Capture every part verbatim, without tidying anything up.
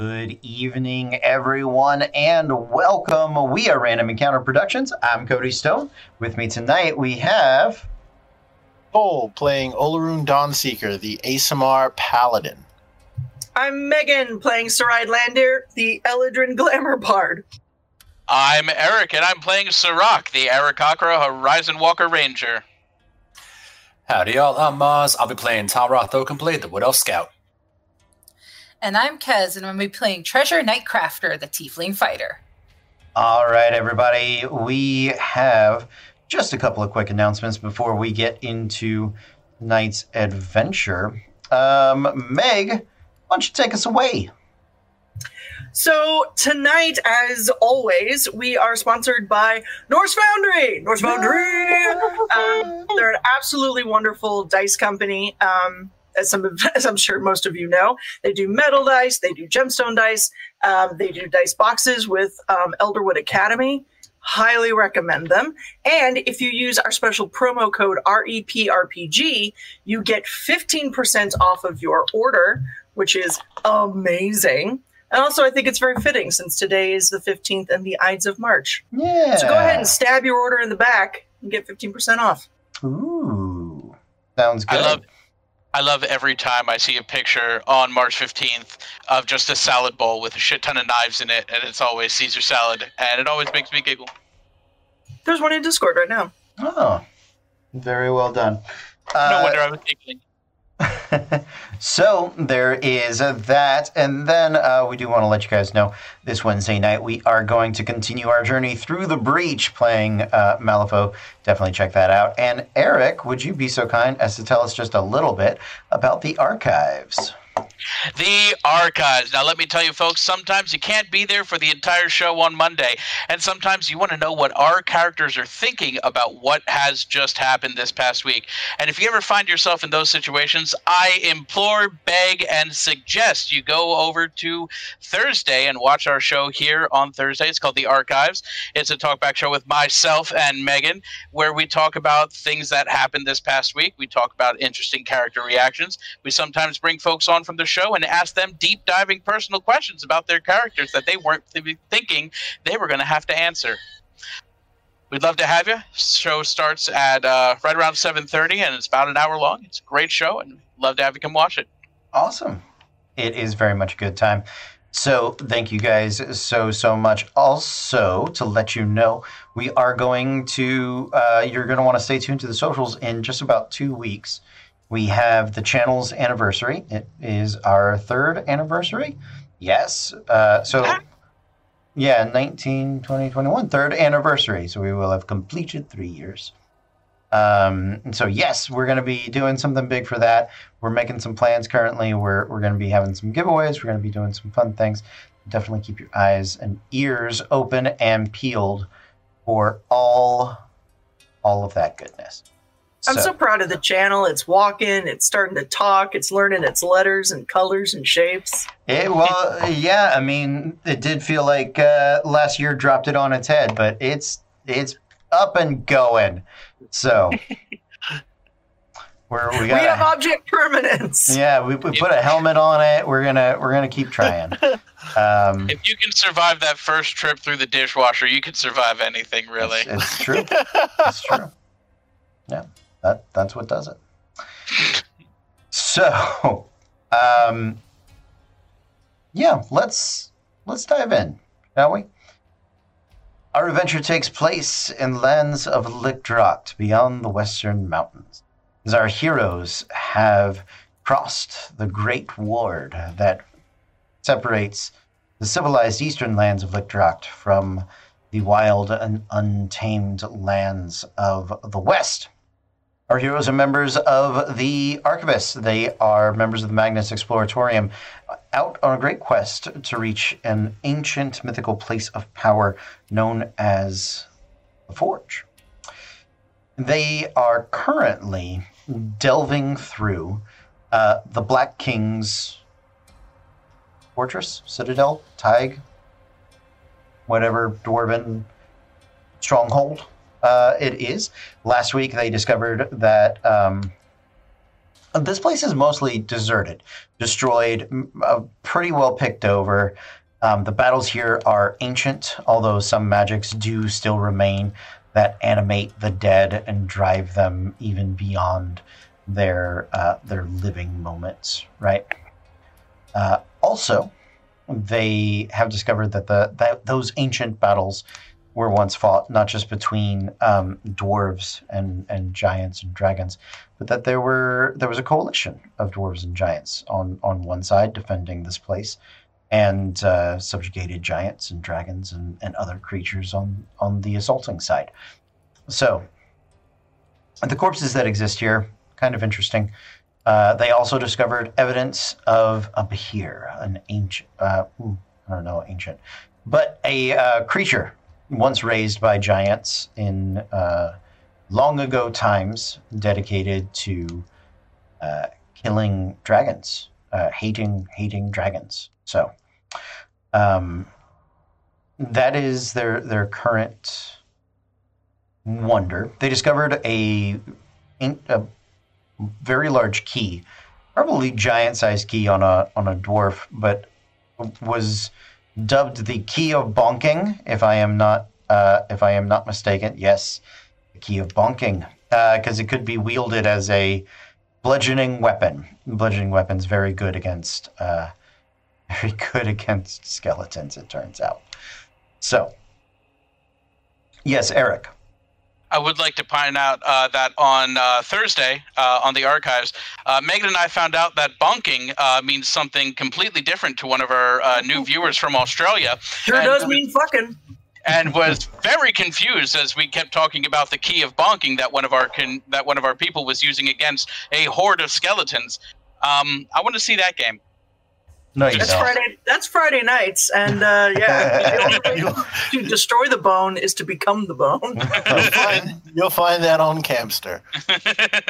Good evening, everyone, and welcome. We are Random Encounter Productions. I'm Cody Stone. With me tonight, we have Cole playing Olorun Dawnseeker, the A S M R Paladin. I'm Megan playing Sarai Landir, the Eladrin Glamour Bard. I'm Eric, and I'm playing Sirak, the Aarakakra Horizon Walker Ranger. Howdy, y'all. I'm Maz. I'll be playing Talroth Okenblade, the Wood Elf Scout. And I'm Kez, and I'm going to be playing Treasure Nightcrafter, the Tiefling Fighter. All right, everybody. We have just a couple of quick announcements before we get into tonight's adventure. Um, Meg, why don't you take us away? So tonight, as always, we are sponsored by Norse Foundry. Norse Foundry! um, they're an absolutely wonderful dice company. Um As, some, as I'm sure most of you know, they do metal dice, they do gemstone dice, um, they do dice boxes with um, Elderwood Academy. Highly recommend them. And if you use our special promo code R E P R P G, you get fifteen percent off of your order, which is amazing. And also, I think it's very fitting since today is the fifteenth and the Ides of March. Yeah. So go ahead and stab your order in the back and get fifteen percent off. Ooh, sounds good. I love it. I love every time I see a picture on March fifteenth of just a salad bowl with a shit ton of knives in it, and it's always Caesar salad, and it always makes me giggle. There's one in Discord right now. Oh, very well done. No uh, wonder I was giggling. So there is that, and then uh, we do want to let you guys know this Wednesday night we are going to continue our journey through the breach playing uh, Malifaux. Definitely check that out. And Eric, would you be so kind as to tell us just a little bit about the archives? The archives. Now, let me tell you, folks, sometimes you can't be there for the entire show on Monday, and sometimes you want to know what our characters are thinking about what has just happened this past week. And if you ever find yourself in those situations, I implore, beg, and suggest you go over to Thursday and watch our show here on Thursday. It's called The Archives. It's a talkback show with myself and Megan, where we talk about things that happened this past week. We talk about interesting character reactions. We sometimes bring folks on from the show and ask them deep diving personal questions about their characters that they weren't th- thinking they were going to have to answer. We'd love to have you. Show starts at uh, right around seven thirty, and it's about an hour long. It's a great show, and love to have you come watch it. Awesome. It is very much a good time. So thank you guys so, so much. Also, to let you know, we are going to, uh, you're going to want to stay tuned to the socials in just about two weeks. We have the channel's anniversary. It is our third anniversary. Yes. Uh, so, yeah, nineteen, twenty, twenty-one, third anniversary. So we will have completed three years. Um, and so, yes, we're going to be doing something big for that. We're making some plans currently. We're, we're going to be having some giveaways. We're going to be doing some fun things. Definitely keep your eyes and ears open and peeled for all, all of that goodness. So. I'm so proud of the channel. It's walking, it's starting to talk, it's learning its letters and colors and shapes. It, well, yeah, I mean, it did feel like uh, last year dropped it on its head, but it's it's up and going. So we're, we, gotta, we have object permanence. Yeah, we, we put a helmet on it. We're gonna we're gonna keep trying. Um, if you can survive that first trip through the dishwasher, you can survive anything, really. It's, it's true. It's true. Yeah. That that's what does it. So, um, yeah, let's let's dive in, shall we? Our adventure takes place in lands of Likdrakt, beyond the western mountains, as our heroes have crossed the great ward that separates the civilized eastern lands of Likdrakt from the wild and untamed lands of the west. Our heroes are members of the Archivists. They are members of the Magnus Exploratorium, out on a great quest to reach an ancient mythical place of power known as the Forge. They are currently delving through uh, the Black King's fortress, citadel, Taig, whatever dwarven stronghold. Uh, it is. Last week, they discovered that um, this place is mostly deserted, destroyed, uh, pretty well picked over. Um, the battles here are ancient, although some magics do still remain that animate the dead and drive them even beyond their uh, their living moments, right? Uh, also, they have discovered that the that those ancient battles were once fought not just between um, dwarves and, and giants and dragons, but that there were there was a coalition of dwarves and giants on on one side defending this place, and uh, subjugated giants and dragons and, and other creatures on, on the assaulting side. So the corpses that exist here, kind of interesting. Uh, they also discovered evidence of a behir, an ancient, uh, ooh, I don't know, ancient, but a uh, creature once raised by giants in uh, long ago times, dedicated to uh, killing dragons, uh, hating, hating dragons. So um, that is their their current wonder. They discovered a, a very large key, probably giant-sized key on a on a dwarf, but was dubbed the Key of Bonking, if I am not uh, if I am not mistaken. Yes, the Key of Bonking, because uh, it could be wielded as a bludgeoning weapon. Bludgeoning weapon's very good against. Uh, Very good against skeletons, it turns out. So, yes, Eric. I would like to point out uh, that on uh, Thursday, uh, on the Archives, uh, Megan and I found out that bonking uh, means something completely different to one of our uh, new viewers from Australia. Sure and does mean fucking. And was very confused as we kept talking about the Key of Bonking that one of our con that one of our people was using against a horde of skeletons. Um, I want to see that game. No, you that's don't. Friday. That's Friday nights, and uh, yeah, the only way to destroy the bone is to become the bone. you'll, find, you'll find that on Campster.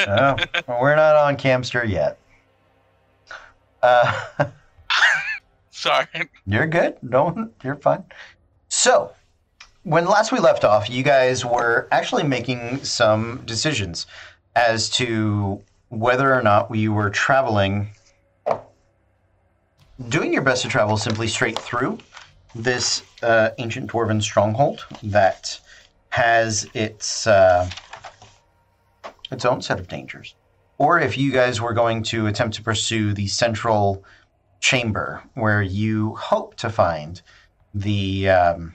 Oh, well, we're not on Campster yet. Uh, Sorry, you're good. No, you're fine. So, when last we left off, you guys were actually making some decisions as to whether or not we were traveling. Doing your best to travel simply straight through this uh, ancient dwarven stronghold that has its uh, its own set of dangers, or if you guys were going to attempt to pursue the central chamber where you hope to find the um,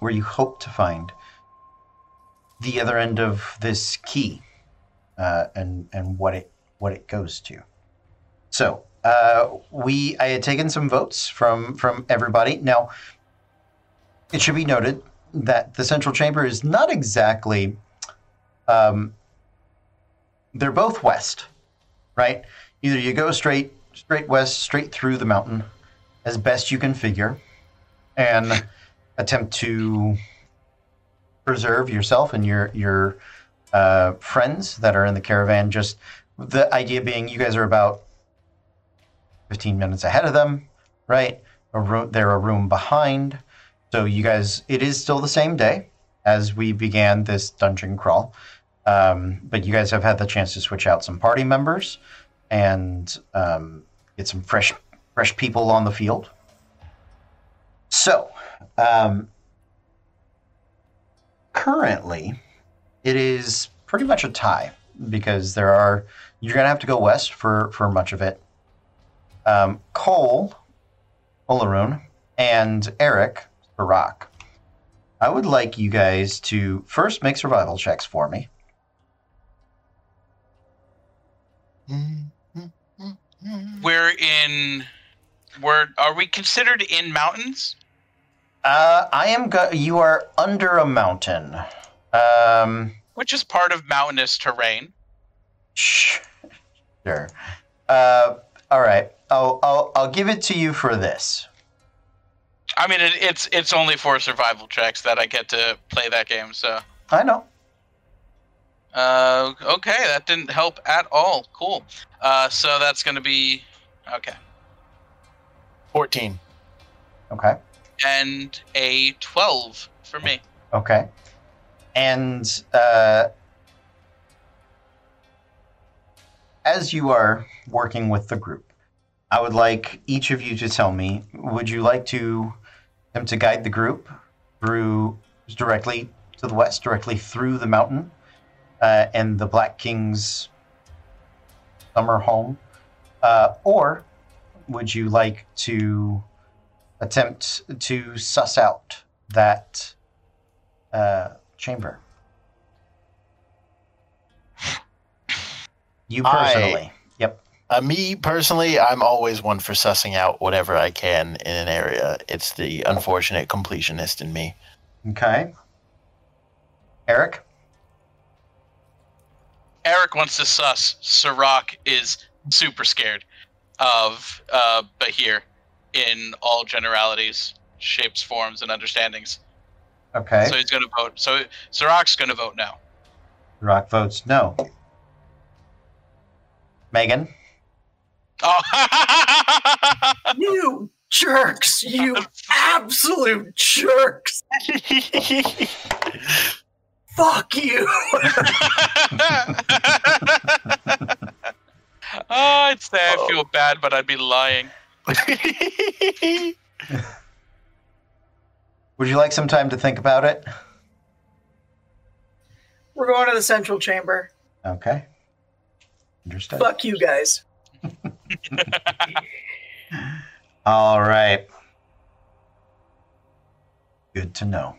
where you hope to find the other end of this key uh, and and what it what it goes to. So. Uh, we, I had taken some votes from, from everybody. Now, it should be noted that the central chamber is not exactly, um, they're both west, right? Either you go straight, straight west, straight through the mountain as best you can figure and attempt to preserve yourself and your, your, uh, friends that are in the caravan. Just the idea being you guys are about fifteen minutes ahead of them, right? A room, they're a room behind. So you guys, it is still the same day as we began this dungeon crawl. Um, but you guys have had the chance to switch out some party members and um, get some fresh, fresh people on the field. So um, currently it is pretty much a tie because there are, you're going to have to go west for, for much of it. Um, Cole, Olorun, and Eric, Sirak. I would like you guys to first make survival checks for me. We're in. We're are we considered in mountains? Uh, I am. Go, you are under a mountain, um, which is part of mountainous terrain. Sure. Uh, all right. I'll, I'll, I'll give it to you for this. I mean, it, it's it's only for survival checks that I get to play that game, so. I know. Uh, okay, that didn't help at all. Cool. Uh, so that's going to be, okay. fourteen. Okay. And a twelve for me. Okay. And uh, as you are working with the group, I would like each of you to tell me, would you like to attempt to guide the group through directly to the west, directly through the mountain uh, and the Black King's summer home? Uh, or would you like to attempt to suss out that uh, chamber? You personally. I, yep. Uh, me personally, I'm always one for sussing out whatever I can in an area. It's the unfortunate completionist in me. Okay. Eric? Eric wants to suss. Sirak is super scared of uh, behir in all generalities, shapes, forms, and understandings. Okay. So he's going to vote. So Sirak's going to vote no. Sirak votes no. Megan? Oh. You jerks. You absolute jerks. Fuck you. Oh, I'd say I feel bad, but I'd be lying. Would you like some time to think about it? We're going to the central chamber. Okay. Understood. Fuck you guys. All right. Good to know.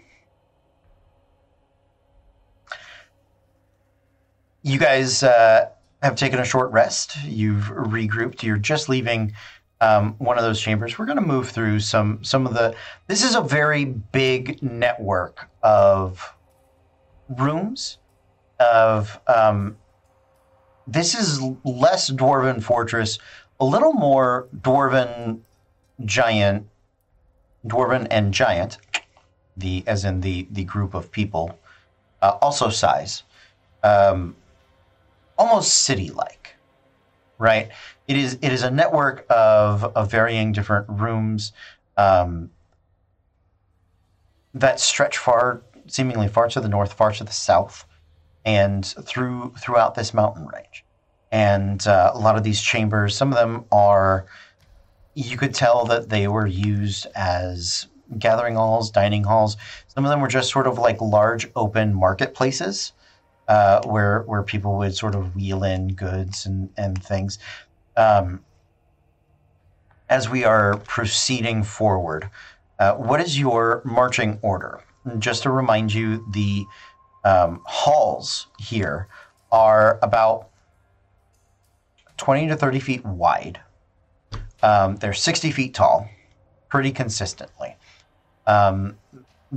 You guys uh, have taken a short rest. You've regrouped. You're just leaving um, one of those chambers. We're going to move through some some of the... This is a very big network of rooms, of... Um, This is less Dwarven Fortress, a little more Dwarven Giant, Dwarven and Giant, the as in the, the group of people, uh, also size, um, almost city-like, right? It is it is a network of, of varying different rooms um, that stretch far, seemingly far to the north, far to the south, and through throughout this mountain range. And uh, a lot of these chambers, some of them are, you could tell that they were used as gathering halls, dining halls. Some of them were just sort of like large open marketplaces uh, where where people would sort of wheel in goods and, and things. Um, as we are proceeding forward, uh, what is your marching order? And just to remind you, the Um, halls here are about twenty to thirty feet wide. Um, they're sixty feet tall, pretty consistently. Um,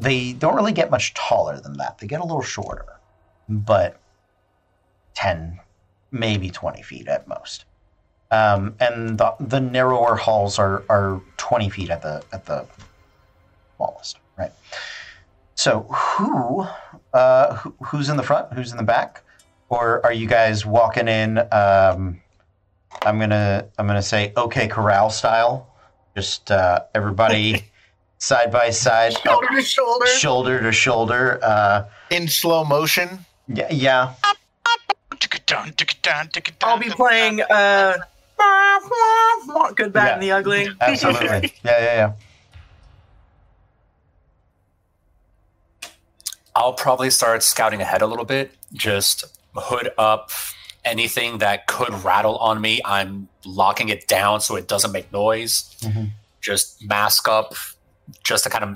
they don't really get much taller than that. They get a little shorter, but ten, maybe twenty feet at most. Um, and the, the narrower halls are, are twenty feet at the at the smallest, right? So who, uh, who, who's in the front? Who's in the back? Or are you guys walking in? Um, I'm gonna, I'm gonna say, okay, corral style. Just uh, everybody side by side, shoulder to shoulder, shoulder to shoulder, uh, in slow motion. Yeah, yeah. I'll be playing uh, Good, Bad, yeah, and the Ugly. Absolutely. Yeah, yeah, yeah. I'll probably start scouting ahead a little bit, just hood up anything that could rattle on me. I'm locking it down so it doesn't make noise. Mm-hmm. Just mask up, just to kind of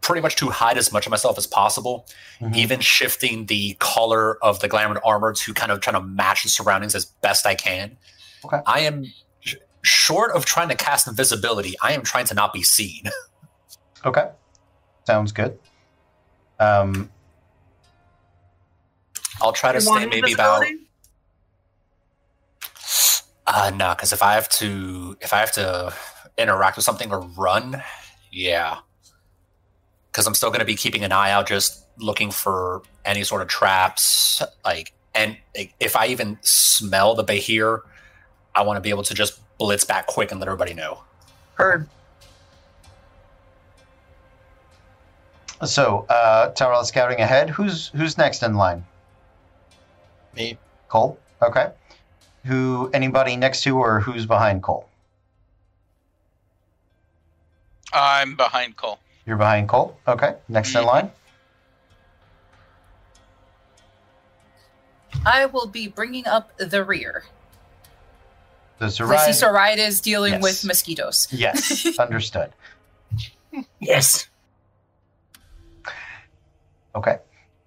pretty much to hide as much of myself as possible. Mm-hmm. Even shifting the color of the glamour armor to kind of trying to match the surroundings as best I can. Okay. I am sh- short of trying to cast invisibility. I am trying to not be seen. Okay. Sounds good. Um, I'll try to stay maybe about. Uh, no, because if I have to, if I have to interact with something or run, yeah, because I'm still going to be keeping an eye out, just looking for any sort of traps. Like, and if I even smell the behir, I want to be able to just blitz back quick and let everybody know. Heard. So, uh, Talroth scouting ahead. Who's who's next in line? Me. Cole? Okay. who anybody next to, or who's behind Cole? I'm behind Cole. You're behind Cole? Okay. Next in line. I will be bringing up the rear. The Sarai... I see Sarai is dealing yes. with mosquitoes. Yes. Understood. Yes. Okay.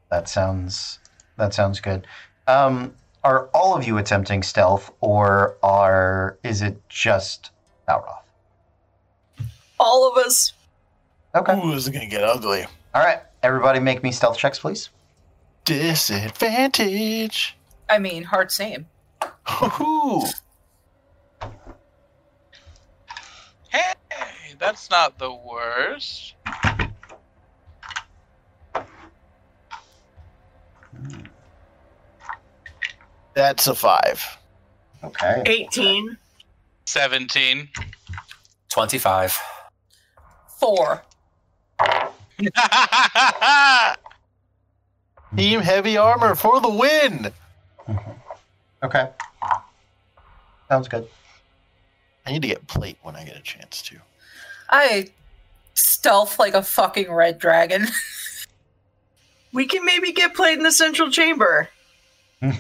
That sounds... That sounds good. Um, are all of you attempting stealth, or are is it just Talroth? All of us. Okay. Ooh, this is going to get ugly. All right. Everybody make me stealth checks, please. Disadvantage. I mean, hard same. Ooh. Hey, that's not the worst. That's a five. Okay. eighteen. seventeen. twenty-five. Four. Team heavy armor for the win. Mm-hmm. Okay. Sounds good. I need to get plate when I get a chance to. I stealth like a fucking red dragon. We can maybe get plate in the central chamber. Maybe.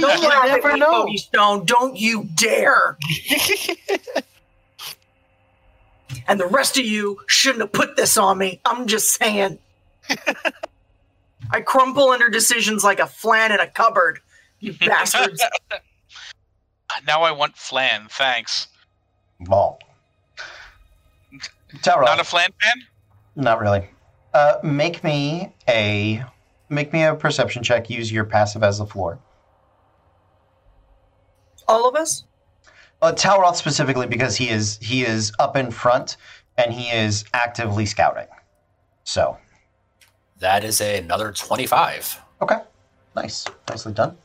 Don't you never know. Stone, don't you dare. And the rest of you shouldn't have put this on me. I'm just saying. I crumple under decisions like a flan in a cupboard, you bastards. Now I want flan, thanks. Ball. Talroth. Not a flan fan? Not really. Uh, make me a make me a perception check. Use your passive as the floor. All of us? Uh, Talroth specifically, because he is he is up in front and he is actively scouting. So. That is a, another twenty-five. Okay. Nice. Nicely done.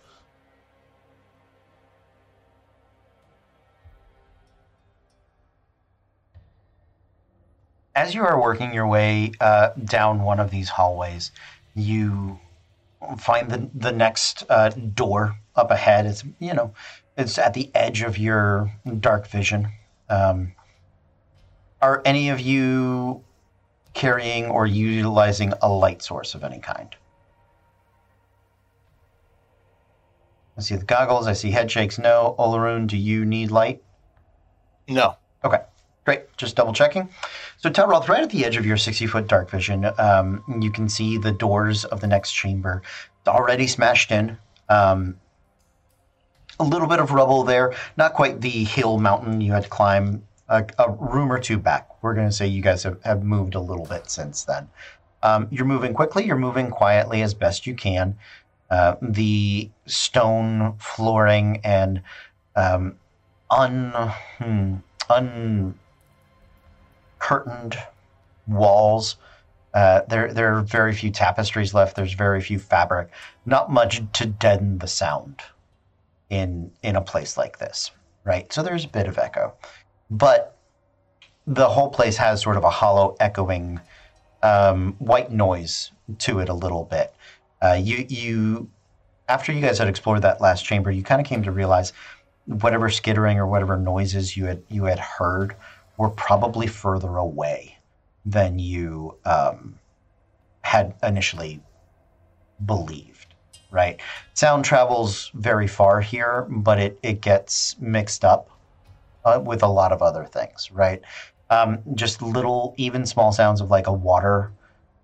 As you are working your way uh, down one of these hallways, you find the, the next uh, door up ahead. It's, you know, it's at the edge of your dark vision. Um, are any of you... carrying or utilizing a light source of any kind? I see the goggles. I see head shakes. No. Olorun, do you need light? No. Okay. Great. Just double checking. So Talroth, right at the edge of your sixty-foot dark vision, um, you can see the doors of the next chamber. It's already smashed in. Um, a little bit of rubble there. Not quite the hill mountain you had to climb. A, a room or two back. We're going to say you guys have, have moved a little bit since then. Um, you're moving quickly. You're moving quietly as best you can. Uh, the stone flooring and um, un, hmm, uncurtained walls. Uh, there, there are very few tapestries left. There's very few fabric. Not much to deaden the sound in in a place like this, right? So there's a bit of echo. But the whole place has sort of a hollow, echoing um, white noise to it a little bit. Uh, you, you, after you guys had explored that last chamber, you kind of came to realize whatever skittering or whatever noises you had you had heard were probably further away than you um, had initially believed. Right? Sound travels very far here, but it it gets mixed up. Uh, with a lot of other things, right? Um, just little, even small sounds of like a water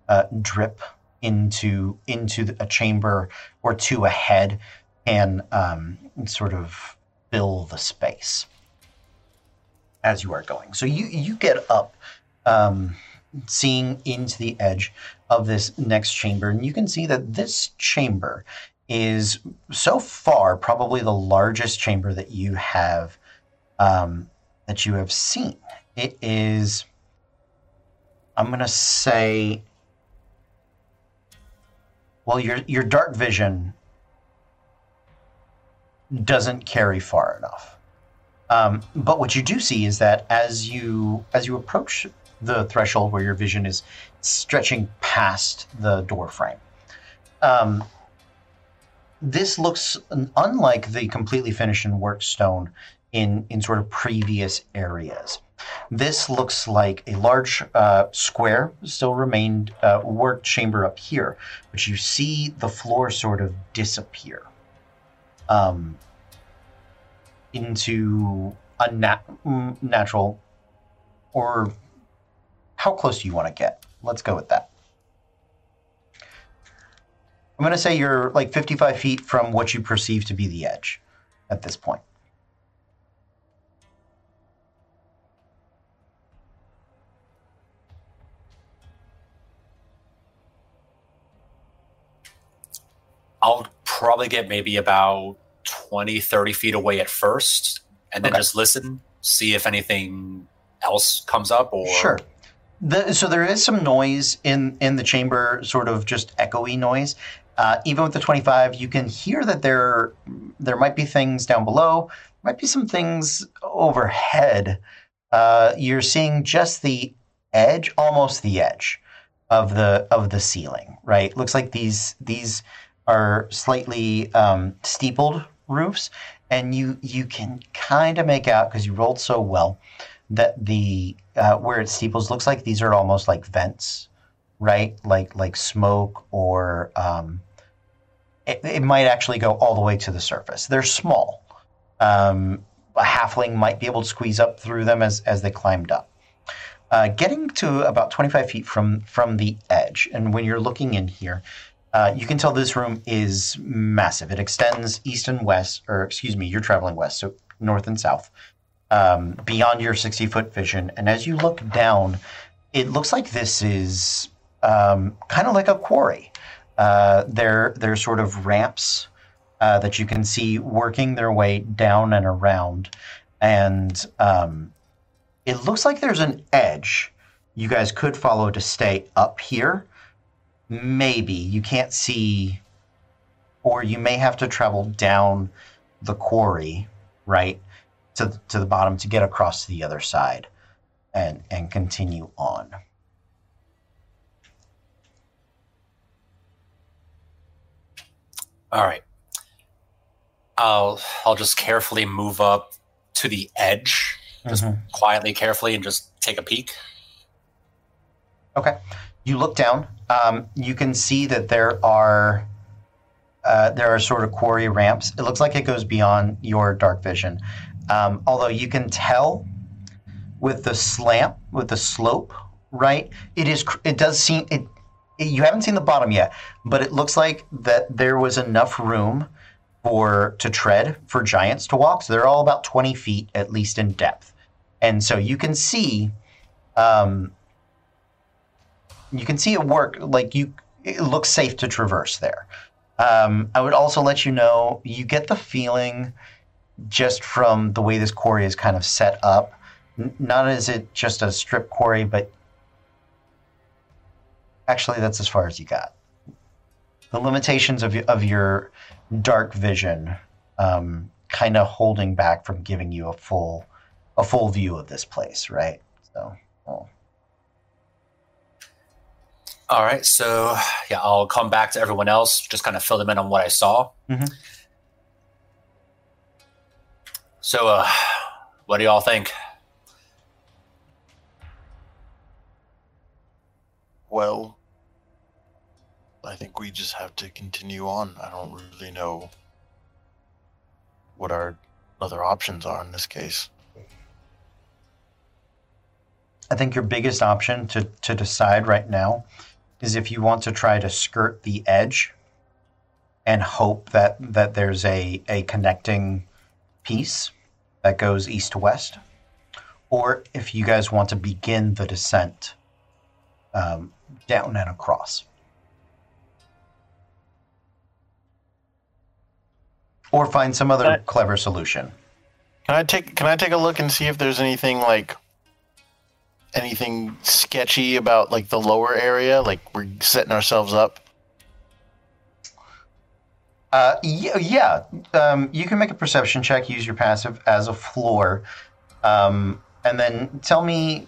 uh, drip into into a chamber or two ahead can um, sort of fill the space as you are going. So you, you get up, um, seeing into the edge of this next chamber, and you can see that this chamber is so far probably the largest chamber that you have Um, that you have seen. It is, I'm going to say, well, your your dark vision doesn't carry far enough. Um, but what you do see is that as you as you approach the threshold where your vision is stretching past the door frame, um, this looks unlike the completely finished and worked stone in, in sort of previous areas. This looks like a large uh, square still remained uh, work chamber up here, but you see the floor sort of disappear um, into a nat natural, or how close do you want to get? Let's go with that. I'm going to say you're like fifty-five feet from what you perceive to be the edge at this point. I'll probably get maybe about twenty, thirty feet away at first, and then okay. just listen, see if anything else comes up. Or Sure. The, so there is some noise in, in the chamber, sort of just echoey noise. Uh, even with the twenty-five, you can hear that there there might be things down below, might be some things overhead. Uh, you're seeing just the edge, almost the edge of the of the ceiling, right? Looks like these these are slightly um, steepled roofs, and you you can kind of make out, because you rolled so well, that the uh, where it steeples looks like these are almost like vents, right? Like like smoke, or um, it, it might actually go all the way to the surface. They're small. Um, a halfling might be able to squeeze up through them as as they climbed up. Uh, getting to about twenty-five feet from from the edge, and when you're looking in here, uh, you can tell this room is massive. It extends east and west, or excuse me, you're traveling west, so north and south. Um, beyond your sixty-foot vision, and as you look down, it looks like this is um, kind of like a quarry. Uh, there, there's sort of ramps uh, that you can see working their way down and around, and um, it looks like there's an edge you guys could follow to stay up here. Maybe you can't see, or you may have to travel down the quarry, right? To, to the bottom to get across to the other side and and continue on. All right. I'll I'll just carefully move up to the edge, just mm-hmm. quietly, carefully, and just take a peek. Okay. You look down. Um, you can see that there are uh, there are sort of quarry ramps. It looks like it goes beyond your dark vision. Um, although you can tell with the slant, with the slope, right? It is. It does seem. It, it. You haven't seen the bottom yet, but it looks like that there was enough room for to tread for giants to walk. So they're all about twenty feet at least in depth, and so you can see. Um, you can see it work. Like you, it looks safe to traverse there. Um, I would also let you know. You get the feeling, just from the way this quarry is kind of set up, N not as it just a strip quarry, but actually that's as far as you got. The limitations of, of your dark vision um, kind of holding back from giving you a full a full view of this place, right? So, well. All right, so yeah, I'll come back to everyone else, just kind of fill them in on what I saw. Mm-hmm. So, uh, what do y'all think? Well, I think we just have to continue on. I don't really know what our other options are in this case. I think your biggest option to, to decide right now is if you want to try to skirt the edge and hope that, that there's a, a connecting piece that goes east to west, or if you guys want to begin the descent um, down and across. Or find some other can I, clever solution. Can I take can I take a look and see if there's anything like anything sketchy about like the lower area, like we're setting ourselves up? Uh, yeah, yeah. Um, you can make a perception check, use your passive as a floor, um, and then tell me,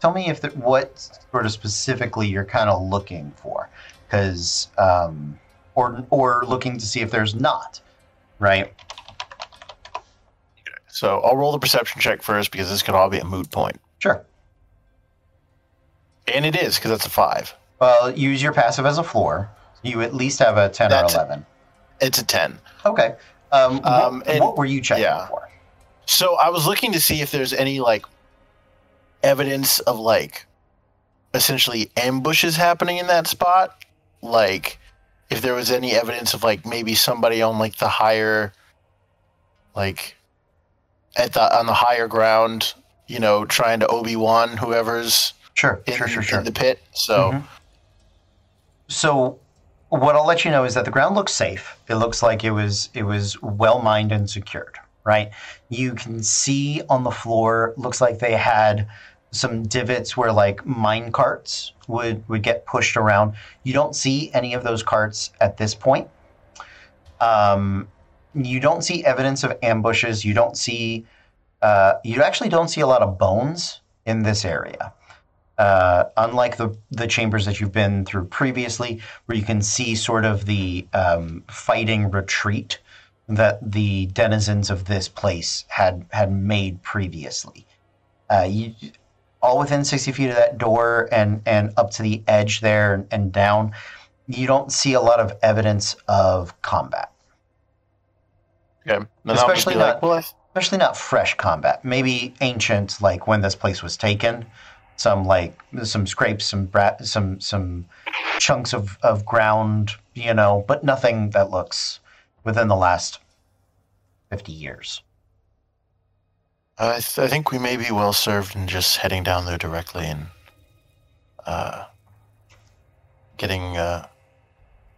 tell me if the, what sort of specifically you're kind of looking for, because um, or or looking to see if there's not, right? So I'll roll the perception check first because this could all be a moot point. Sure. And it is, because that's a five. Well, use your passive as a floor. You at least have a ten that's or eleven. A, it's a ten. Okay. Um, um, what, and, what were you checking yeah. for? So I was looking to see if there's any, like, evidence of, like, essentially ambushes happening in that spot. Like, if there was any evidence of, like, maybe somebody on, like, the higher, like, at the on the higher ground, you know, trying to Obi-Wan whoever's sure, in, sure, sure, sure. in the pit. So, mm-hmm. so what I'll let you know is that the ground looks safe. It looks like it was it was well mined and secured. Right? You can see on the floor, looks like they had some divots where like mine carts would, would get pushed around. You don't see any of those carts at this point. Um, you don't see evidence of ambushes. You don't see, uh, you actually don't see a lot of bones in this area. Uh, unlike the, the chambers that you've been through previously, where you can see sort of the um, fighting retreat that the denizens of this place had had made previously. Uh, you, all within sixty feet of that door and, and up to the edge there and, and down, you don't see a lot of evidence of combat. Okay. Especially not, like, well, I... especially not fresh combat. Maybe ancient, like when this place was taken, some like some scrapes, some bra- some some chunks of, of ground, you know, but nothing that looks within the last fifty years. Uh, I, th- I think we may be well served in just heading down there directly and uh, getting, uh,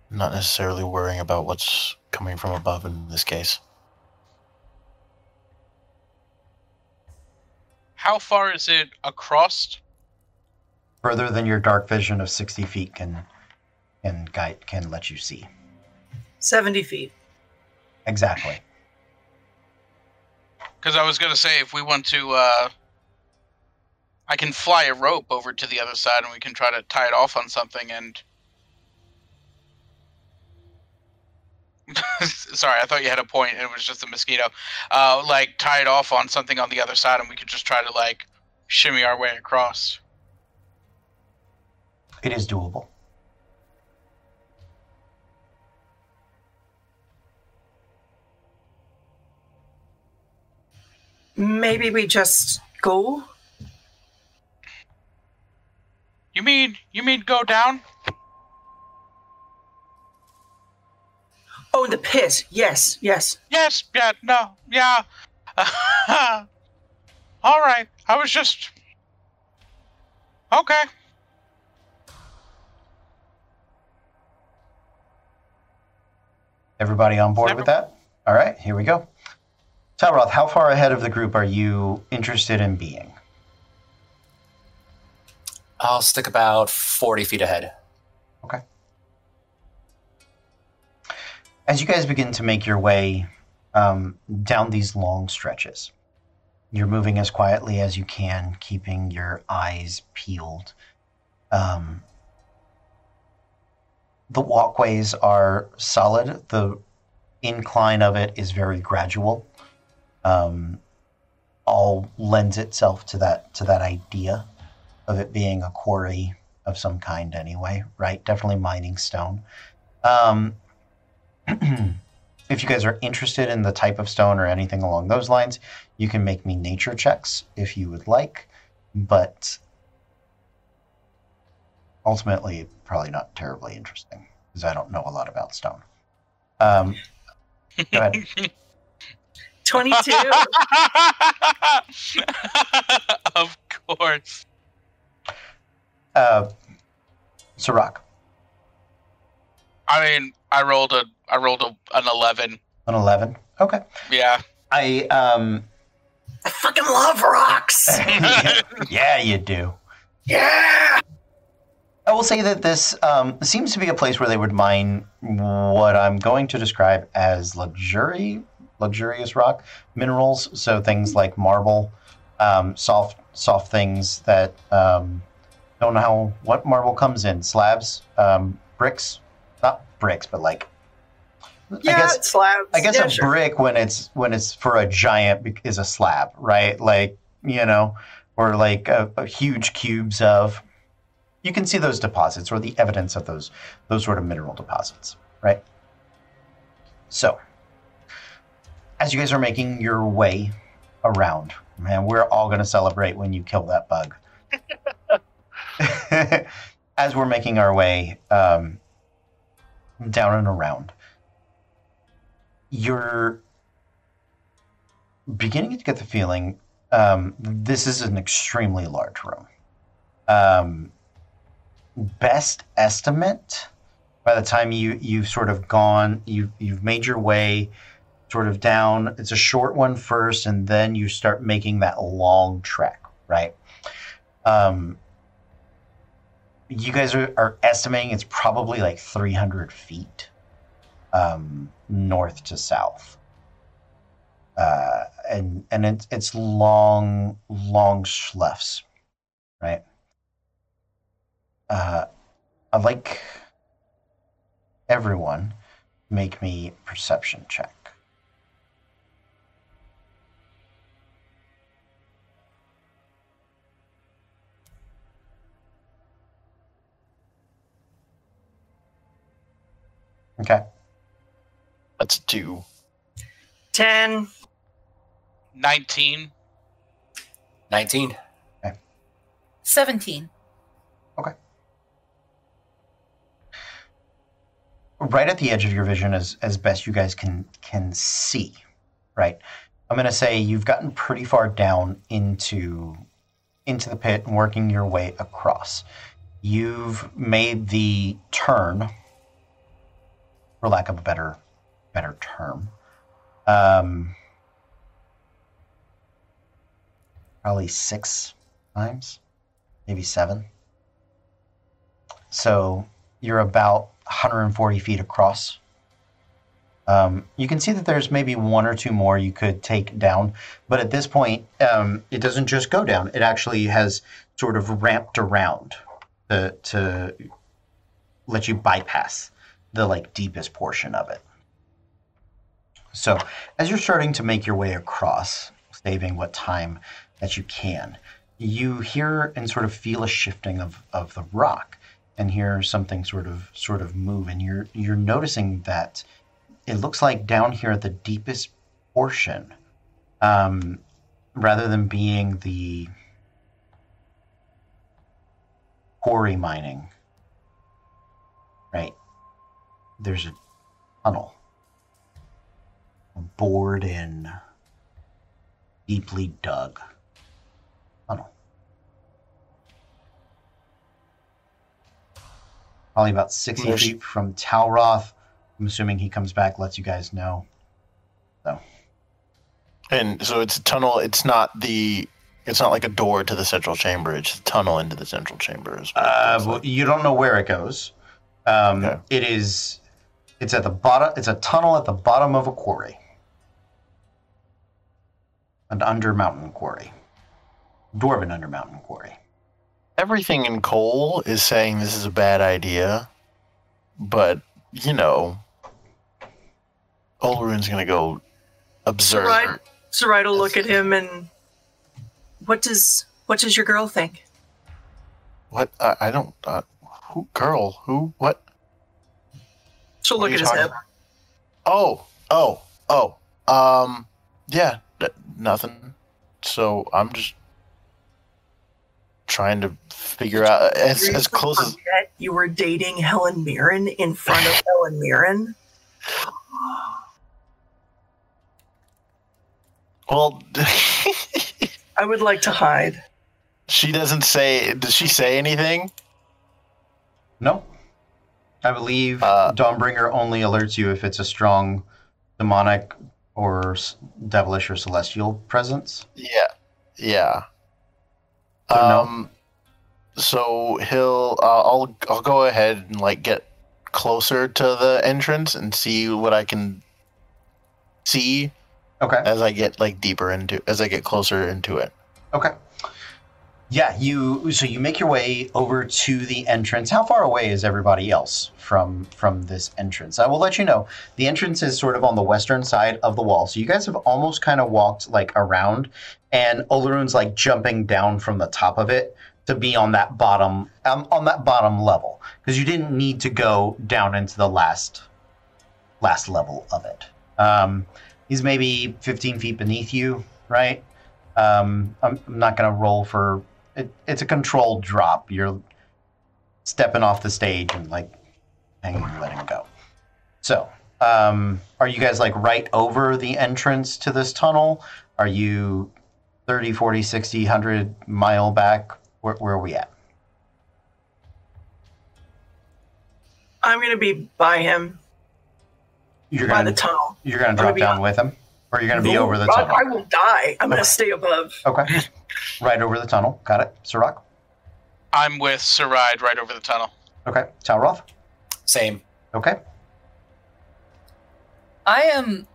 not necessarily worrying about what's coming from above in this case. How far is it across? Further than your dark vision of sixty feet can can guide can let you see. seventy feet. Exactly. Because I was going to say, if we want to, uh, I can fly a rope over to the other side and we can try to tie it off on something and... Sorry, I thought you had a point. It was just a mosquito. Uh, like, tie it off on something on the other side and we could just try to, like, shimmy our way across. It is doable. Maybe we just go? You mean, you mean go down? Oh, the pit. Yes, yes. Yes, yeah, no, yeah. All right, I was just... Okay. Everybody on board Never... with that? All right, here we go. Talroth, how far ahead of the group are you interested in being? I'll stick about forty feet ahead. Okay. As you guys begin to make your way um, down these long stretches, you're moving as quietly as you can, keeping your eyes peeled. Um, the walkways are solid. The incline of it is very gradual. Um, all lends itself to that to that idea of it being a quarry of some kind anyway, right? Definitely mining stone. Um, if you guys are interested in the type of stone or anything along those lines, you can make me nature checks if you would like, but ultimately probably not terribly interesting because I don't know a lot about stone. Um, go ahead. twenty-two. Of course. Uh, Sirak. I mean, I rolled a, I rolled a, an eleven. An eleven. Okay. Yeah. I um. I fucking love rocks. yeah, yeah, you do. Yeah. I will say that this um, seems to be a place where they would mine what I'm going to describe as luxury. luxurious rock minerals, so things like marble, um, soft soft things that um, don't know how, what marble comes in, slabs, um, bricks, not bricks, but like yeah, I guess it's slabs. I guess yeah, a sure. brick when it's when it's for a giant is a slab, right? Like, you know, or like a, a huge cubes of. You can see those deposits or the evidence of those those sort of mineral deposits, right? So, as you guys are making your way around, man, we're all going to celebrate when you kill that bug. As we're making our way um, down and around, you're beginning to get the feeling um, this is an extremely large room. Um, best estimate, by the time you, you've sort of gone, you've, you've made your way sort of down, it's a short one first, and then you start making that long trek, right? Um, you guys are, are estimating it's probably like three hundred feet um, north to south. Uh, and and it, it's long, long sloughs, right? Uh, I'd like everyone make me a perception check. Okay. That's two. Ten. Nineteen. Nineteen. Okay. Seventeen. Okay. Right at the edge of your vision, as as best you guys can can see, right? I'm gonna say you've gotten pretty far down into into the pit and working your way across. You've made the turn, for lack of a better better term. Um, probably six times, maybe seven. So you're about one hundred forty feet across. Um, you can see that there's maybe one or two more you could take down, but at this point, um, it doesn't just go down. It actually has sort of ramped around to, to let you bypass the like deepest portion of it. So as you're starting to make your way across, saving what time that you can, you hear and sort of feel a shifting of, of the rock and hear something sort of sort of move. And you're you're noticing that it looks like down here at the deepest portion, um, rather than being the quarry mining, right? There's a tunnel bored in, deeply dug tunnel. Probably about sixty Oosh. feet from Talroth. I'm assuming he comes back, lets you guys know. So, and so it's a tunnel. It's not the. It's not like a door to the central chamber. It's a tunnel into the central chamber. Uh, well, like. You don't know where it goes. Um, okay. It is. It's at the bottom. It's a tunnel at the bottom of a quarry, an undermountain quarry, dwarven undermountain quarry. Everything in Cole is saying this is a bad idea, but you know, Olorun's gonna go observe. Sarai, Sarai will look at him and what does what does your girl think? What I, I don't. Uh, who girl? Who what? She'll look at his head. Oh, oh, oh. Um, yeah, d- nothing. So I'm just trying to figure out as, as close as you were dating Helen Mirren in front of Helen Mirren. Well, I would like to hide. She doesn't say. Does she say anything? No. I believe uh, Dawnbringer only alerts you if it's a strong demonic or devilish or celestial presence. Yeah. Yeah. So um, no. So he'll, uh, I'll, I'll go ahead and like get closer to the entrance and see what I can see. Okay. As I get like deeper into, as I get closer into it. Okay. Yeah, you. So you make your way over to the entrance. How far away is everybody else from from this entrance? I will let you know. The entrance is sort of on the western side of the wall. So you guys have almost kind of walked like around, and Olorun's like jumping down from the top of it to be on that bottom um, on that bottom level, because you didn't need to go down into the last last level of it. Um, he's maybe fifteen feet beneath you, right? Um, I'm, I'm not going to roll for. It, it's a controlled drop. You're stepping off the stage and like hanging and letting go. So, um, are you guys like right over the entrance to this tunnel? Are you thirty, forty, sixty, one hundred mile back? Where, where are we at? I'm going to be by him. You're by gonna, the tunnel. You're going to drop down on. with him? Or you're going to be over the tunnel? I will die. I'm okay. going to stay above. Okay. Right over the tunnel. Got it. Sirak? I'm with Sarai right over the tunnel. Okay. Talroth? Same. Okay. I am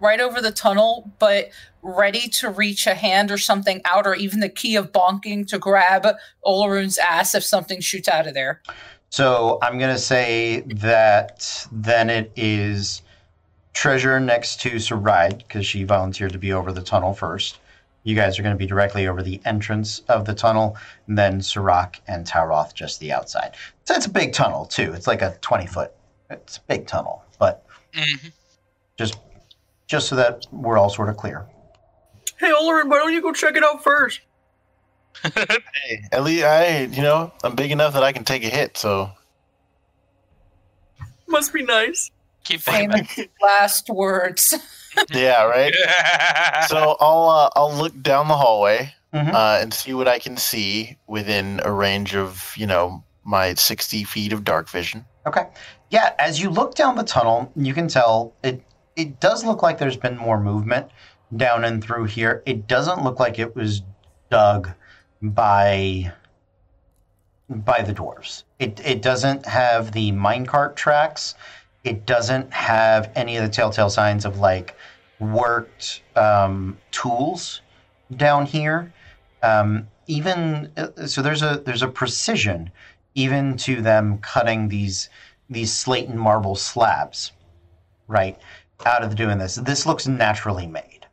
right over the tunnel, but ready to reach a hand or something out, or even the key of bonking to grab Olorun's ass if something shoots out of there. So I'm going to say that then it is Treasure next to Sarai, because she volunteered to be over the tunnel first. You guys are going to be directly over the entrance of the tunnel, and then Sirak and Talroth just the outside. So it's a big tunnel, too. It's like a twenty-foot. It's a big tunnel, but mm-hmm. just just so that we're all sort of clear. Hey, Olorun, why don't you go check it out first? Hey, at least I, you know, I'm big enough that I can take a hit, so. Must be nice. Keep famous last words. Yeah, right? Yeah. So I'll uh, I'll look down the hallway mm-hmm. uh, and see what I can see within a range of, you know, my sixty feet of dark vision. Okay. Yeah, as you look down the tunnel, you can tell it, it does look like there's been more movement down and through here. It doesn't look like it was dug by by the dwarves. It, it doesn't have the minecart tracks. It doesn't have any of the telltale signs of, like, worked um, tools down here. Um, even so, there's a there's a precision even to them cutting these these slate and marble slabs, right, out of doing this. This looks naturally made.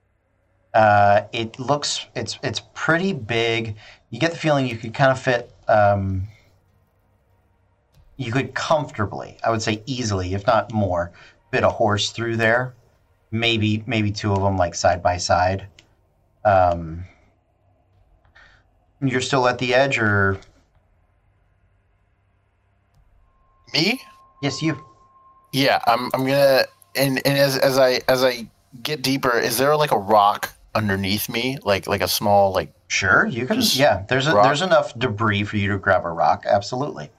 Uh, it looks it's it's pretty big. You get the feeling you could kind of fit. Um, You could comfortably, I would say easily, if not more, fit a horse through there. Maybe maybe two of them, like, side by side. Um, you're still at the edge, or? Me? Yes, you. Yeah, I'm I'm gonna, and, and as as I as I get deeper, is there like a rock underneath me? Like like a small, like. Sure, you can, yeah. There's a, there's enough debris for you to grab a rock, absolutely.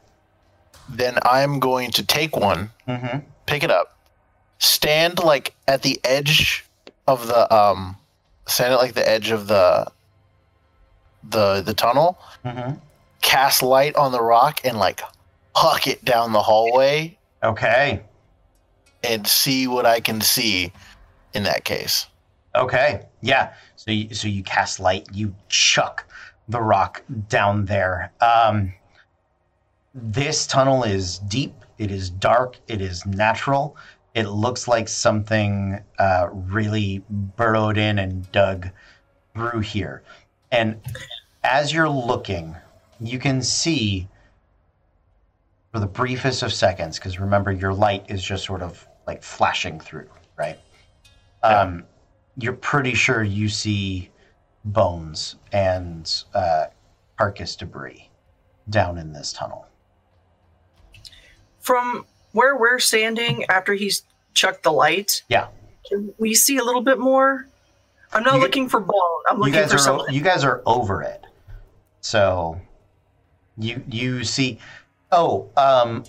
Then I'm going to take one, mm-hmm. pick it up, stand like at the edge of the um, stand at like the edge of the the the tunnel, mm-hmm. cast light on the rock and like huck it down the hallway. Okay, and see what I can see. In that case, okay, yeah. So you, so you cast light, you chuck the rock down there. Um, This tunnel is deep, it is dark, it is natural. It looks like something uh, really burrowed in and dug through here. And as you're looking, you can see for the briefest of seconds, because remember your light is just sort of like flashing through, right? Yeah. Um, you're pretty sure you see bones and uh, carcass debris down in this tunnel. From where we're standing after he's chucked the light, yeah, can we see a little bit more? I'm not you, looking for bone. I'm looking for are, something. You guys are over it. So you you see... Oh, um,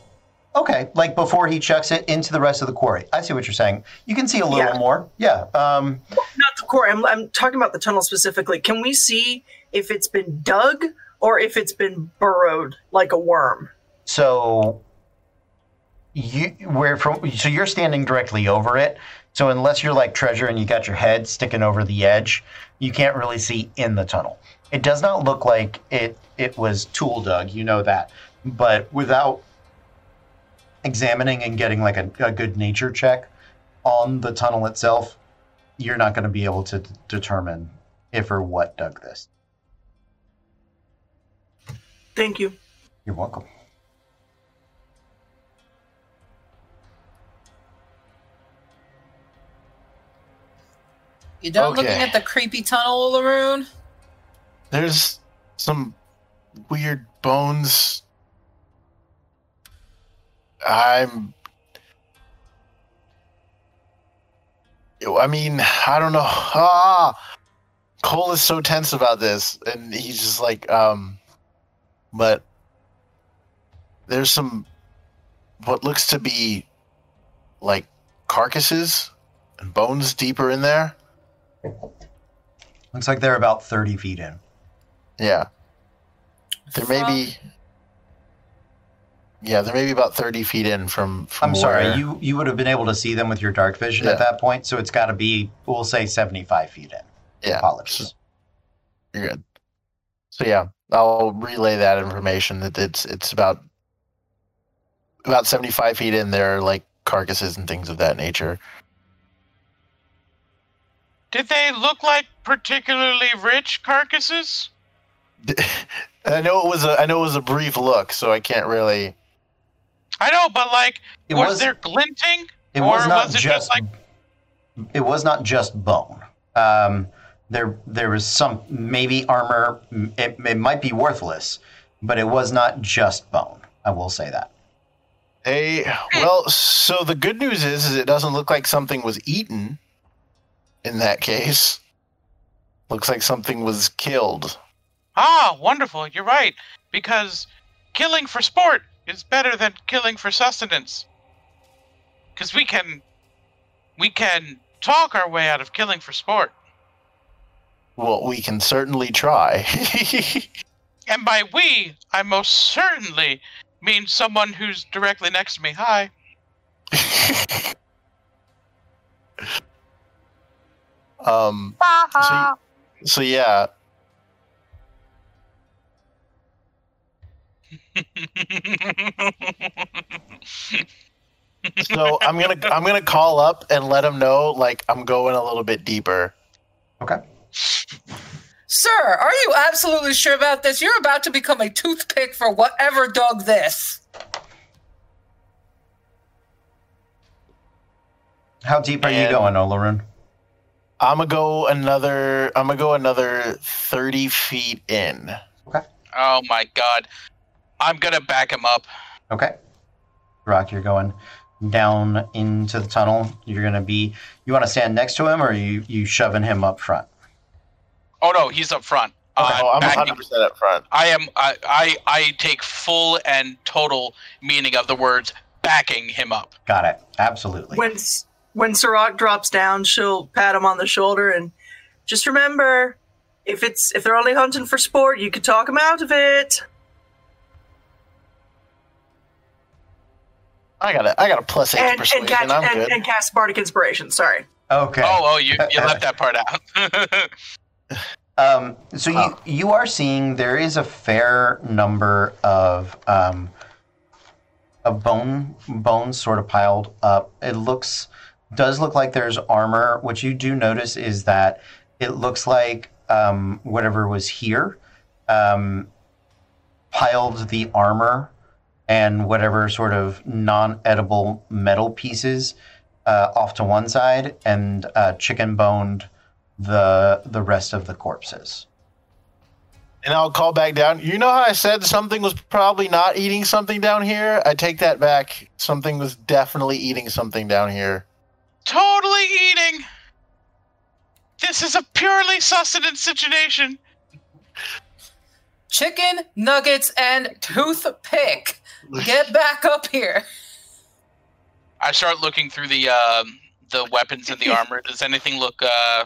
okay. Like before he chucks it into the rest of the quarry. I see what you're saying. You can see a little yeah. more. Yeah. Um, not the quarry. I'm, I'm talking about the tunnel specifically. Can we see if it's been dug or if it's been burrowed like a worm? So... You where from? So you're standing directly over it. So unless you're like Treasure and you got your head sticking over the edge, you can't really see in the tunnel. It does not look like it it was tool dug, you know that. But without examining and getting like a, a good nature check on the tunnel itself, you're not going to be able to d- determine if or what dug this. Thank you. You're welcome. You done okay. Looking at the creepy tunnel, Olorun? There's some weird bones. I'm... I mean, I don't know. Ah! Cole is so tense about this, and he's just like, um... But there's some what looks to be like carcasses and bones deeper in there. Looks like they're about thirty feet in. Yeah. There from... may be Yeah, there may be about thirty feet in from, from I'm sorry, where... you, you would have been able to see them with your dark vision yeah. at that point, so it's gotta be, we'll say seventy-five feet in. Yeah. Apologies. You're good. So yeah. I'll relay that information that it's it's about about seventy-five feet in there, like carcasses and things of that nature. Did they look like particularly rich carcasses? I know it was a I know it was a brief look, so I can't really. I know, but like, it was, was there glinting? It was or not was it just, just like. It was not just bone. Um, There, there was some maybe armor. It, it might be worthless, but it was not just bone. I will say that. Hey, well, so the good news is, is it doesn't look like something was eaten. In that case, looks like something was killed. Ah, wonderful! You're right, because killing for sport is better than killing for sustenance. Because we can, we can talk our way out of killing for sport. Well, we can certainly try. And by we, I most certainly mean someone who's directly next to me. Hi. um. so, so, yeah. so, I'm going to I'm going to call up and let him know, like, I'm going a little bit deeper. Okay. Sir, are you absolutely sure about this? You're about to become a toothpick for whatever dug this. How deep are and you going, Olorun? I'm gonna go another. I'm gonna go another thirty feet in. Okay. Oh my god, I'm gonna back him up. Okay. Rock, you're going down into the tunnel. You're gonna be. You want to stand next to him, or are you you shoving him up front? Oh no, he's up front. Okay, uh, I'm one hundred percent up front. I am. I, I. I take full and total meaning of the words, backing him up. Got it. Absolutely. When when Sirak drops down, she'll pat him on the shoulder and just remember, if it's if they're only hunting for sport, you could talk him out of it. I got it. I got a plus eight and, to persuasion. And, I'm and, good. and cast Bardic Inspiration. Sorry. Okay. Oh, oh, you you left that part out. Um, so you, oh. you are seeing there is a fair number of um, of bone bones sort of piled up. It looks does look like there's armor. What you do notice is that it looks like um, whatever was here um, piled the armor and whatever sort of non-edible metal pieces uh, off to one side and uh, chicken boned the the rest of the corpses. And I'll call back down. You know how I said something was probably not eating something down here? I take that back. Something was definitely eating something down here. Totally eating. This is a purely sustenance situation. Chicken nuggets and toothpick. Get back up here. I start looking through the um, the weapons and the armor. Does anything look... Uh...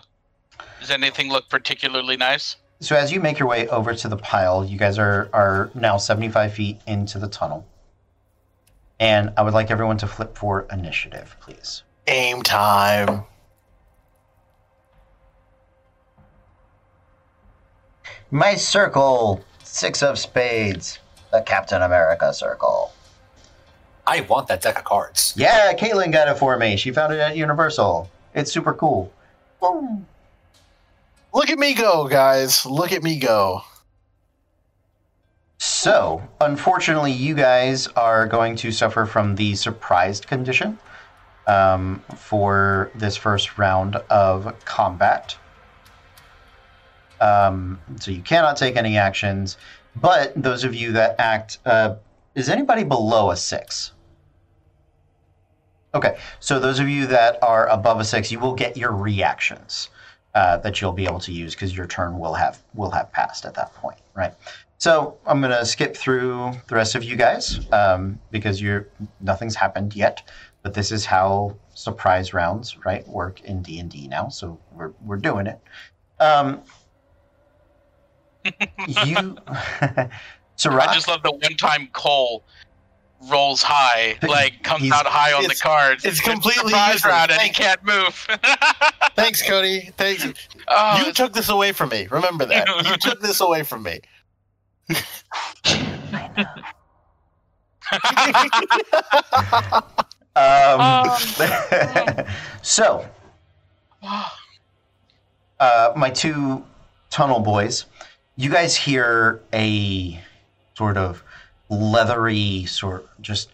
Does anything look particularly nice? So as you make your way over to the pile, you guys are, are now seventy-five feet into the tunnel. And I would like everyone to flip for initiative, please. Game time. My circle, six of spades, the Captain America circle. I want that deck of cards. Yeah, Caitlin got it for me. She found it at Universal. It's super cool. Boom. Look at me go, guys. Look at me go. So, unfortunately, you guys are going to suffer from the surprised condition um, for this first round of combat. Um, so you cannot take any actions, but those of you that act... Uh, is anybody below a six? Okay, so those of you that are above a six, you will get your reactions uh, that you'll be able to use because your turn will have will have passed at that point, right? So I'm going to skip through the rest of you guys um, because you're nothing's happened yet. But this is how surprise rounds, right, work in D and D now. So we're we're doing it. Um, you, Sirak, I just love the one time Cole rolls high, like comes out high on the cards. It's, it's completely surprise round, and he can't move. Thanks, Cody. Thanks. Oh, you took this away from me. Remember that. You took this away from me. I know. um, um, so, uh, my two tunnel boys, you guys hear a sort of leathery sort, just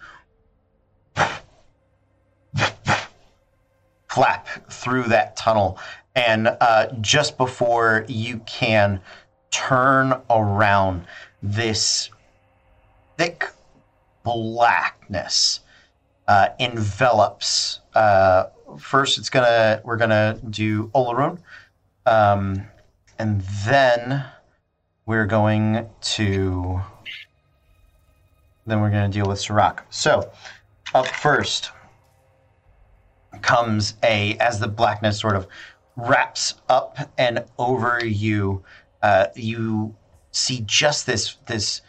flap through that tunnel, and uh, just before you can turn around, this thick blackness uh, envelops. Uh, first, it's gonna we're gonna do Olorun, um, and then we're going to then we're gonna deal with Sirak. So, up first comes a as the blackness sort of wraps up and over you. Uh, you see just this this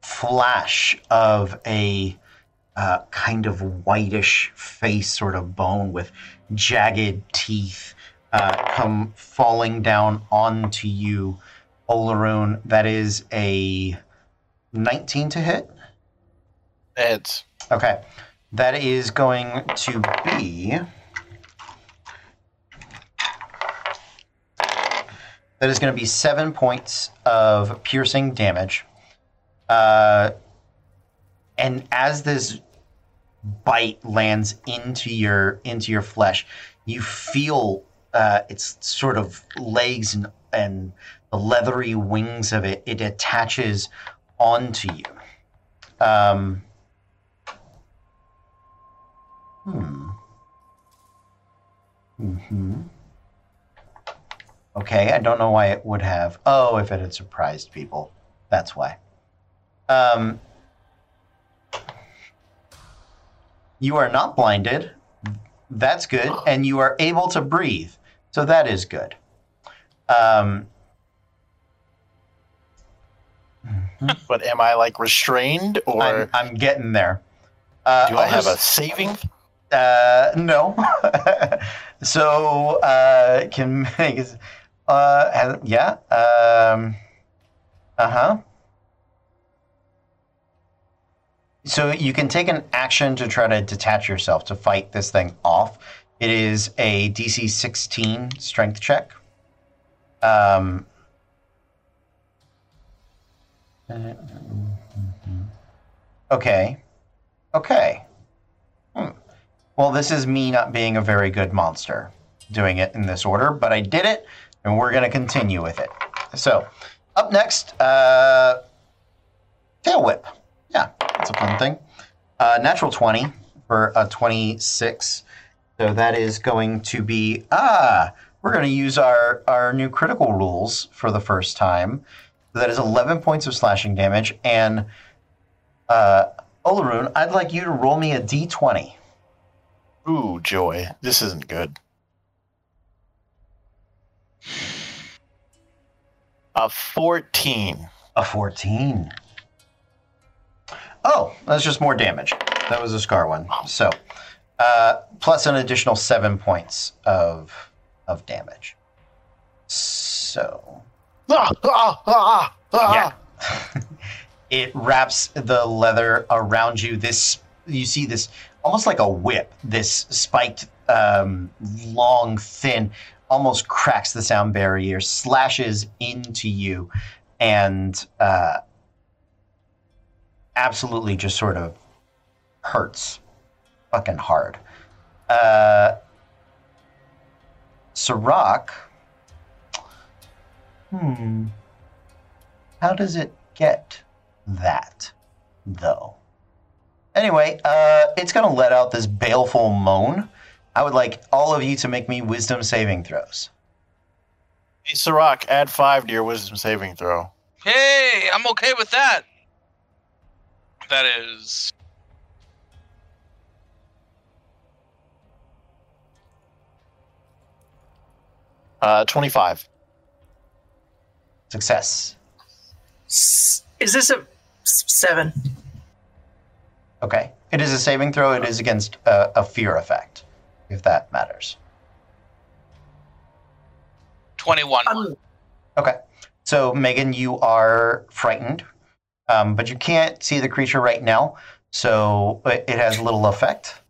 flash of a uh, kind of whitish face, sort of bone with jagged teeth, uh, come falling down onto you, Olorun. That is a nineteen to hit. It's okay. That is going to be. That is going to be seven points of piercing damage. Uh, and as this bite lands into your into your flesh, you feel uh, its sort of legs and, and the leathery wings of it. It attaches onto you. Um, hmm. Mm-hmm. Okay, I don't know why it would have. Oh, if it had surprised people. That's why. Um, you are not blinded. That's good. And you are able to breathe. So that is good. Um, but am I, like, restrained? Or I'm, I'm getting there. Uh, Do I have a saving? Uh, no. so, uh, can make... Uh, yeah. Um, uh-huh. So you can take an action to try to detach yourself to fight this thing off. It is a D C sixteen strength check. Um, okay. Okay. Hmm. Well, this is me not being a very good monster doing it in this order, but I did it, and we're going to continue with it. So, up next, uh, Tail Whip. Yeah, that's a fun thing. Uh, natural twenty for a twenty-six. So that is going to be, ah, we're going to use our, our new critical rules for the first time. So that is eleven points of slashing damage. And, uh, Olorun, I'd like you to roll me a d twenty. Ooh, joy. This isn't good. A fourteen. A fourteen. Oh, that's just more damage. That was a scar one. So, uh, plus an additional seven points of of damage. So, ah, ah, ah, ah. Yeah. It wraps the leather around you. This, you see this, almost like a whip, this spiked, um, long, thin, almost cracks the sound barrier, slashes into you, and uh, absolutely just sort of hurts fucking hard. Uh, Sirak, hmm, how does it get that, though? Anyway, uh, it's going to let out this baleful moan. I would like all of you to make me wisdom saving throws. Hey, Sirak, add five to your wisdom saving throw. Hey, I'm okay with that. That is... Uh, twenty-five. Success. Is this a seven? Okay. It is a saving throw. It is against uh, a fear effect, if that matters. twenty-one. Um, okay. So, Megan, you are frightened, um, but you can't see the creature right now, so it has little effect.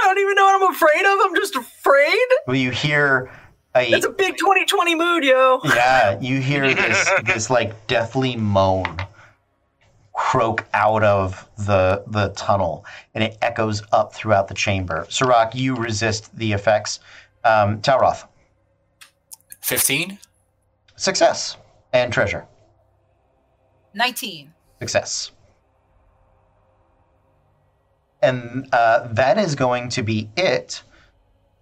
I don't even know what I'm afraid of. I'm just afraid. Well, you hear... A, That's a big twenty twenty mood, yo. Yeah, you hear this, this like, deathly moan croak out of the the tunnel, and it echoes up throughout the chamber. Sirak, you resist the effects. Um, Talroth. fifteen. Success. And treasure. nineteen. Success. And uh, that is going to be it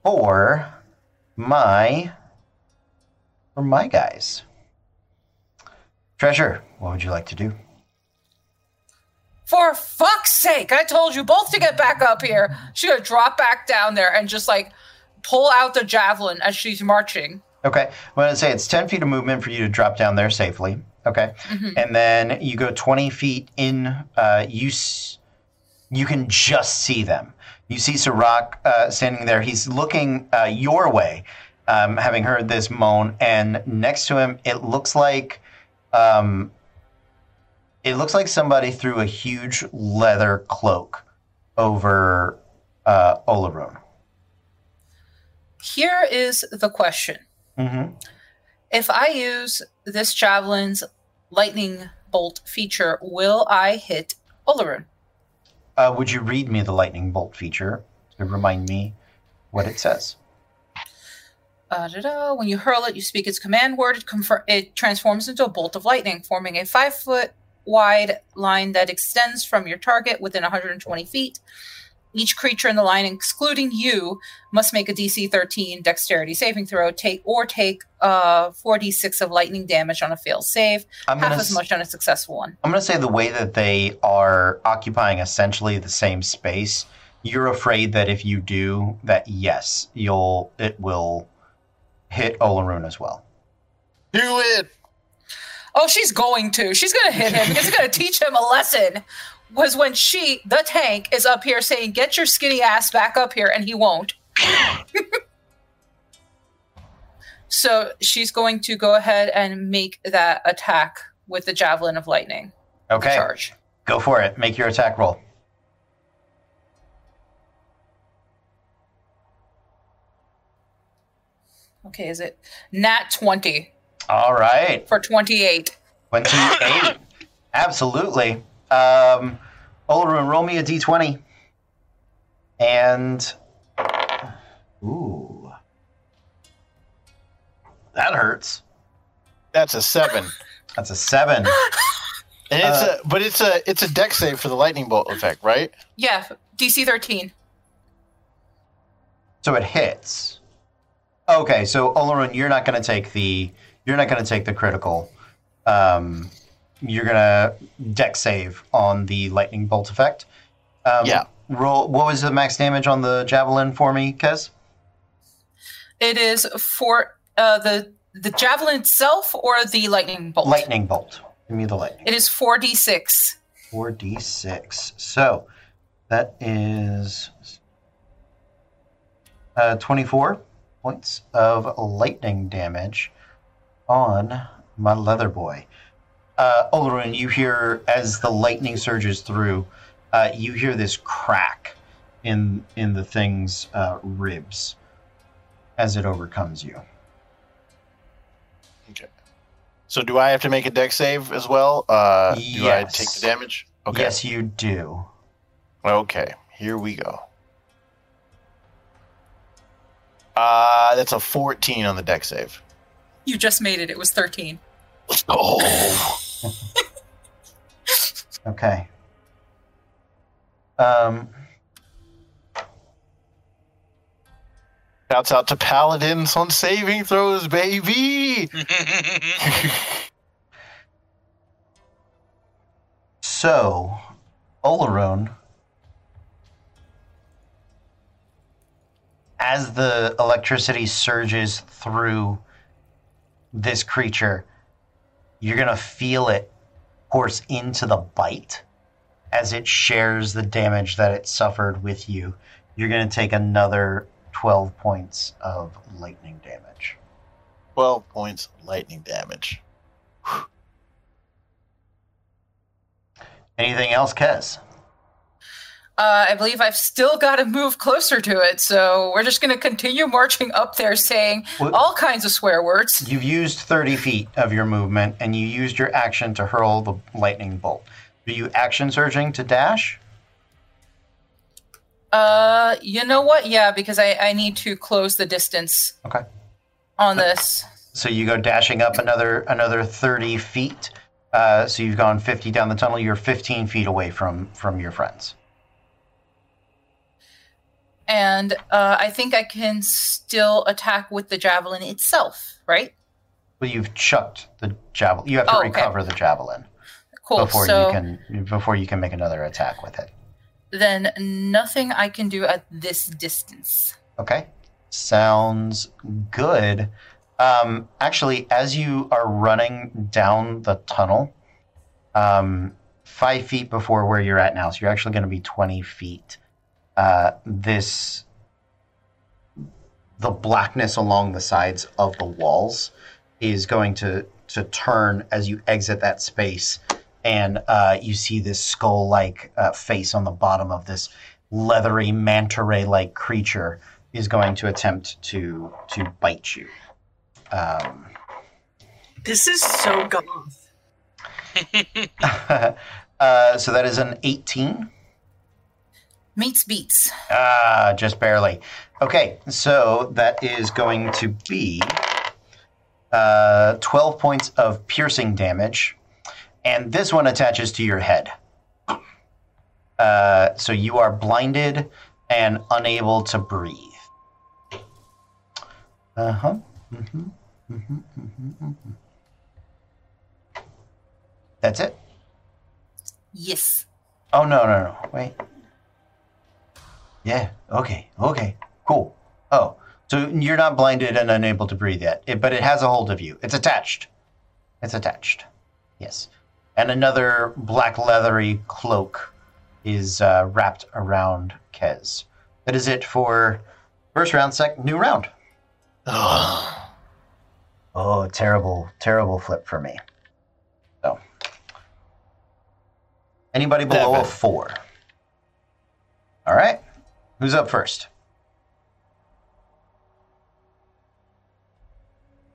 for my, for my guys. Treasure, what would you like to do? For fuck's sake, I told you both to get back up here. She's going to drop back down there and just, like, pull out the javelin as she's marching. Okay. I'm going to say it's ten feet of movement for you to drop down there safely. Okay. Mm-hmm. And then you go twenty feet in. Uh, you, you can just see them. You see Sirak uh, standing there. He's looking uh, your way, um, having heard this moan. And next to him, it looks like... Um, It looks like somebody threw a huge leather cloak over uh, Olorun. Here is the question. Mm-hmm. If I use this javelin's lightning bolt feature, will I hit Olorun? Uh, would you read me the lightning bolt feature to remind me what it says? Uh, when you hurl it, you speak its command word. It, confer- it transforms into a bolt of lightning, forming a five-foot wide line that extends from your target within one hundred twenty feet. Each creature in the line, excluding you, must make a D C thirteen dexterity saving throw, take or take uh, four d six of lightning damage on a failed save, I'm half as much on a successful one. I'm going to say the way that they are occupying essentially the same space, you're afraid that if you do that, yes, you'll it will hit Olorun as well. Do it! Oh, she's going to. She's going to hit him. It's going to teach him a lesson. Was when she, the tank, is up here saying, get your skinny ass back up here, and he won't. So she's going to go ahead and make that attack with the Javelin of Lightning. Okay. Charge. Go for it. Make your attack roll. Okay, is it nat twenty? All right. For twenty-eight. twenty-eight. Absolutely. Um, Olorun, roll me a d twenty. And, ooh. That hurts. That's a seven. That's a seven. And it's uh, a, but it's a it's a dex save for the lightning bolt effect, right? Yeah, D C thirteen. So it hits. Okay, so Olorun, you're not going to take the... You're not going to take the critical. Um, you're going to dex save on the lightning bolt effect. Um, yeah. Roll. What was the max damage on the javelin for me, Kez? It is for uh, the the javelin itself or the lightning bolt? Lightning bolt. Give me the lightning. It is four d six. four d six. So that is uh, twenty-four points of lightning damage on my leather boy. Uh, Olorun, you hear, as the lightning surges through, uh, you hear this crack in in the thing's uh, ribs as it overcomes you. Okay. So do I have to make a dex save as well? Uh, do yes. I take the damage? Okay. Yes, you do. Okay, here we go. Uh, that's a fourteen on the dex save. You just made it. It was thirteen. Oh. Okay. Um. Shouts out to paladins on saving throws, baby. So, Olorun, as the electricity surges through this creature, you're going to feel it course into the bite as it shares the damage that it suffered with you. You're going to take another twelve points of lightning damage. twelve points of lightning damage. Whew. Anything else, Kez? Uh, I believe I've still got to move closer to it, so we're just going to continue marching up there saying well, all kinds of swear words. You've used thirty feet of your movement, and you used your action to hurl the lightning bolt. Are you action surging to dash? Uh, you know what? Yeah, because I, I need to close the distance. Okay. On this. So you go dashing up another another thirty feet. Uh, so you've gone fifty down the tunnel. You're fifteen feet away from, from your friends. And uh, I think I can still attack with the javelin itself, right? Well, you've chucked the javelin. You have to oh, okay. recover the javelin. Cool. Before so, you can before you can make another attack with it. Then nothing I can do at this distance. Okay, sounds good. Um, actually, as you are running down the tunnel, um, five feet before where you're at now, so you're actually going to be twenty feet. Uh, this, the blackness along the sides of the walls is going to, to turn as you exit that space, and uh, you see this skull-like uh, face on the bottom of this leathery, manta ray-like creature is going to attempt to to bite you. Um, this is so goth. uh, so that is an eighteen. Meets beats. Ah, just barely. Okay, so that is going to be uh, twelve points of piercing damage. And this one attaches to your head. Uh, so you are blinded and unable to breathe. Uh-huh. Mm-hmm. Mm-hmm. Mm-hmm. Mm-hmm. That's it? Yes. Oh, no, no, no. Wait. Yeah, okay, okay, cool. Oh, so you're not blinded and unable to breathe yet, it, but it has a hold of you. It's attached. It's attached, yes. And another black leathery cloak is uh, wrapped around Kez. That is it for first round, second, new round. Oh, oh terrible, terrible flip for me. So, anybody below Never. a four? All right. Who's up first?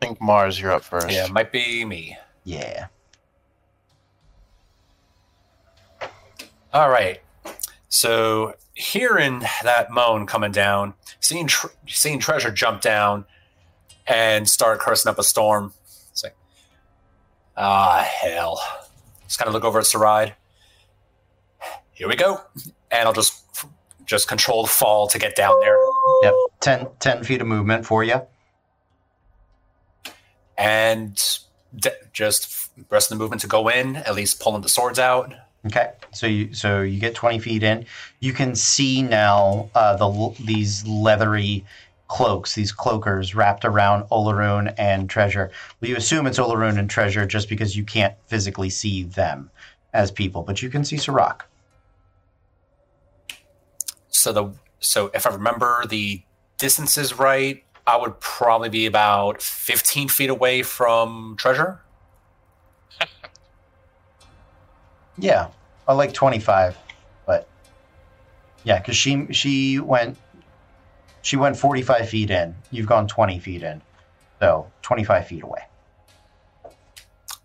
I think Mars, you're up first. Yeah, it might be me. Yeah. All right. So hearing that moan coming down, seeing tre- seeing Treasure jump down and start cursing up a storm. It's like, ah, hell. Just kind of look over at Sarai. Here we go. And I'll just... Just controlled fall to get down there. Yep. Ten, ten feet of movement for you. And de- just rest of the movement to go in, at least pulling the swords out. Okay. So you so you get twenty feet in. You can see now uh, the these leathery cloaks, these cloakers wrapped around Olorun and Treasure. Well, you assume it's Olorun and Treasure just because you can't physically see them as people, but you can see Sirak. So the so if I remember the distances right, I would probably be about fifteen feet away from Treasure. Yeah, I like twenty-five, but yeah, because she she went she went forty-five feet in. You've gone twenty feet in, so twenty-five feet away.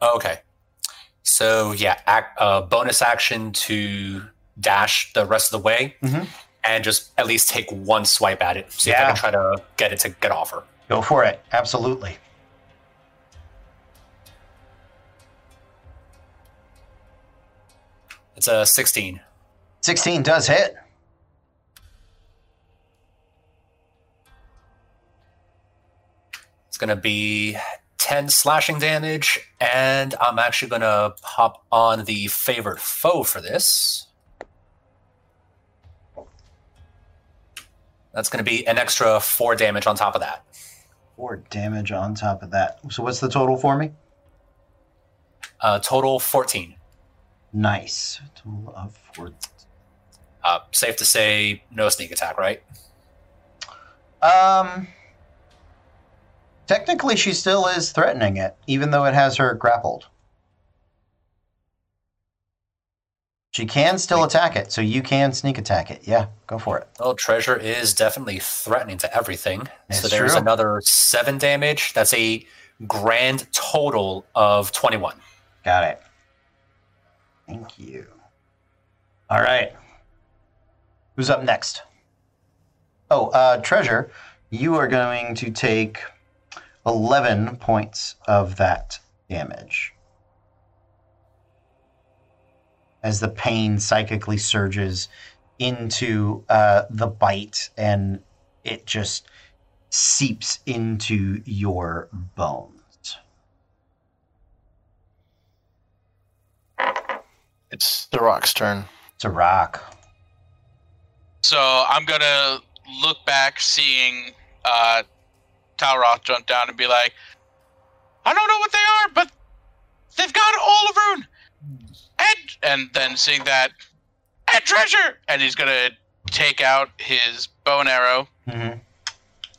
Okay, so yeah, act, uh, bonus action to dash the rest of the way, mm-hmm. and just at least take one swipe at it. See yeah. if I can try to get it to get off her. Go for it, absolutely. It's a sixteen. sixteen does hit. It's going to be ten slashing damage, and I'm actually going to hop on the favored foe for this. That's going to be an extra four damage on top of that. four damage on top of that. So what's the total for me? Uh, total fourteen. Nice. Tool of four. Uh, safe to say no sneak attack, right? Um, technically she still is threatening it, even though it has her grappled. She can still attack it, so you can sneak attack it. Yeah, go for it. Well, Treasure is definitely threatening to everything. It's so there's true. Another seven damage. That's a grand total of twenty-one. Got it. Thank you. All right. Who's up next? Oh, uh, Treasure, you are going to take eleven points of that damage as the pain psychically surges into uh, the bite, and it just seeps into your bone. It's the rock's turn. It's a rock. So I'm going to look back, seeing uh, Talroth jump down and be like, I don't know what they are, but they've got Olorun! And, and then seeing that, and Treasure! And he's going to take out his bow and arrow. Mm-hmm.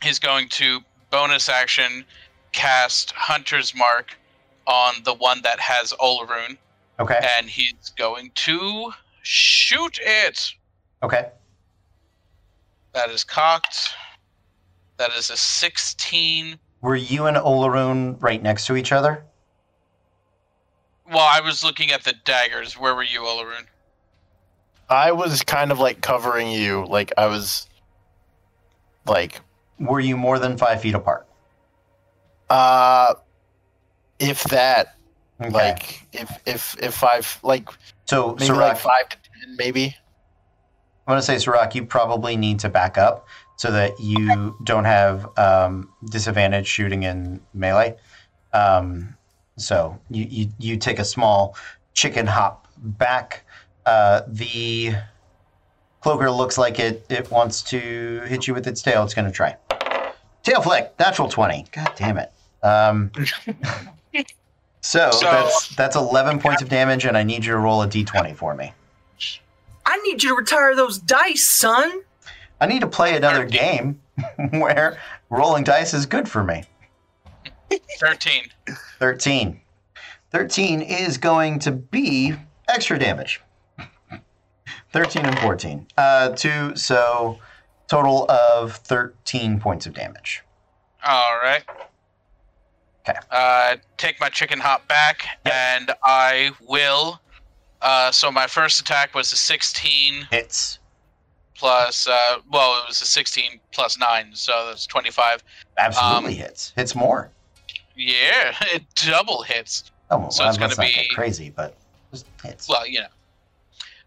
He's going to bonus action cast Hunter's Mark on the one that has Olorun. Okay. And he's going to shoot it. Okay. That is cocked. That is a sixteen. Were you and Olorun right next to each other? Well, I was looking at the daggers. Where were you, Olorun? I was kind of like covering you. Like I was like... Were you more than five feet apart? Uh, if that... Okay. Like if if if I've like so maybe Sirak, like five to ten maybe. I'm gonna say Sirak, you probably need to back up so that you okay. don't have um, disadvantage shooting in melee. Um, so you, you you take a small chicken hop back. Uh, the cloaker looks like it it wants to hit you with its tail. It's gonna try. Tail flick, natural twenty. God damn it. Um, So, so that's that's eleven points of damage, and I need you to roll a d twenty for me. I need you to retire those dice, son. I need to play another game where rolling dice is good for me. thirteen. thirteen. thirteen is going to be extra damage. thirteen and fourteen. Uh, two, so total of thirteen points of damage. All right. Uh, take my chicken hop back, yep. and I will. Uh, so my first attack was a sixteen. Hits. Plus, uh, well, it was a sixteen plus nine, so that's twenty-five. Absolutely um, hits. Hits more. Yeah, it double hits. Oh, well, so it's going to be crazy, but just hits. Well, you know.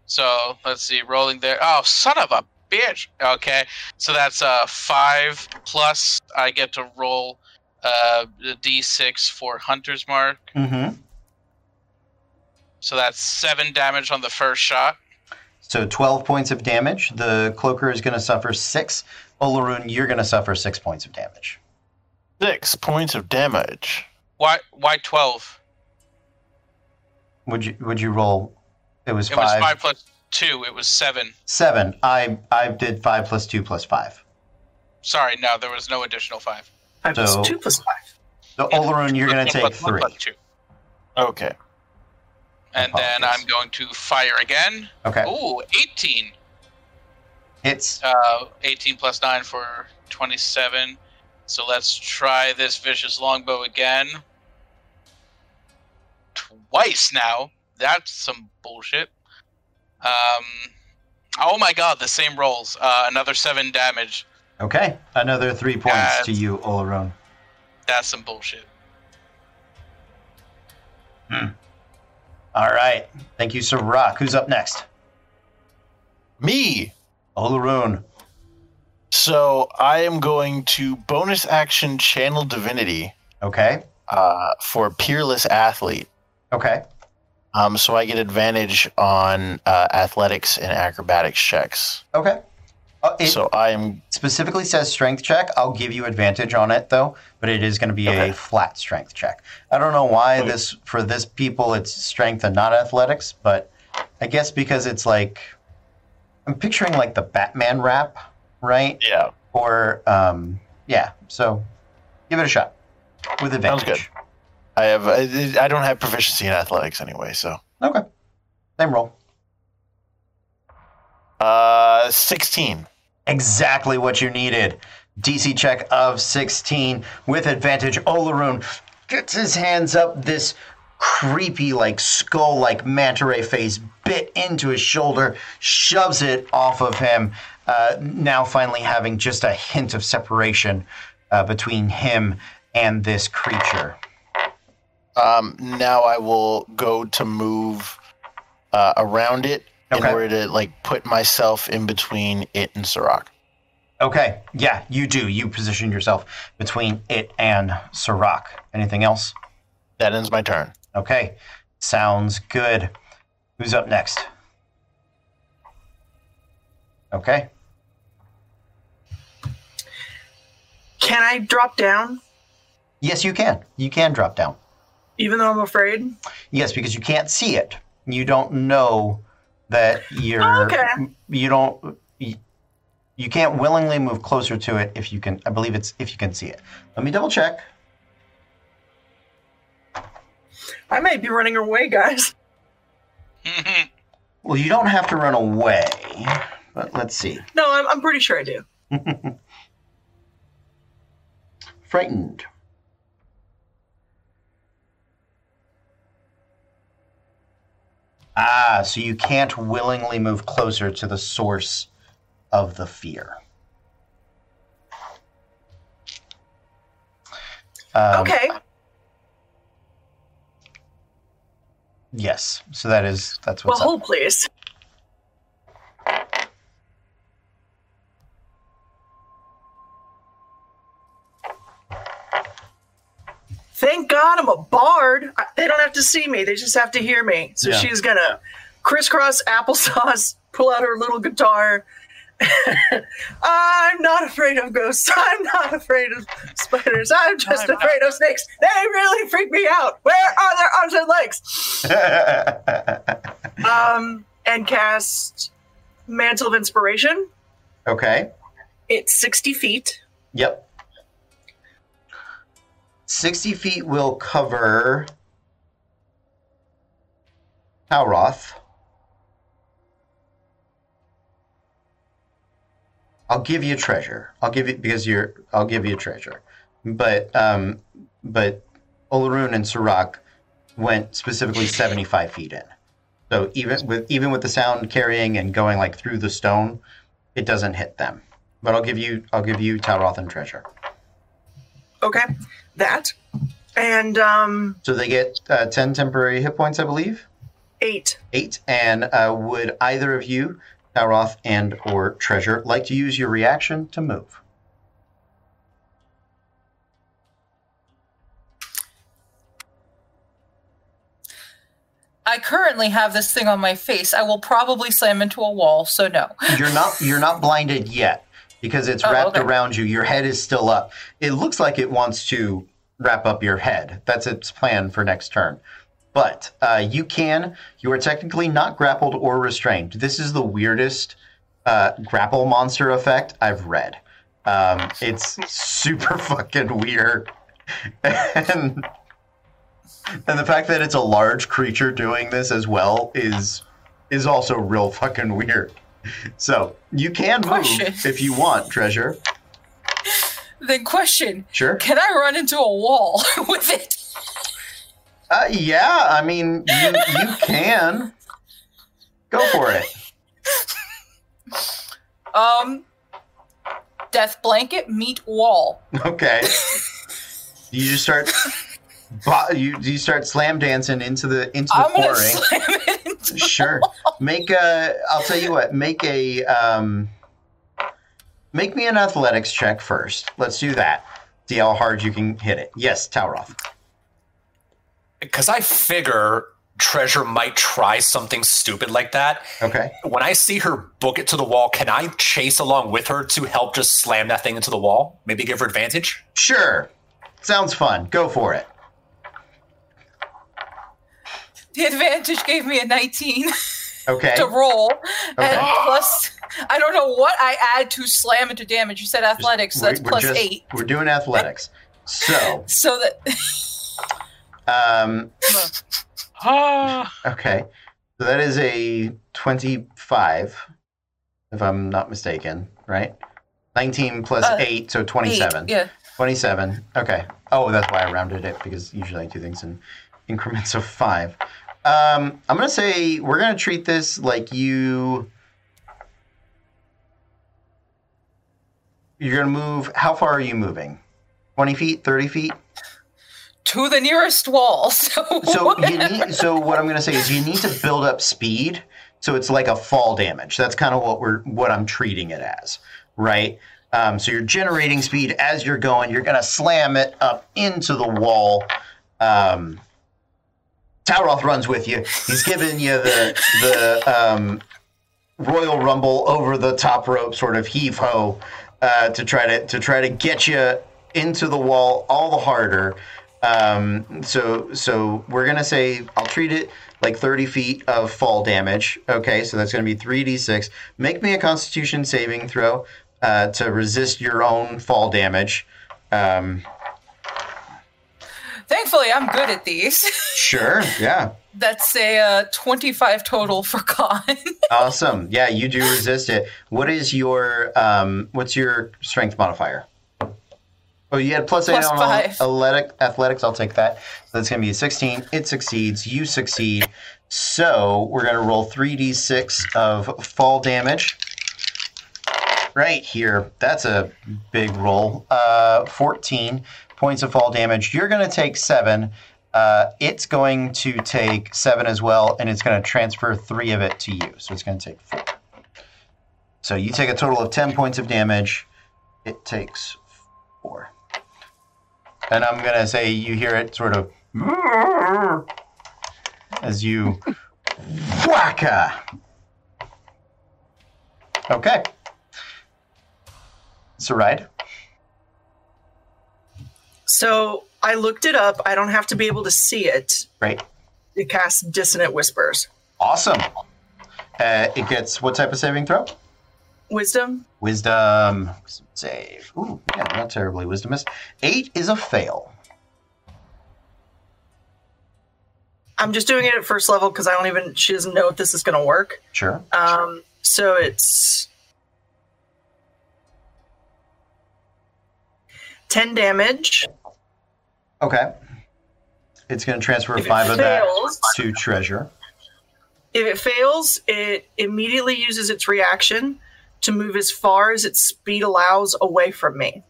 So let's see, rolling there. Oh, son of a bitch. Okay, so that's uh, five plus. I get to roll. Uh, the d six for Hunter's Mark. Mm-hmm. So that's seven damage on the first shot. So twelve points of damage. The cloaker is going to suffer six. Olorun, you're going to suffer six points of damage. Six points of damage. Why? Why twelve? Would you? Would you roll? It was it five. It was five plus two. It was seven. Seven. I I did five plus two plus five. Sorry, no, there was no additional five. Five so, plus two plus five. So, Olorun, you're going to take three. Two. Okay. And Apologies. Then I'm going to fire again. Okay. Ooh, eighteen. Hits. Uh, eighteen plus nine for twenty-seven. So let's try this Vicious Longbow again. Twice now. That's some bullshit. Um, oh my god, the same rolls. Uh, another seven damage. Okay. Another three points uh, to you, Olorun. That's some bullshit. Hmm. All right. Thank you, Sirak. Who's up next? Me. Olorun. So I am going to bonus action channel divinity. Okay. Uh, for Peerless Athlete. Okay. Um, so I get advantage on uh, athletics and acrobatics checks. Okay. Uh, it so I am specifically says strength check. I'll give you advantage on it though, but it is going to be okay. a flat strength check. I don't know why okay. this for this people it's strength and not athletics, but I guess because it's like I'm picturing like the Batman rap, right? Yeah. Or um, yeah. So give it a shot with advantage. Sounds good. I have I don't have proficiency in athletics anyway, so okay. Same roll. Uh, sixteen. Exactly what you needed. D C check of sixteen with advantage. Olorun gets his hands up. This creepy, like, skull-like manta ray face bit into his shoulder, shoves it off of him, uh, now finally having just a hint of separation uh, between him and this creature. Um, now I will go to move uh, around it okay. in order to, like, put myself in between it and Sirak. Okay. Yeah, you do. You position yourself between it and Sirak. Anything else? That ends my turn. Okay. Sounds good. Who's up next? Okay. Can I drop down? Yes, you can. You can drop down. Even though I'm afraid? Yes, because you can't see it. You don't know that you're... Oh, okay. You don't... You, you can't willingly move closer to it if you can... I believe it's if you can see it. Let me double check. I might be running away, guys. Well, you don't have to run away, but let's see. No, I'm, I'm pretty sure I do. Frightened. Ah, so you can't willingly move closer to the source of the fear. Um, okay. Yes, so that is, that's what's well, up. Well, hold, please. Thank God I'm a bard. They don't have to see me. They just have to hear me. So yeah. She's going to crisscross applesauce, pull out her little guitar. I'm not afraid of ghosts. I'm not afraid of spiders. I'm just I'm afraid not. of snakes. They really freak me out. Where are their arms and legs? um, and cast Mantle of Inspiration. Okay. It's sixty feet. Yep. sixty feet will cover Talroth. I'll give you treasure. I'll give you because you're. I'll give you treasure, but um, but Olorun and Sirak went specifically seventy-five feet in. So even with even with the sound carrying and going like through the stone, it doesn't hit them. But I'll give you. I'll give you Talroth and treasure. Okay. That. And, um... So they get uh, ten temporary hit points, I believe? Eight. Eight. And uh, would either of you, Talroth and or Treasure, like to use your reaction to move? I currently have this thing on my face. I will probably slam into a wall, so no. You're not. You're not blinded yet. Because it's wrapped oh, okay. around you. Your head is still up. It looks like it wants to wrap up your head. That's its plan for next turn. But uh, you can. You are technically not grappled or restrained. This is the weirdest uh, grapple monster effect I've read. Um, it's super fucking weird. and And the fact that it's a large creature doing this as well is is also real fucking weird. So you can move question. if you want, Treasure. Then question. Sure. Can I run into a wall with it? Uh, yeah, I mean, you, you can. Go for it. Um, death blanket, meet wall. Okay. You just start... You, you start slam dancing into the into the I'm pouring. Slam it into sure. The wall. Make a. I'll tell you what. Make a. Um, make me an athletics check first. Let's do that. See how hard you can hit it. Yes, Talroth. Because I figure Treasure might try something stupid like that. Okay. When I see her book it to the wall, can I chase along with her to help just slam that thing into the wall? Maybe give her advantage. Sure. Sounds fun. Go for it. The advantage gave me a nineteen okay. to roll, okay. and plus, I don't know what I add to slam into damage. You said athletics, so that's we're, we're plus just, eight. We're doing athletics. So So that... um, okay, so that is a twenty-five, if I'm not mistaken, right? nineteen plus uh, eight, so twenty-seven. Eight, yeah. twenty-seven, okay. Oh, that's why I rounded it, because usually I do things in increments of five. Um, I'm going to say we're going to treat this like you... You're going to move... How far are you moving? twenty feet? thirty feet? To the nearest wall. So, so, you need, so what I'm going to say is you need to build up speed so it's like a fall damage. That's kind of what we're what I'm treating it as, right? Um, so you're generating speed as you're going. You're going to slam it up into the wall. Um... Talroth runs with you. He's giving you the the um, Royal Rumble over the top rope sort of heave ho uh, to try to to try to get you into the wall all the harder. Um, so so we're gonna say I'll treat it like thirty feet of fall damage. Okay, so that's gonna be three d six. Make me a Constitution saving throw uh, to resist your own fall damage. Um, Thankfully, I'm good at these. Sure, yeah. That's a uh, twenty-five total for con. Awesome. Yeah, you do resist it. What is your um, what's your strength modifier? Oh, you had plus, plus eight five. on athletics. I'll take that. So that's going to be a sixteen. It succeeds. You succeed. So we're going to roll three d six of fall damage. Right here. That's a big roll. Uh, fourteen. Points of fall damage. You're going to take seven. Uh, it's going to take seven as well, and it's going to transfer three of it to you. So it's going to take four. So you take a total of ten points of damage. It takes four. And I'm going to say you hear it sort of as you whacka. Okay. It's a ride. So I looked it up. I don't have to be able to see it. Right. It casts Dissonant Whispers. Awesome. Uh, it gets what type of saving throw? Wisdom. Wisdom. Save. Ooh, yeah, not terribly wisdomous. Eight is a fail. I'm just doing it at first level because I don't even, she doesn't know if this is going to work. Sure. Um. So it's ten damage. Okay. It's going to transfer five of that to Treasure. If it fails, it immediately uses its reaction to move as far as its speed allows away from me.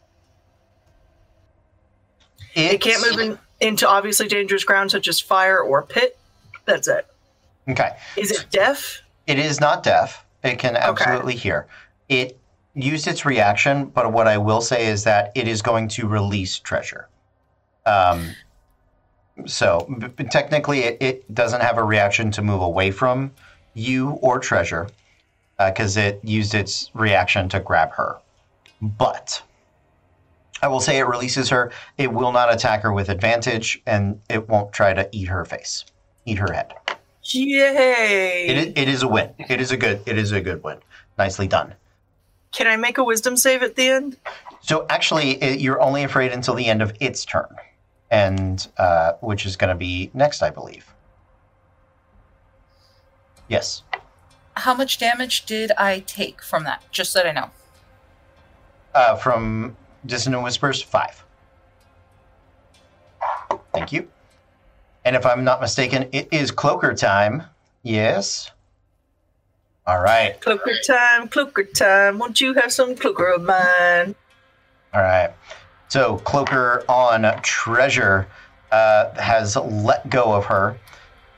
It's... It can't move in, into obviously dangerous ground such as fire or pit. That's it. Okay. Is it deaf? It is not deaf. It can absolutely okay. hear. It used its reaction, but what I will say is that it is going to release Treasure. Um, so b- technically it, it doesn't have a reaction to move away from you or Treasure because uh, it used its reaction to grab her. But I will say it releases her. It will not attack her with advantage, and it won't try to eat her face, eat her head. Yay! It, it is a win. It is a good, it is a good win. Nicely done. Can I make a wisdom save at the end? So actually, it, you're only afraid until the end of its turn. and uh, which is going to be next, I believe. Yes. How much damage did I take from that? Just so that I know. Uh, from Dissonant Whispers, five. Thank you. And if I'm not mistaken, it is Cloaker time. Yes. All right. Cloaker time, Cloaker time. Won't you have some Cloaker of mine? All right. So Cloaker on Treasure uh, has let go of her.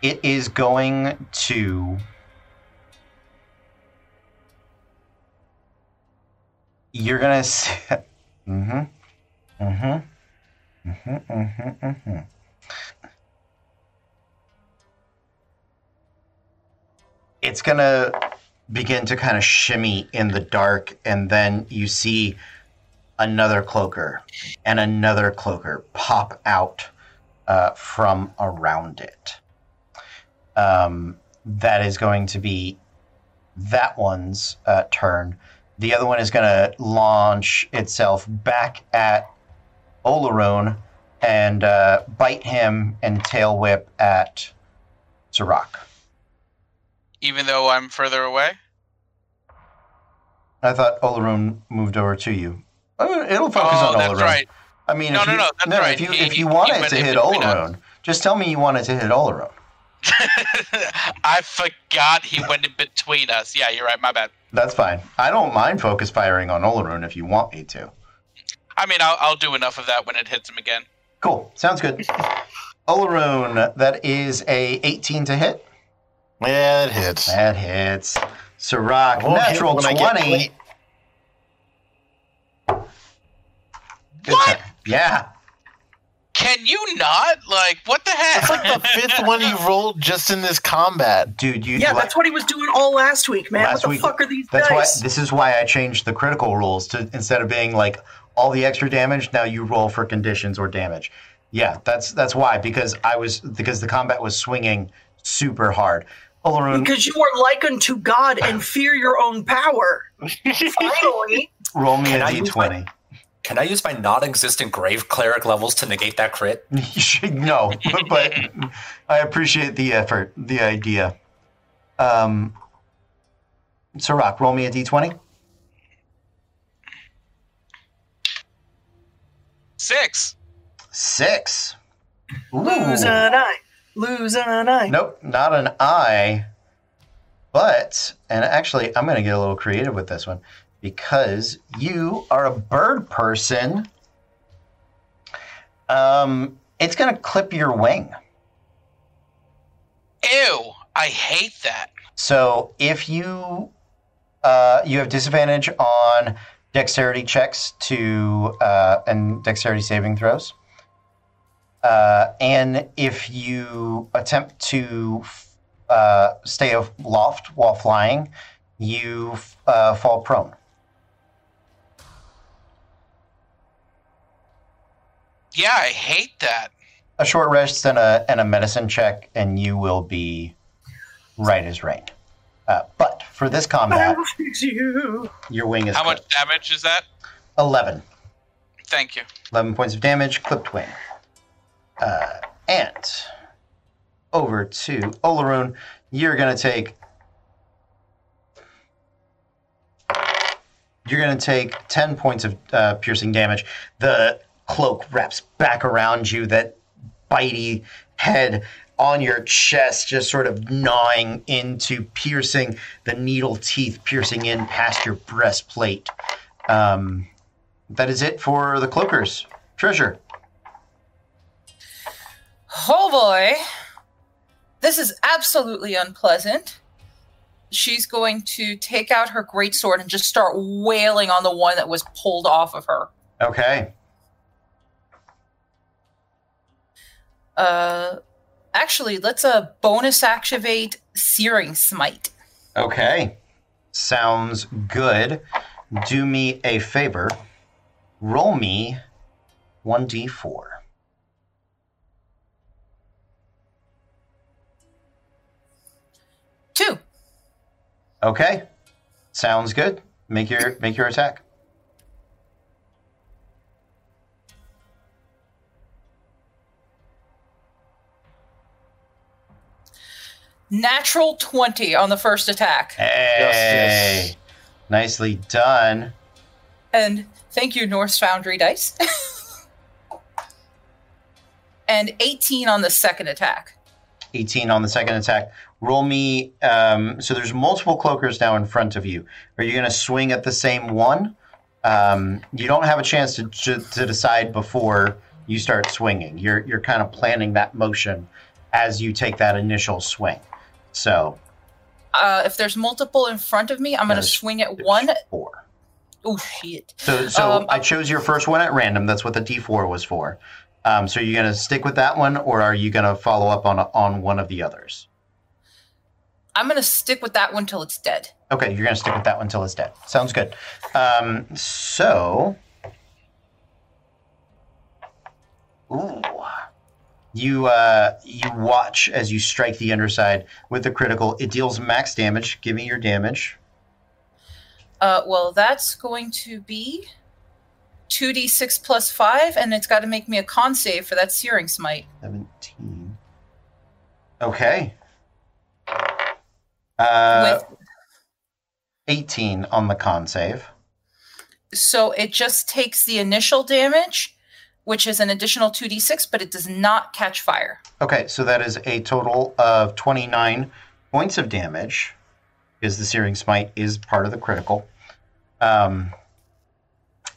It is going to You're going to see Mhm. Mhm. Mhm. Mhm. Mhm. It's going to begin to kind of shimmy in the dark, and then you see another Cloaker and another Cloaker pop out uh, from around it. Um, that is going to be that one's uh, turn. The other one is going to launch itself back at Olorun and uh, bite him and tail whip at Sirak. Even though I'm further away? I thought Olorun moved over to you. It'll focus oh, on Olorun. That's right. I mean, no, if no, you, no, that's no, right. If you, he, if you wanted he, to hit Olorun, just tell me you wanted to hit Olorun. I forgot he went in between us. Yeah, you're right. My bad. That's fine. I don't mind focus firing on Olorun if you want me to. I mean, I'll, I'll do enough of that when it hits him again. Cool. Sounds good. Olorun, that is a eighteen to hit. Yeah, it hits. That hits. Sirak, natural twenty. What? Yeah. Can you not? Like, what the heck? It's like the fifth one he rolled just in this combat. Dude, you... Yeah, what? That's what he was doing all last week, man. Last what the week, fuck are these that's dice? Why, this is why I changed the critical rules to, instead of being like, all the extra damage, now you roll for conditions or damage. Yeah, that's that's why, because I was... Because the combat was swinging super hard. Olorun, because you are likened to God and fear your own power. Finally. Roll me Can a I d twenty. Can I use my non-existent Grave Cleric levels to negate that crit? No, but, but I appreciate the effort, the idea. Um, Sirak, roll me a d twenty. Six. Six. Ooh. Lose an eye. Lose an eye. Nope, not an eye. But, and actually, I'm going to get a little creative with this one. Because you are a bird person, um, it's going to clip your wing. Ew, I hate that. So if you uh, you have disadvantage on dexterity checks to uh, and dexterity saving throws, uh, and if you attempt to uh, stay aloft while flying, you uh, fall prone. Yeah, I hate that. A short rest and a and a medicine check, and you will be right as rain. Uh, but for this combat, you. your wing is... How clipped. Much damage is that? eleven. Thank you. eleven points of damage, clipped wing. Uh, and over to Olorun. You're going to take... You're going to take ten points of uh, piercing damage. The cloak wraps back around you, that bitey head on your chest, just sort of gnawing into, piercing the needle teeth, piercing in past your breastplate. Um, that is it for the Cloakers. Treasure. Oh boy. This is absolutely unpleasant. She's going to take out her greatsword and just start wailing on the one that was pulled off of her. Okay. Uh, actually, let's uh, bonus activate Searing Smite. Okay. Sounds good. Do me a favor. Roll me one d four. Two. Okay. Sounds good. Make your make your attack. Natural twenty on the first attack. Hey, yes, yes. Nicely done. And thank you, Norse Foundry dice. And eighteen on the second attack. eighteen on the second attack. Roll me. Um, so there's multiple cloakers now in front of you. Are you going to swing at the same one? Um, you don't have a chance to, to to decide before you start swinging. You're you're kind of planning that motion as you take that initial swing. So, uh, if there's multiple in front of me, I'm going to swing at one. Four. Oh shit! So so um, I chose your first one at random. That's what the D four was for. Um, so are you going to stick with that one, or are you going to follow up on on one of the others? I'm going to stick with that one till it's dead. Okay, you're going to stick with that one till it's dead. Sounds good. Um, so, ooh, you uh, you watch as you strike the underside with the critical. It deals max damage. Give me your damage. Uh, well, that's going to be two d six plus five, and it's got to make me a con save for that Searing Smite. seventeen. Okay. Uh, With, eighteen on the con save. So it just takes the initial damage, which is an additional two d six, but it does not catch fire. Okay, so that is a total of twenty-nine points of damage, because the Searing Smite is part of the critical. Um...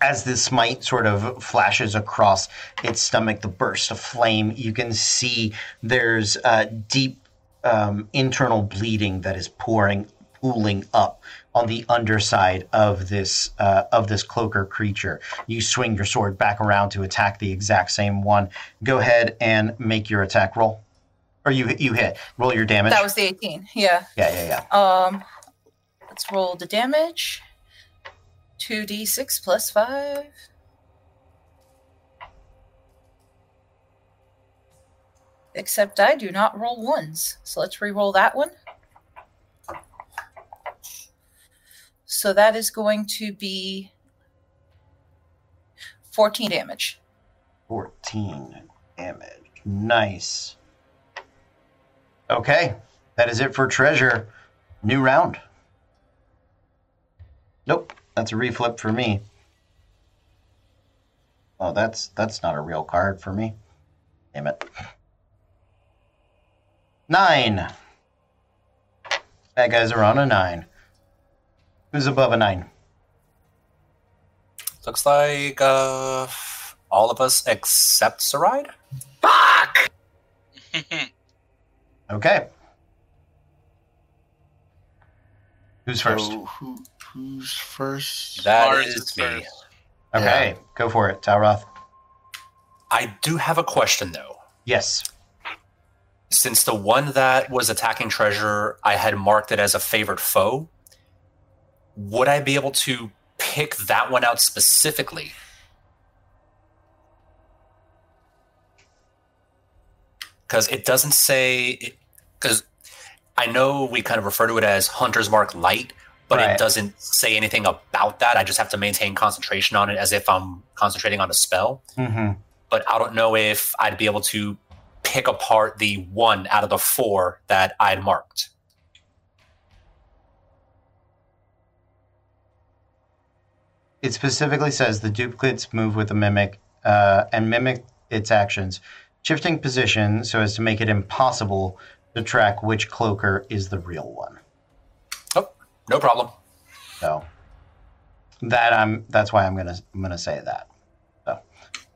As this smite sort of flashes across its stomach, the burst of flame, you can see there's uh, deep um, internal bleeding that is pouring, pooling up on the underside of this uh, of this cloaker creature. You swing your sword back around to attack the exact same one. Go ahead and make your attack roll, or you you hit. Roll your damage. That was the eighteen. Yeah. Yeah, yeah, yeah. Um, let's roll the damage. two d six plus five. Except I do not roll ones. So let's re-roll that one. So that is going to be fourteen damage. fourteen damage. Nice. Okay. That is it for Treasure. New round. Nope. That's a reflip for me. Oh, that's that's not a real card for me. Damn it. Nine. Bad guys are on a nine. Who's above a nine? Looks like uh, all of us except Sarai. Fuck! Okay. Who's first? Oh, who? Who's first? That Mars is me. First. Okay, yeah. Go for it, Talroth. I do have a question, though. Yes. Since the one that was attacking Treasure, I had marked it as a favored foe, would I be able to pick that one out specifically? Because it doesn't say... Because I know we kind of refer to it as Hunter's Mark Light, but right. It doesn't say anything about that. I just have to maintain concentration on it as if I'm concentrating on a spell. Mm-hmm. But I don't know if I'd be able to pick apart the one out of the four that I'd marked. It specifically says the duplicates move with a mimic uh, and mimic its actions, shifting position so as to make it impossible to track which cloaker is the real one. No problem. So that I'm. That's why I'm gonna. I'm gonna say that. So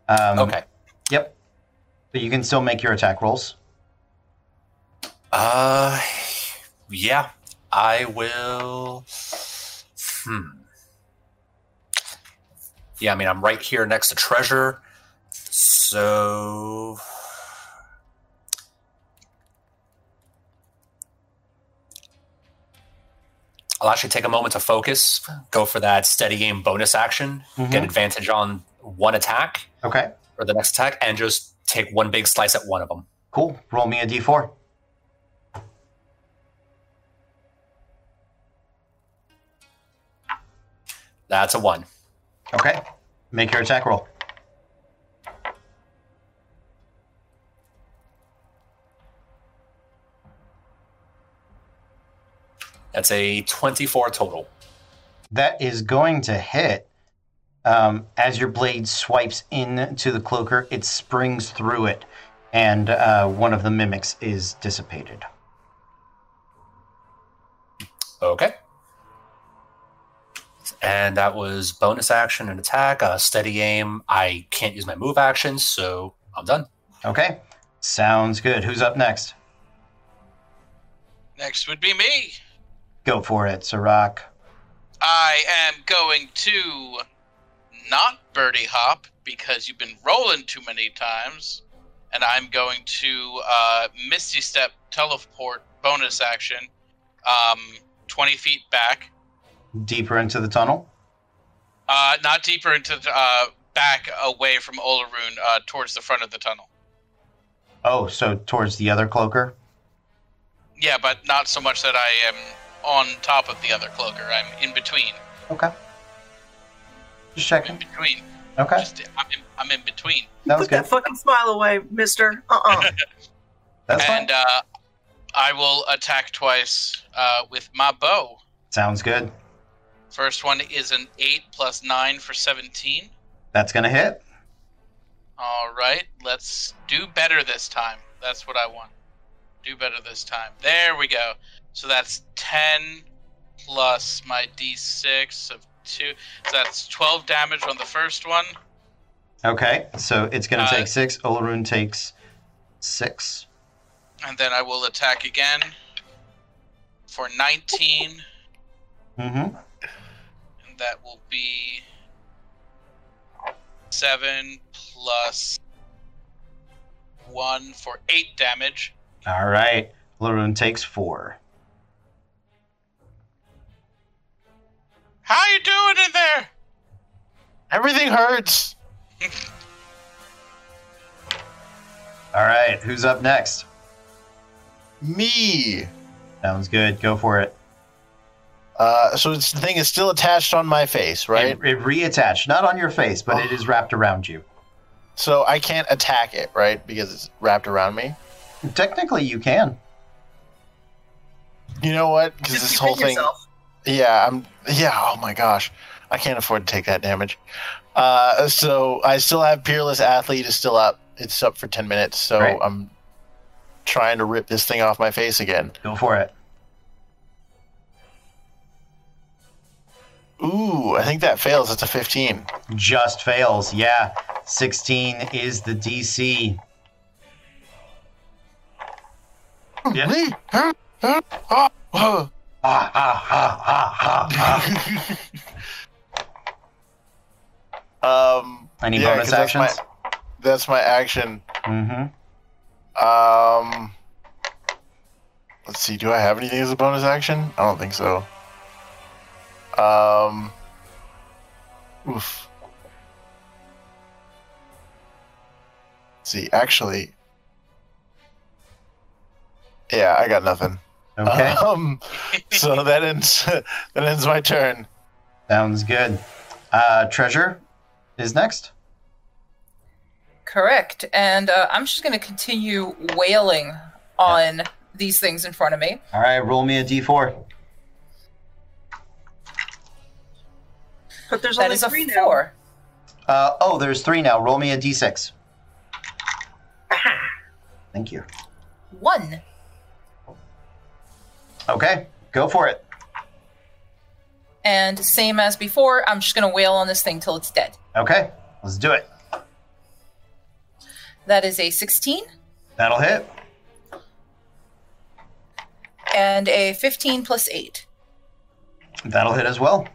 um, okay. Yep. But you can still make your attack rolls. Uh, yeah. I will. Hmm. Yeah. I mean, I'm right here next to Treasure. So. I'll actually take a moment to focus, go for that steady game bonus action, mm-hmm. Get advantage on one attack, okay, or the next attack, and just take one big slice at one of them. Cool. Roll me a d four. That's a one. Okay. Make your attack roll. That's a twenty-four total. That is going to hit. Um, as your blade swipes into the cloaker, it springs through it, and uh, one of the mimics is dissipated. Okay. And that was bonus action and attack, uh, steady aim. I can't use my move action, so I'm done. Okay. Sounds good. Who's up next? Next would be me. Go for it, Sirak. I am going to not birdie hop because you've been rolling too many times, and I'm going to uh, Misty Step teleport bonus action um, twenty feet back. Deeper into the tunnel? Uh, not deeper into the, uh, back away from Olorun, uh, towards the front of the tunnel. Oh, so towards the other cloaker? Yeah, but not so much that I am on top of the other cloaker. I'm in between. Okay. Just checking. I'm in between. Okay. Just, I'm, in, I'm in between. That was Put good. That fucking smile away, mister. Uh-uh. That's fine. And uh, I will attack twice uh, with my bow. Sounds good. First one is an eight plus nine for seventeen. That's going to hit. All right. Let's do better this time. That's what I want. Do better this time. There we go. So that's ten plus my d six of two. So that's twelve damage on the first one. Okay. So it's going to uh, take six. Olorun takes six. And then I will attack again for nineteen. Mm-hmm. And that will be seven plus one for eight damage. All right. Olorun takes four. How you doing in there? Everything hurts. All right. Who's up next? Me. Sounds good. Go for it. Uh, so it's, the thing is still attached on my face, right? It, it reattached. Not on your face, but oh. It is wrapped around you. So I can't attack it, right? Because it's wrapped around me? Technically, you can. You know what? Because this whole thing... Yourself. Yeah, I'm... Yeah, oh my gosh. I can't afford to take that damage. Uh, so I still have Peerless Athlete is still up. It's up for ten minutes, so right. I'm trying to rip this thing off my face again. Go for it. Ooh, I think that fails. It's a fifteen. Just fails, yeah. sixteen is the D C. Yeah. Ah, ah, ah, ah, ah. um, Any yeah, bonus actions? That's my, that's my action. Mm-hmm. Um, let's see. Do I have anything as a bonus action? I don't think so. Um, oof. Let's see, actually, yeah, I got nothing. Okay. Um, so that ends. That ends my turn. Sounds good. Uh, Treasure is next. Correct, and uh, I'm just going to continue wailing on yeah. these things in front of me. All right, roll me a d four. But there's that only is a three four. Now. Uh, oh, there's three now. Roll me a d six. Aha. Thank you. One. Okay, go for it. And same as before, I'm just going to wail on this thing till it's dead. Okay, let's do it. That is a sixteen. That'll hit. And a fifteen plus eight. That'll hit as well.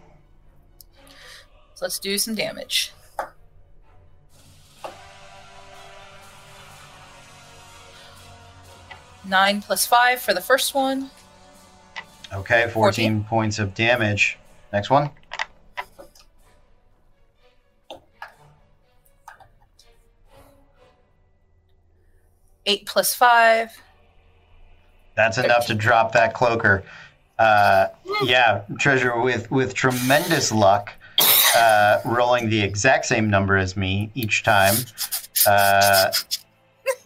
So let's do some damage. Nine plus five for the first one. Okay, fourteen, fourteen points of damage. Next one. Eight plus five. That's thirteen. Enough to drop that cloaker. Uh, yeah, Treasure, with, with tremendous luck, Uh, rolling the exact same number as me each time. Uh,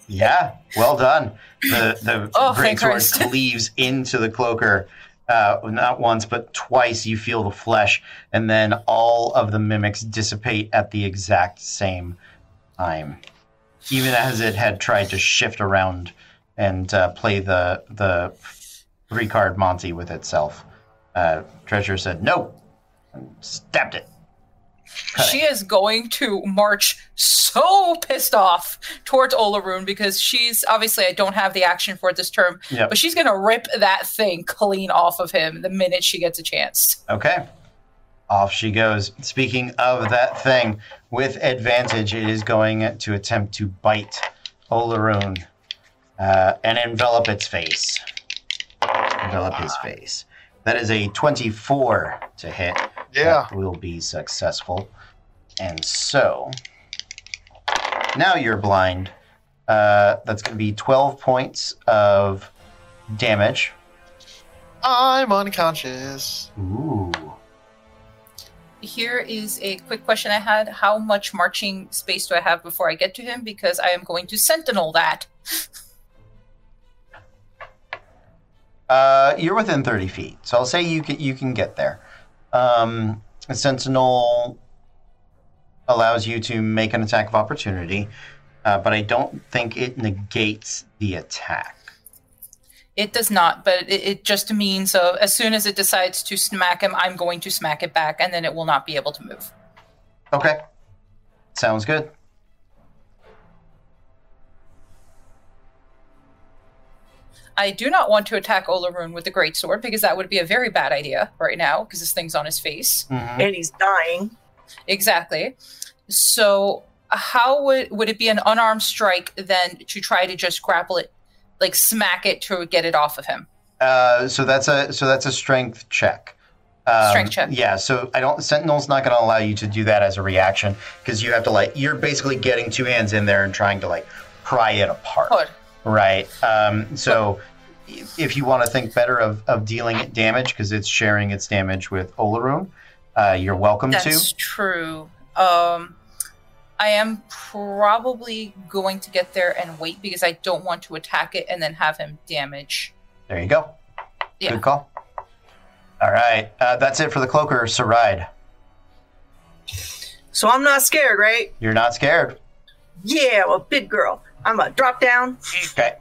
yeah, well done. The the oh, greatsword cleaves into the cloaker, uh, not once, but twice you feel the flesh, and then all of the mimics dissipate at the exact same time, even as it had tried to shift around and uh, play the the three-card Monty with itself. Uh, Treasure said, no, and stabbed it. Cut she it. Is going to march so pissed off towards Olorun because she's, obviously I don't have the action for it this term, yep. but she's going to rip that thing clean off of him the minute she gets a chance. Okay. Off she goes. Speaking of that thing, with advantage, it is going to attempt to bite Olorun uh, and envelop its face. Envelop his face. That is a twenty-four to hit. Yeah. That will be successful. And so, now you're blind. Uh, that's going to be twelve points of damage. I'm unconscious. Ooh. Here is a quick question I had. How much marching space do I have before I get to him? Because I am going to sentinel that. Uh, you're within thirty feet, so I'll say you can, you can get there. Um, a sentinel allows you to make an attack of opportunity, uh, but I don't think it negates the attack. It does not, but it, it just means uh, as soon as it decides to smack him, I'm going to smack it back, and then it will not be able to move. Okay. Sounds good. I do not want to attack Olorun with the greatsword because that would be a very bad idea right now because this thing's on his face. Mm-hmm. And he's dying. Exactly. So how would would it be an unarmed strike then to try to just grapple it, like smack it to get it off of him? Uh, so that's a so that's a strength check. Um, strength check. Yeah, so I don't Sentinel's not going to allow you to do that as a reaction because you have to like you're basically getting two hands in there and trying to like pry it apart. Good. Right. Um, so if you want to think better of, of dealing it damage, because it's sharing its damage with Olorun, uh, you're welcome That's to. That's true. Um, I am probably going to get there and wait because I don't want to attack it and then have him damage. There you go. Yeah. Good call. All right. Uh, that's it for the cloaker, Sarai. So I'm not scared, right? You're not scared. Yeah, well, big girl. I'm going to drop down okay.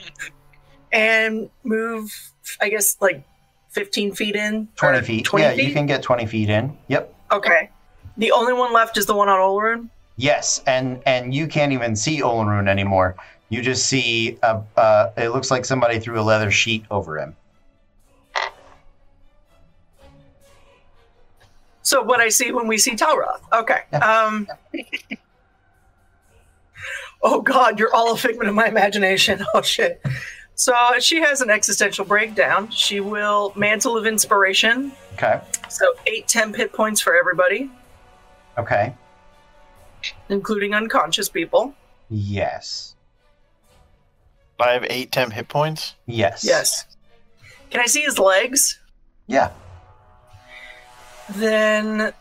and move, I guess, like fifteen feet in. twenty feet. twenty yeah, feet? You can get twenty feet in. Yep. Okay. The only one left is the one on Olorun? Yes, and, and you can't even see Olorun anymore. You just see, a, uh, it looks like somebody threw a leather sheet over him. So what I see when we see Talroth. Okay. Yeah. Um, yeah. Oh, God, you're all a figment of my imagination. Oh, shit. So she has an existential breakdown. She will Mantle of Inspiration. Okay. So eight temp hit points for everybody. Okay. Including unconscious people. Yes. I have eight temp hit points? Yes. Yes. Can I see his legs? Yeah. Then...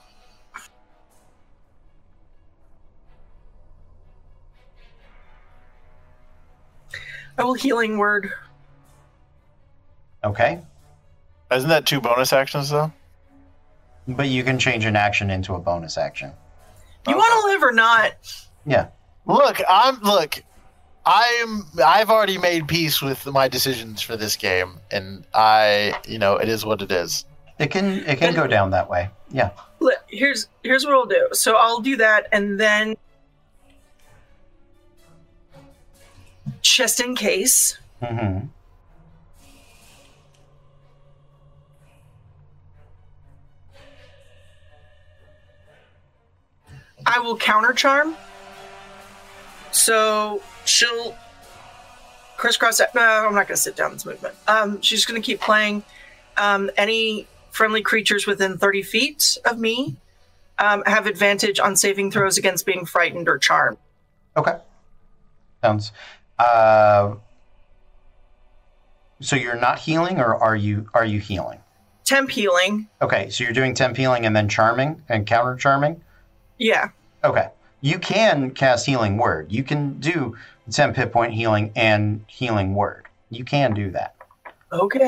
I will Healing Word. Okay. Isn't that two bonus actions, though? But you can change an action into a bonus action. You okay. want to live or not? Yeah. Look, I'm. Look, I'm. I've already made peace with my decisions for this game, and I, you know, it is what it is. It can. It can and, go down that way. Yeah. Look, here's here's what I'll do. So I'll do that, and then. Just in case. Mm-hmm. I will counter charm. So she'll crisscross that. No, I'm not going to sit down this movement. Um, she's going to keep playing. Um, any friendly creatures within thirty feet of me um, have advantage on saving throws against being frightened or charmed. Okay. Sounds... Uh, so you're not healing, or are you? Are you healing? Temp healing. Okay, so you're doing temp healing and then charming and counter charming. Yeah. Okay, you can cast Healing Word. You can do temp hit point healing and Healing Word. You can do that. Okay.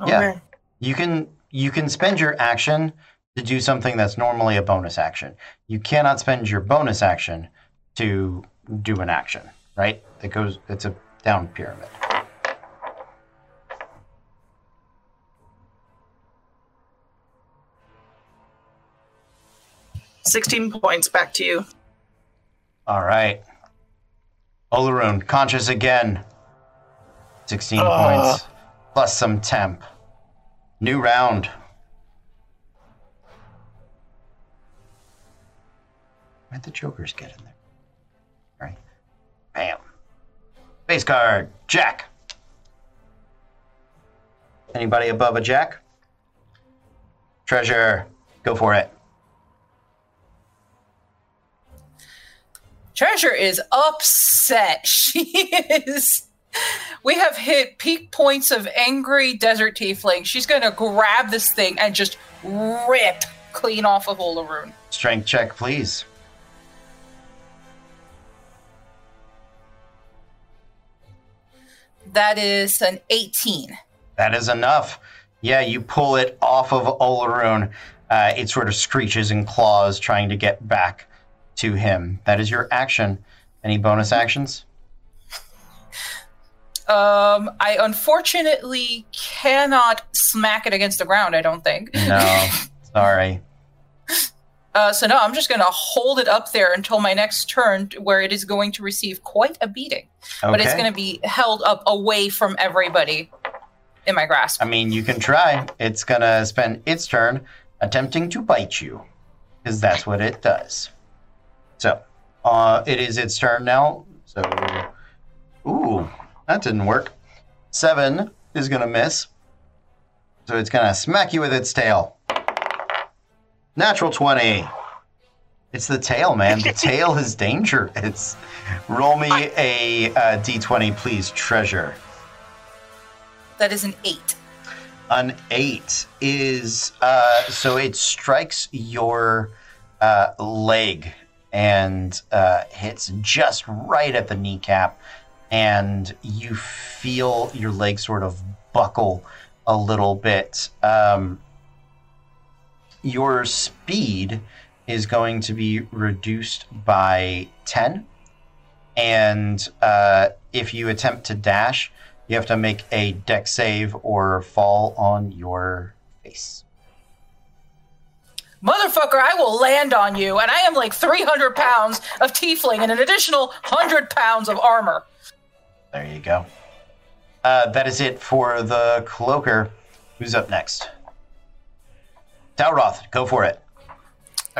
okay. Yeah. You can you can spend your action to do something that's normally a bonus action. You cannot spend your bonus action to do an action, right? It goes. It's a down pyramid. sixteen points, back to you. All right. Olorun, conscious again. sixteen uh. points, plus some temp. New round. Where'd the jokers get in there? All right. Bam. Base card, jack. Anybody above a jack? Treasure, go for it. Treasure is upset. She is. We have hit peak points of angry desert tiefling. She's going to grab this thing and just rip clean off of Olorun. Strength check, please. That is an eighteen. That is enough. Yeah, you pull it off of Olorun. Uh, it sort of screeches and claws trying to get back to him. That is your action. Any bonus actions? Um, I unfortunately cannot smack it against the ground, I don't think. No, sorry. Uh, so no, I'm just going to hold it up there until my next turn, where it is going to receive quite a beating. Okay. But it's going to be held up away from everybody in my grasp. I mean, you can try. It's going to spend its turn attempting to bite you, because that's what it does. So, uh, it is its turn now. So, ooh, that didn't work. Seven is going to miss. So it's going to smack you with its tail. Natural twenty. It's the tail, man. The tail is danger. It's roll me a uh, d twenty, please, Treasure. That is an eight. An eight is, uh, so it strikes your uh, leg and uh, hits just right at the kneecap, and you feel your leg sort of buckle a little bit. Um, your speed is going to be reduced by ten, and uh, if you attempt to dash, you have to make a dex save or fall on your face. Motherfucker, I will land on you, and I am like three hundred pounds of tiefling and an additional one hundred pounds of armor. There you go. Uh, that is it for the cloaker. Who's up next? Talroth, go for it.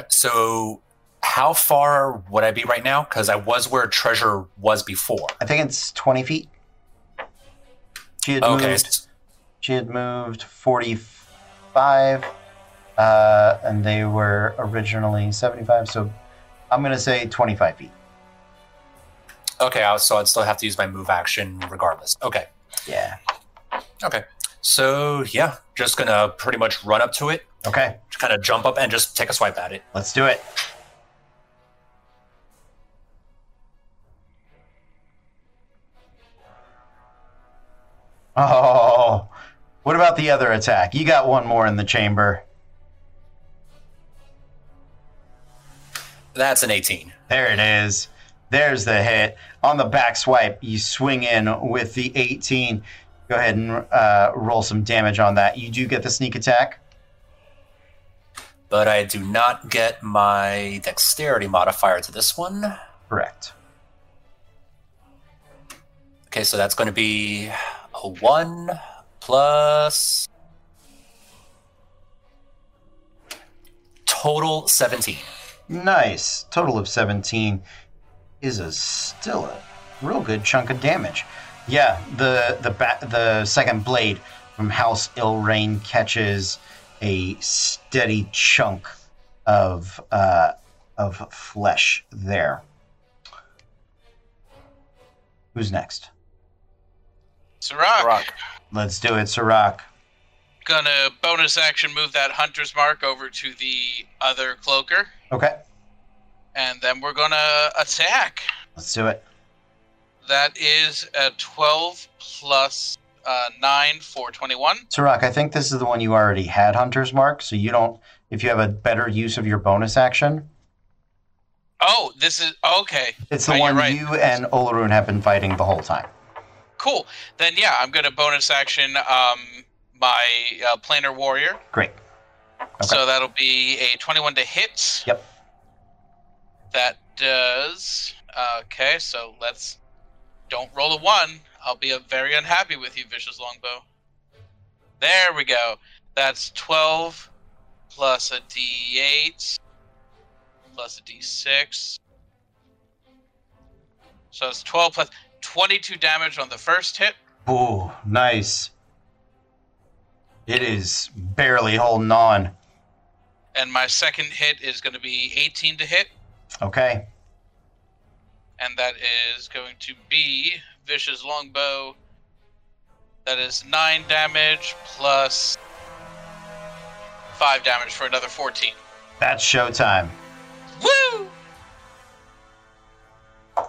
So how far would I be right now? Because I was where Treasure was before. I think it's twenty feet. She had okay. moved. She had moved forty-five. Uh, and they were originally seventy-five, so I'm going to say twenty-five feet. Okay, so I'd still have to use my move action regardless. Okay. Yeah. Okay. So, yeah, just going to pretty much run up to it. Okay. Kind of jump up and just take a swipe at it. Let's do it. Oh, what about the other attack? You got one more in the chamber. That's an eighteen. There it is. There's the hit. On the back swipe, you swing in with the eighteen. Go ahead and uh, roll some damage on that. You do get the sneak attack. But I do not get my dexterity modifier to this one. Correct. Okay, so that's going to be a one plus total seventeen. Nice. Total of seventeen is a still a real good chunk of damage. Yeah, the the ba- the second blade from House Ilrain catches a steady chunk of uh, of flesh there. Who's next? Sirak. Sirak. Let's do it, Sirak. Gonna bonus action move that Hunter's Mark over to the other cloaker. Okay. And then we're gonna attack. Let's do it. That is a twelve plus uh, nine for twenty-one. Sirak, I think this is the one you already had, Hunter's Mark, so you don't, if you have a better use of your bonus action. Oh, this is, okay. It's the oh, one right. you and Olorun have been fighting the whole time. Cool. Then, yeah, I'm going to bonus action um, my uh, Planar Warrior. Great. Okay. So that'll be a twenty-one to hit. Yep. That does... Okay, so let's... Don't roll a one. I'll be very unhappy with you, Vicious Longbow. There we go. That's twelve plus a D eight plus a D six. So it's twelve plus... twenty-two damage on the first hit. Ooh, nice. It is barely holding on. And my second hit is going to be eighteen to hit. Okay. And that is going to be Vicious Longbow. That is nine damage plus five damage for another fourteen. That's showtime. Woo!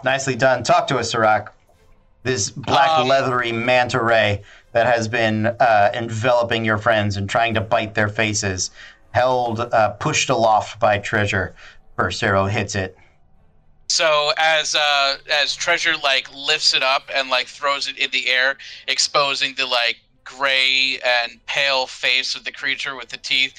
Nicely done. Talk to us, Sirak. This black um, leathery manta ray that has been uh, enveloping your friends and trying to bite their faces, held, uh, pushed aloft by Treasure. First arrow hits it. So as uh, as Treasure like lifts it up and like throws it in the air, exposing the like gray and pale face of the creature with the teeth.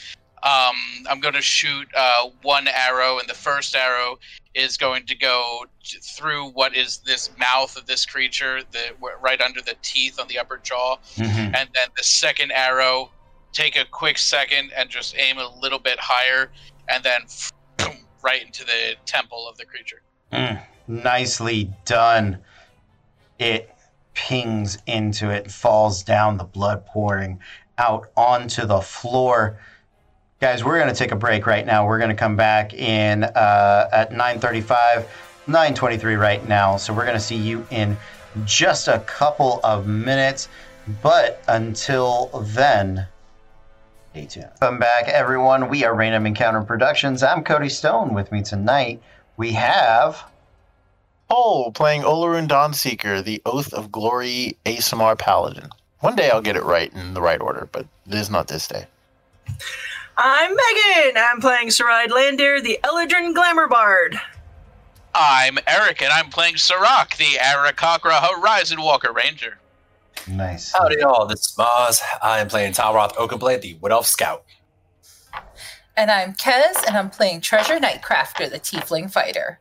Um, I'm going to shoot uh, one arrow, and the first arrow is going to go t- through what is this mouth of this creature, the, right under the teeth on the upper jaw. Mm-hmm. And then the second arrow, take a quick second and just aim a little bit higher, and then boom, right into the temple of the creature. Mm. Nicely done. It pings into it, falls down, the blood pouring out onto the floor. Guys, we're going to take a break right now. We're going to come back in uh, at nine thirty-five, nine twenty-three right now. So we're going to see you in just a couple of minutes. But until then, stay tuned. Welcome back, everyone. We are Random Encounter Productions. I'm Cody Stone. With me tonight, we have... Cole, playing Olorun Dawnseeker, the Oath of Glory A S M R Paladin. One day I'll get it right in the right order, but it is not this day. I'm Megan. I'm playing Sarai Landir, the Eladrin Glamour Bard. I'm Eric, and I'm playing Sirak, the Aarakakra Horizon Walker Ranger. Nice. Howdy, y'all. This is Maz. I'm playing Talroth Okenblade, the Wood Elf Scout. And I'm Kez, and I'm playing Treasure Nightcrafter, the Tiefling Fighter.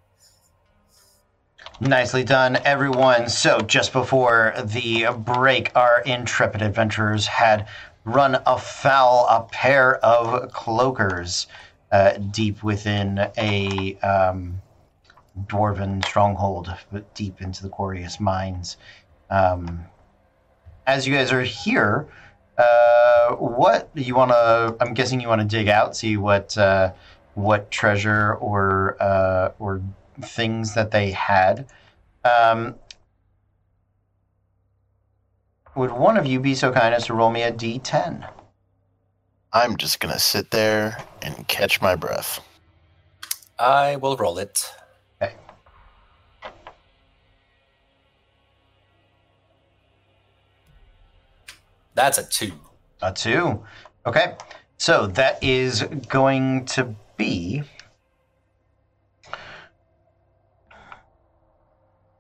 Nicely done, everyone. So just before the break, our intrepid adventurers had run afoul a pair of cloakers uh, deep within a um, dwarven stronghold, but deep into the Quarius mines. Um, as you guys are here, uh, what you want to? I'm guessing you want to dig out, see what uh, what treasure or uh, or things that they had. Um, Would one of you be so kind as to roll me a D ten? I'm just going to sit there and catch my breath. I will roll it. Okay. That's a two. A two. Okay. So that is going to be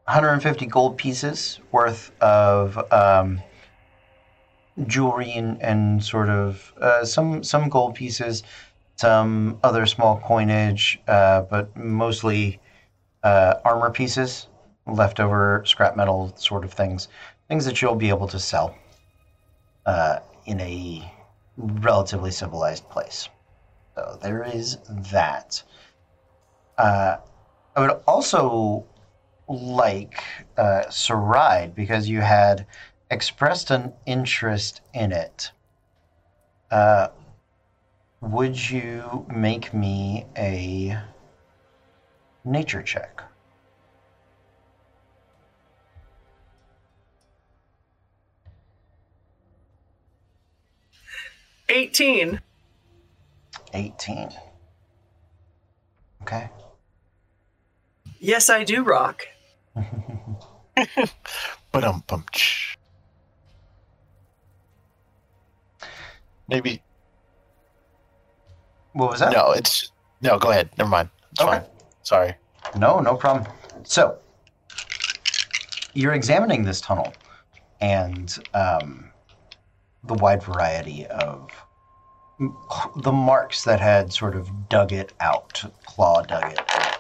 one hundred fifty gold pieces worth of um, jewelry and, and sort of uh, some some gold pieces, some other small coinage, uh, but mostly uh, armor pieces, leftover scrap metal sort of things, things that you'll be able to sell uh, in a relatively civilized place. So there is that. Uh, I would also... like uh, Sarai, because you had expressed an interest in it. Uh, would you make me a nature check? eighteen. eighteen. Okay. Yes, I do rock. But um, maybe. What was that? No, it's no. Go ahead. Never mind. It's okay. Fine. Sorry. No, no problem. So you're examining this tunnel and um, the wide variety of the marks that had sort of dug it out, claw dug it out.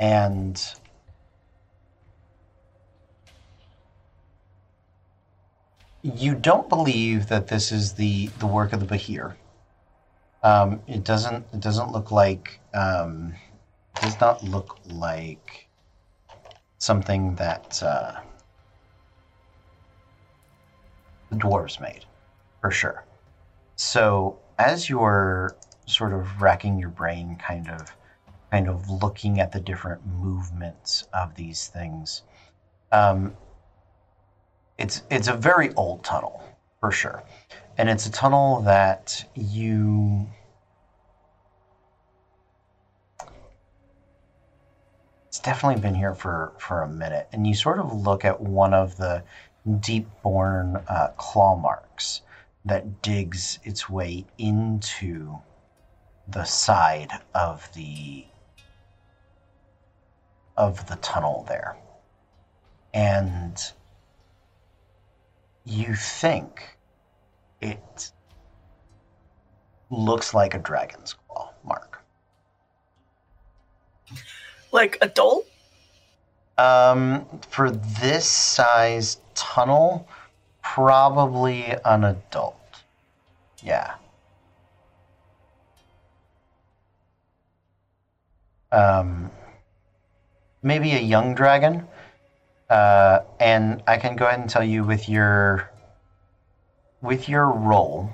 And you don't believe that this is the, the work of the behir. Um, it doesn't it doesn't look like um, it does not look like something that uh, the dwarves made, for sure. So as you're sort of racking your brain, kind of kind of looking at the different movements of these things, um, it's it's a very old tunnel, for sure. And it's a tunnel that you it's definitely been here for, for a minute. And you sort of look at one of the deep-born uh, claw marks that digs its way into the side of the of the tunnel there. And you think it looks like a dragon's claw mark. Like adult? Um, for this size tunnel, probably an adult. Yeah. Um, maybe a young dragon. Uh, and I can go ahead and tell you with your... With your roll,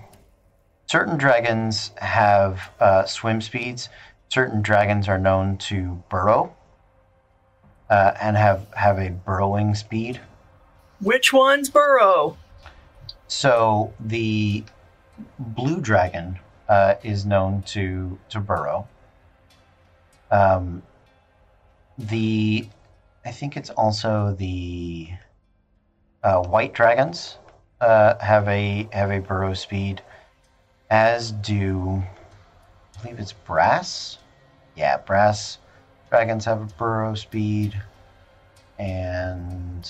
certain dragons have uh, swim speeds. Certain dragons are known to burrow uh, and have, have a burrowing speed. Which ones burrow? So the blue dragon uh, is known to, to burrow. Um, the I think it's also the uh, white dragons. Uh, have a have a burrow speed, as do, I believe it's brass. Yeah, brass dragons have a burrow speed, and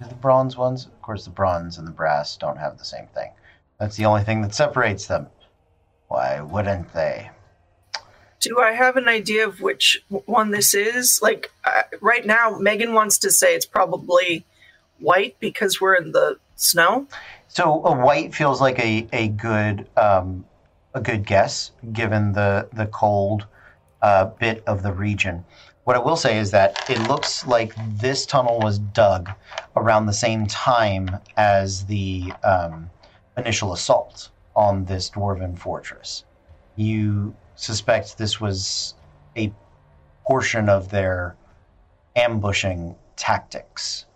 the bronze ones. Of course, the bronze and the brass don't have the same thing. That's the only thing that separates them. Why wouldn't they? Do I have an idea of which one this is? Like uh, right now, Megan wants to say it's probably white because we're in the snow. So a white feels like a a good um, a good guess given the the cold uh, bit of the region. What I will say is that it looks like this tunnel was dug around the same time as the um, initial assault on this dwarven fortress. You suspect this was a portion of their ambushing tactics.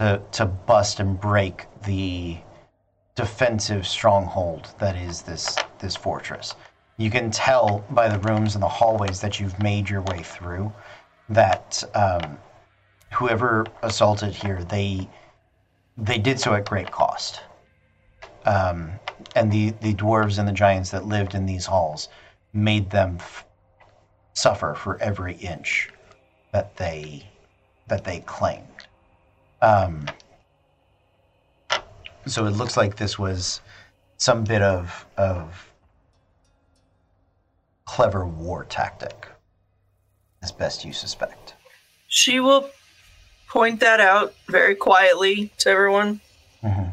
To, to bust and break the defensive stronghold that is this this fortress. You can tell by the rooms and the hallways that you've made your way through that um, whoever assaulted here, they they did so at great cost. Um, and the, the dwarves and the giants that lived in these halls made them f- suffer for every inch that they that they claimed. Um, so it looks like this was some bit of, of clever war tactic, as best you suspect. She will point that out very quietly to everyone. Mm-hmm.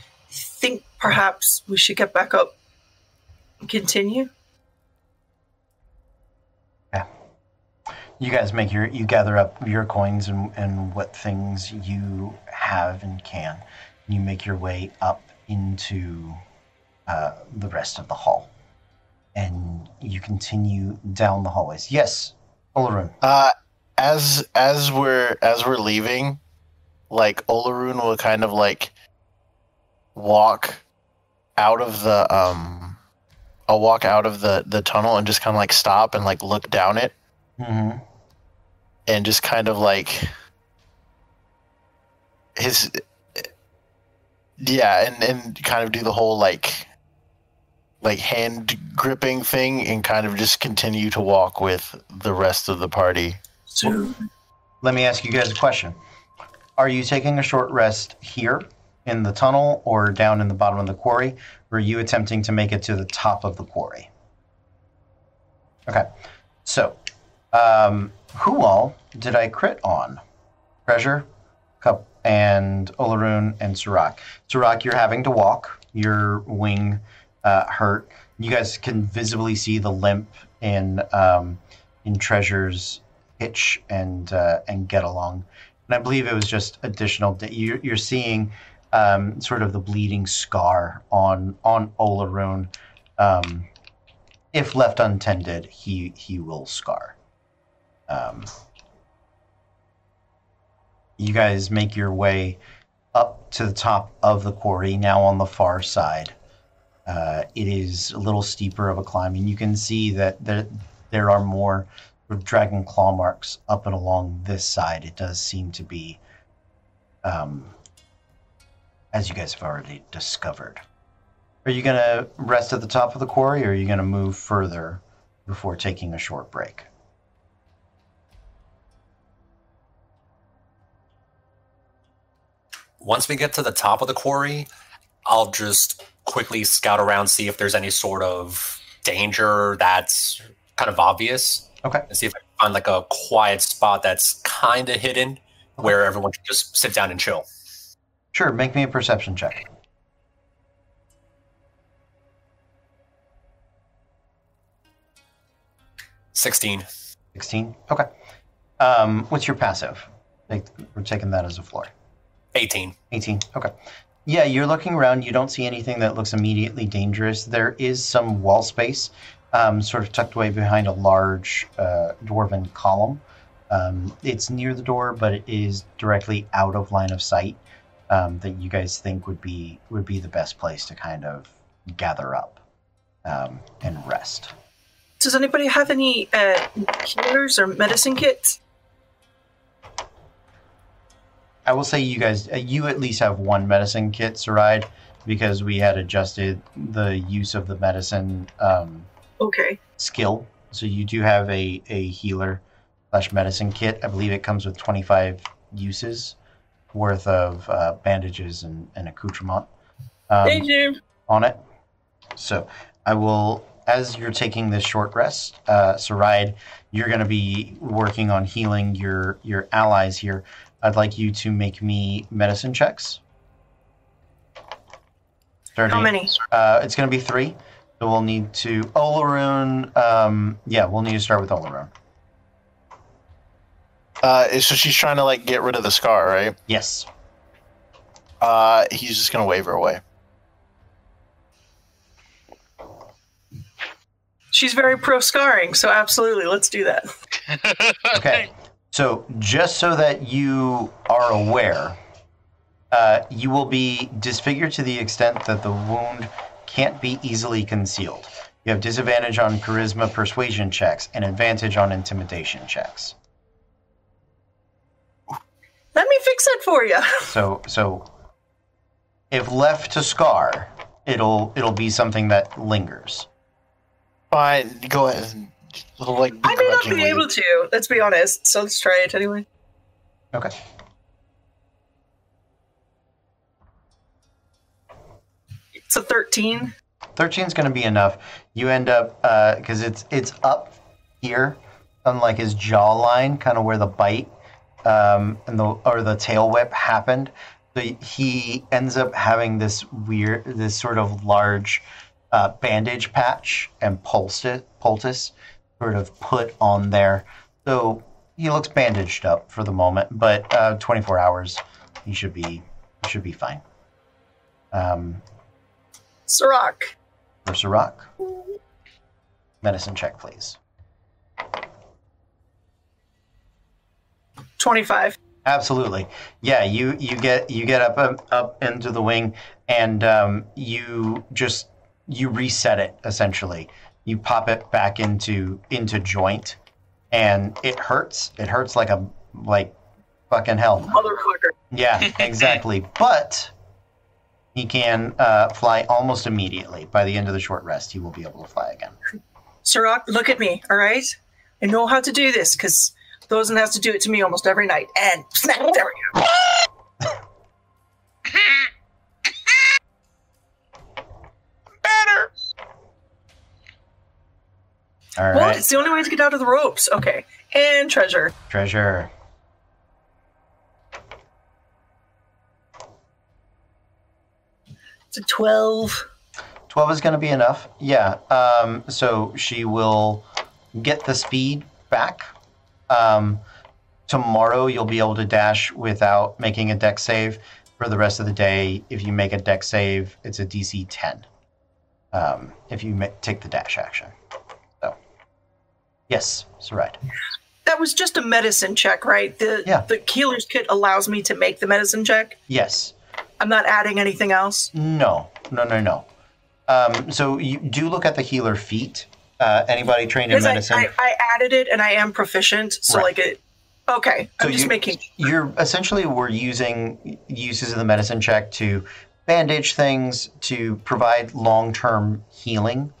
I think perhaps we should get back up and continue. You guys make your, you gather up your coins and, and what things you have and can. You make your way up into uh, the rest of the hall. And you continue down the hallways. Yes, Olorun. Uh, as as we're as we're leaving, like Olorun will kind of like walk out of the um, I'll walk out of the, the tunnel and just kind of like stop and like look down it. Mm-hmm. and just kind of like his, yeah, and, and kind of do the whole like like hand gripping thing and kind of just continue to walk with the rest of the party. So let me ask you guys a question. Are you taking a short rest here in the tunnel or down in the bottom of the quarry? Or are you attempting to make it to the top of the quarry? Okay. So, um, who all did I crit on? Treasure, Cup, and Olorun, and Sirak. Sirak, you're having to walk. Your wing uh, hurt. You guys can visibly see the limp in um, in Treasure's hitch and uh, and get along. And I believe it was just additional that you, you're seeing um, sort of the bleeding scar on on Olorun. Um, if left untended, he he will scar. Um, you guys make your way up to the top of the quarry. Now on the far side, uh, it is a little steeper of a climb, and you can see that there there are more with dragon claw marks up and along this side. It does seem to be, um, as you guys have already discovered. Are you going to rest at the top of the quarry, or are you going to move further before taking a short break? Once we get to the top of the quarry, I'll just quickly scout around, see if there's any sort of danger that's kind of obvious. Okay. And see if I can find like a quiet spot that's kind of hidden, okay, where everyone can just sit down and chill. Sure. Make me a perception check. sixteen. sixteen. Okay. Um, what's your passive? We're taking that as a floor. eighteen. eighteen. Okay. Yeah, you're looking around. You don't see anything that looks immediately dangerous. There is some wall space, Um, sort of tucked away behind a large uh, dwarven column. Um, it's near the door, but it is directly out of line of sight. Um, that you guys think would be would be the best place to kind of gather up um, and rest. Does anybody have any uh, healers or medicine kits? I will say you guys, uh, you at least have one medicine kit, Sarai, because we had adjusted the use of the medicine. Um, Okay. Skill. So you do have a, a healer slash medicine kit. I believe it comes with twenty-five uses worth of uh, bandages and, and accoutrement. Um, Thank you. On it. So I will, as you're taking this short rest, uh, Sarai, you're going to be working on healing your, your allies here. I'd like you to make me medicine checks. thirty. How many? Uh, it's going to be three. So we'll need to Olorun. Um, yeah, we'll need to start with Olorun. Uh, so she's trying to like get rid of the scar, right? Yes. Uh, he's just gonna wave her away. She's very pro scarring, so absolutely, let's do that. Okay. So just so that you are aware, uh, you will be disfigured to the extent that the wound can't be easily concealed. You have disadvantage on charisma persuasion checks and advantage on intimidation checks. Let me fix that for you. So, so if left to scar, it'll it'll be something that lingers. Fine, go ahead. Little, like, I may not be able to. Let's be honest. So let's try it anyway. Okay. So thirteen. thirteen is going to be enough. You end up, because uh, it's it's up here, unlike his jawline, kind of where the bite um, and the or the tail whip happened. So he ends up having this weird, this sort of large uh, bandage patch and poultice, poultice sort of put on there. So he looks bandaged up for the moment, but uh, twenty-four hours, he should be he should be fine. Um. Sirak. For Sirak. Medicine check, please. twenty-five. Absolutely. Yeah, you, you get you get up um, up into the wing, and um, you just you reset it essentially. You pop it back into into joint, and it hurts. It hurts like a like fucking hell. Motherfucker. Yeah, exactly. But he can uh, fly almost immediately. By the end of the short rest, he will be able to fly again. Sirak, look at me, all right? I know how to do this, because Thosen has to do it to me almost every night. And snap, there we go. Better! All right. What? It's the only way to get out of the ropes. Okay. And treasure. Treasure. It's a twelve. twelve is going to be enough. Yeah. Um, so she will get the speed back. Um, tomorrow you'll be able to dash without making a dex save. For the rest of the day, if you make a dex save, it's a D C ten. Um, if you ma- take the dash action. So, yes, Sarai. That was just a medicine check, right? The, yeah. The healer's kit allows me to make the medicine check? Yes. I'm not adding anything else? No, no, no, no. Um, so you do look at the healer feat. Uh, anybody trained in medicine? I, I, I added it, and I am proficient. So, right. like it. Okay, so I'm just you, making. You're essentially we're using uses of the medicine check to bandage things, to provide long-term healing,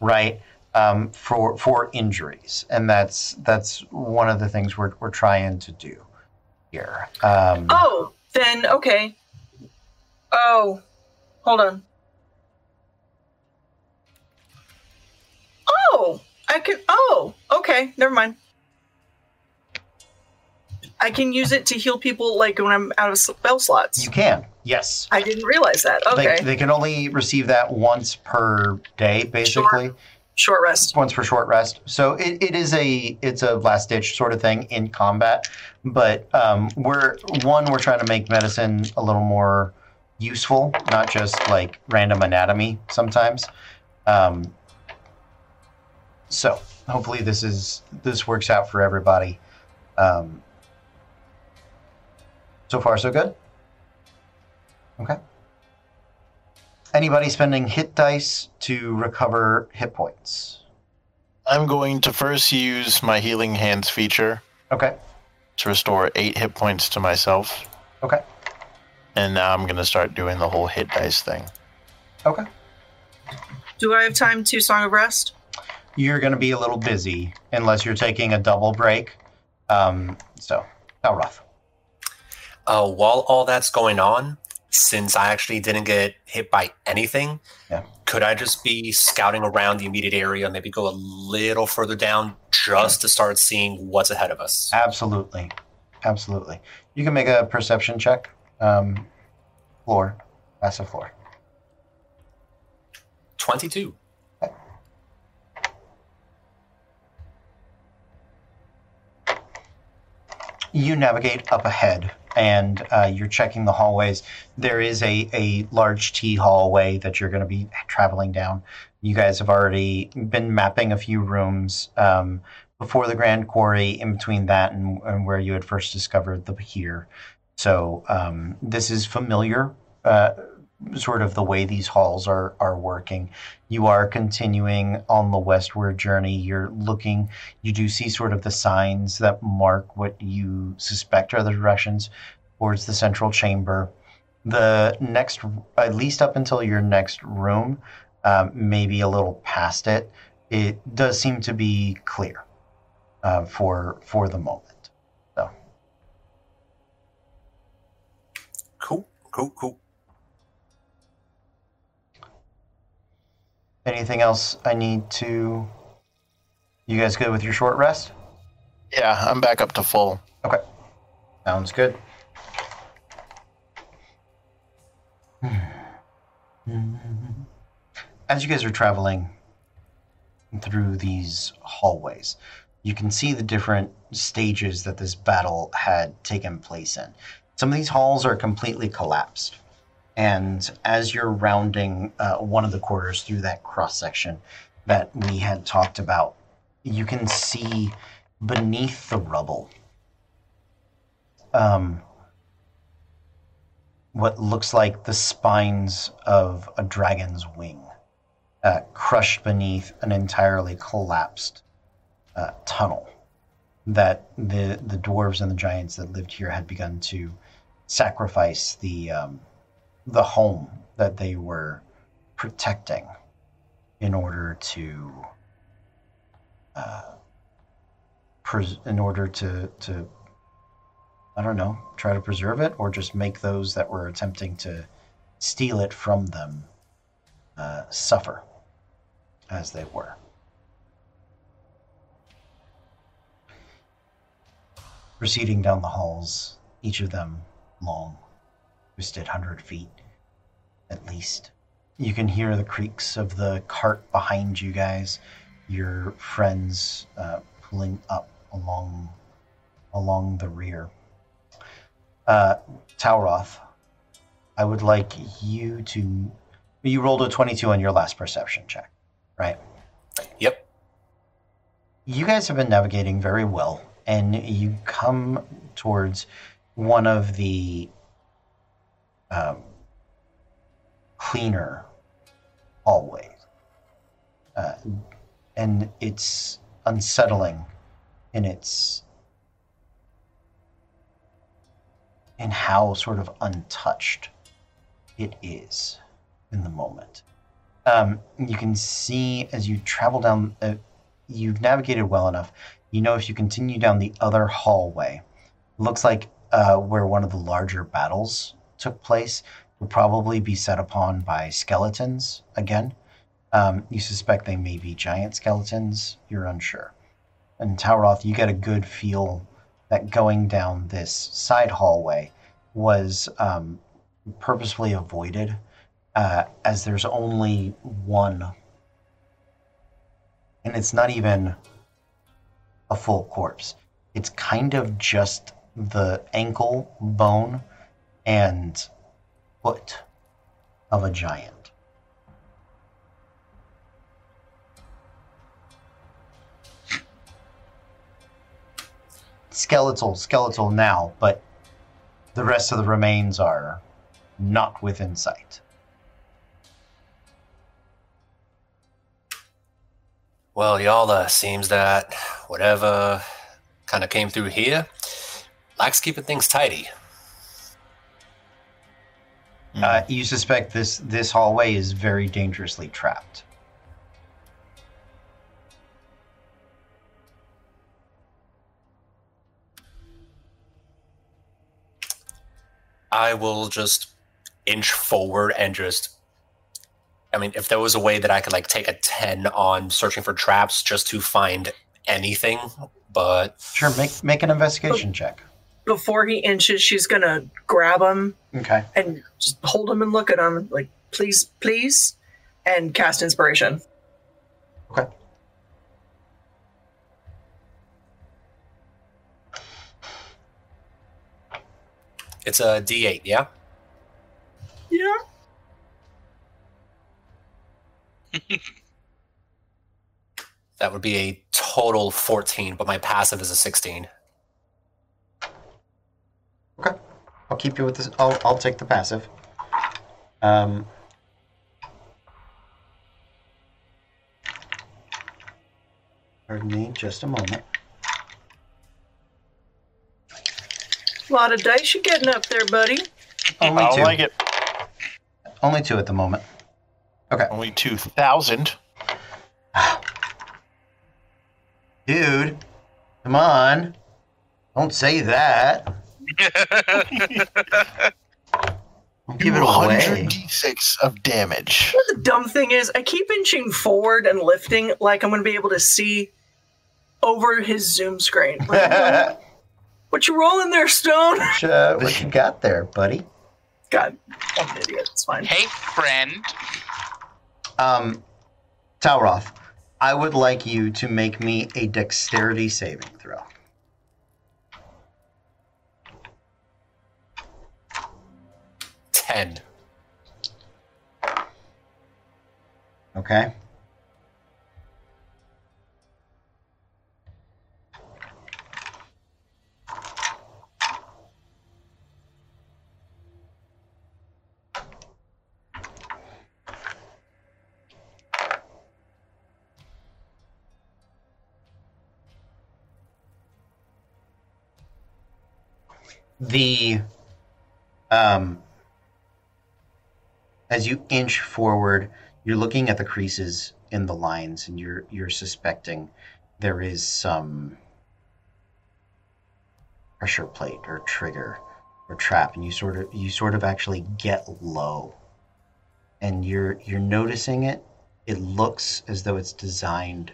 right? Um, for for injuries, and that's that's one of the things we're we're trying to do here. Um, oh, then okay. Oh, hold on. Oh, I can, oh, okay, never mind. I can use it to heal people, like, when I'm out of spell slots. You can, yes. I didn't realize that, okay. They, they can only receive that once per day, basically. Short, short rest. Once per short rest. So it, it is a, it's a last-ditch sort of thing in combat, but um, we're, one, we're trying to make medicine a little more useful, not just, like, random anatomy sometimes. Um So hopefully this is this works out for everybody. Um, so far, so good. Okay. Anybody spending hit dice to recover hit points? I'm going to first use my Healing Hands feature. Okay. To restore eight hit points to myself. Okay. And now I'm going to start doing the whole hit dice thing. Okay. Do I have time to Song of Rest? You're going to be a little busy unless you're taking a double break. Um, so, how rough. Uh, while all that's going on, since I actually didn't get hit by anything, yeah. Could I just be scouting around the immediate area, maybe go a little further down just to start seeing what's ahead of us? Absolutely. Absolutely. You can make a perception check. Um, floor. That's a floor. twenty-two. You navigate up ahead, and uh, you're checking the hallways. There is a, a large T hallway that you're going to be traveling down. You guys have already been mapping a few rooms um, before the Grand Quarry, in between that and, and where you had first discovered the Behir. So um, this is familiar, uh, sort of the way these halls are, are working. You are continuing on the westward journey. You're looking, you do see sort of the signs that mark what you suspect are the directions towards the central chamber. The next, at least up until your next room, um, maybe a little past it, it does seem to be clear uh, for for the moment. So. Cool, cool, cool. Anything else I need to... You guys good with your short rest? Yeah, I'm back up to full. Okay. Sounds good. As you guys are traveling through these hallways, you can see the different stages that this battle had taken place in. Some of these halls are completely collapsed. And as you're rounding uh, one of the corridors through that cross-section that we had talked about, you can see beneath the rubble um, what looks like the spines of a dragon's wing uh, crushed beneath an entirely collapsed uh, tunnel that the the dwarves and the giants that lived here had begun to sacrifice the um, the home that they were protecting in order to uh, pres- in order to to I don't know, try to preserve it, or just make those that were attempting to steal it from them uh, suffer as they were. Proceeding down the halls, each of them long, twisted hundred feet at least. You can hear the creaks of the cart behind you guys, your friends uh, pulling up along along the rear. Uh, Talroth, I would like you to... You rolled a twenty-two on your last perception check, right? Yep. You guys have been navigating very well, and you come towards one of the um, cleaner hallways. Uh, and it's unsettling in its... and how sort of untouched it is in the moment. Um, you can see as you travel down, uh, you've navigated well enough, you know if you continue down the other hallway, looks like uh, where one of the larger battles took place, will probably be set upon by skeletons again. Um, you suspect they may be giant skeletons, you're unsure. And Talroth, you get a good feel that going down this side hallway was um, purposefully avoided, uh, as there's only one, and it's not even a full corpse. It's kind of just the ankle bone and foot of a giant. Skeletal, skeletal now, but the rest of the remains are not within sight. Well, y'all, uh, seems that whatever kind of came through here likes keeping things tidy. Mm. Uh, you suspect this this hallway is very dangerously trapped. I will just inch forward and just, I mean, if there was a way that I could like take a ten on searching for traps just to find anything, but... Sure, make make an investigation check. Before he inches, she's going to grab him. Okay. And just hold him and look at him, like, please, please, and cast Inspiration. Okay. It's a D eight, yeah? Yeah. That would be a total fourteen, but my passive is a sixteen. Okay. I'll keep you with this. I'll, I'll take the passive. Um. Pardon me, just a moment. A lot of dice you're getting up there, buddy. Only I don't two. like it. Only two at the moment. Okay. Only two thousand. Dude, come on. Don't say that. Don't give it away. one hundred d six of damage. You know, the dumb thing is, I keep inching forward and lifting like I'm going to be able to see over his Zoom screen. Like, what you rolling there, Stone? What, uh, what you got there, buddy? God, I'm an idiot. It's fine. Hey, friend. Um, Talroth, I would like you to make me a dexterity saving throw. Ten. Okay. the um, as you inch forward, you're looking at the creases in the lines, and you're you're suspecting there is some pressure plate or trigger or trap, and you sort of you sort of actually get low, and you're you're noticing it. It looks as though it's designed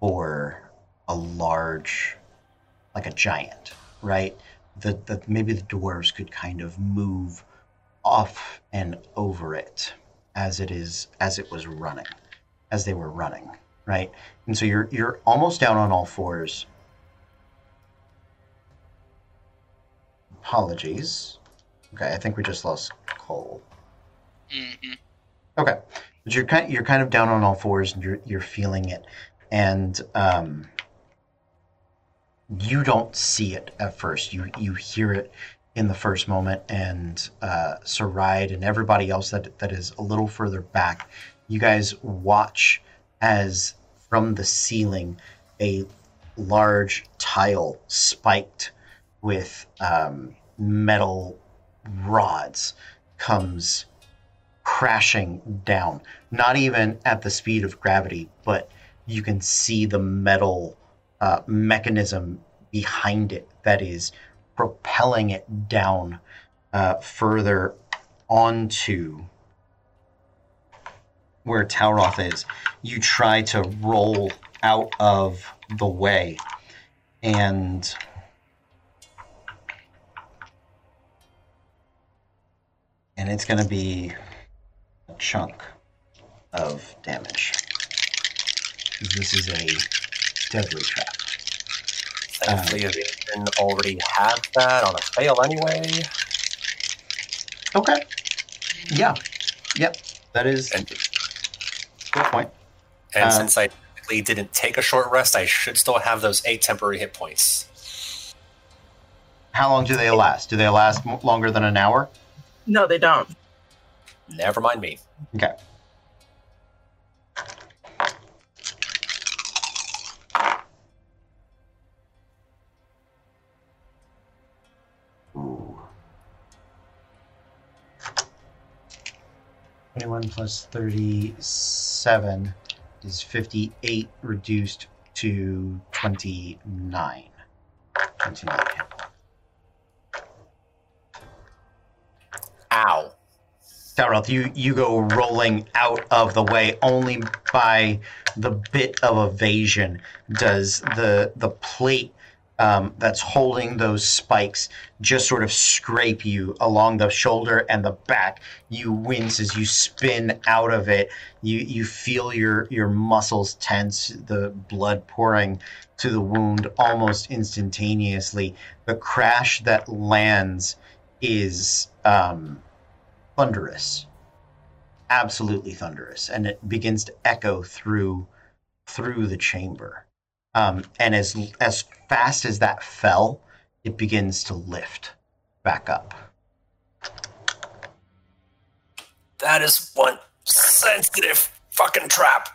for a large, like a giant, right? That that maybe the dwarves could kind of move off and over it as it is as it was running, as they were running, right? And so you're you're almost down on all fours. Apologies. Okay, I think we just lost Cole. Mm-hmm. Okay, but you're kind you're kind of down on all fours, and you're you're feeling it, and um, you don't see it at first. You you hear it in the first moment, and uh, Sarai and everybody else that that is a little further back, you guys watch as from the ceiling a large tile spiked with um, metal rods comes crashing down, not even at the speed of gravity, but you can see the metal uh, mechanism behind it that is propelling it down uh, further onto where Talroth is. You try to roll out of the way, and and it's going to be a chunk of damage. This is a deadly trap. Deadly um, evasion already had that on a fail anyway. Okay. Yeah. Yep. That is a good point. And um, since I really didn't take a short rest, I should still have those eight temporary hit points. How long do they last? Do they last longer than an hour? No, they don't. Never mind me. Okay. twenty-one plus thirty-seven is fifty-eight, reduced to twenty-nine. twenty-nine. Ow. Talroth, you, you go rolling out of the way. Only by the bit of evasion does the the plate um, that's holding those spikes just sort of scrape you along the shoulder and the back. You wince as you spin out of it. You you feel your, your muscles tense, the blood pouring to the wound almost instantaneously. The crash that lands is um, thunderous, absolutely thunderous, and it begins to echo through through the chamber. Um, and as as fast as that fell, it begins to lift back up. That is one sensitive fucking trap.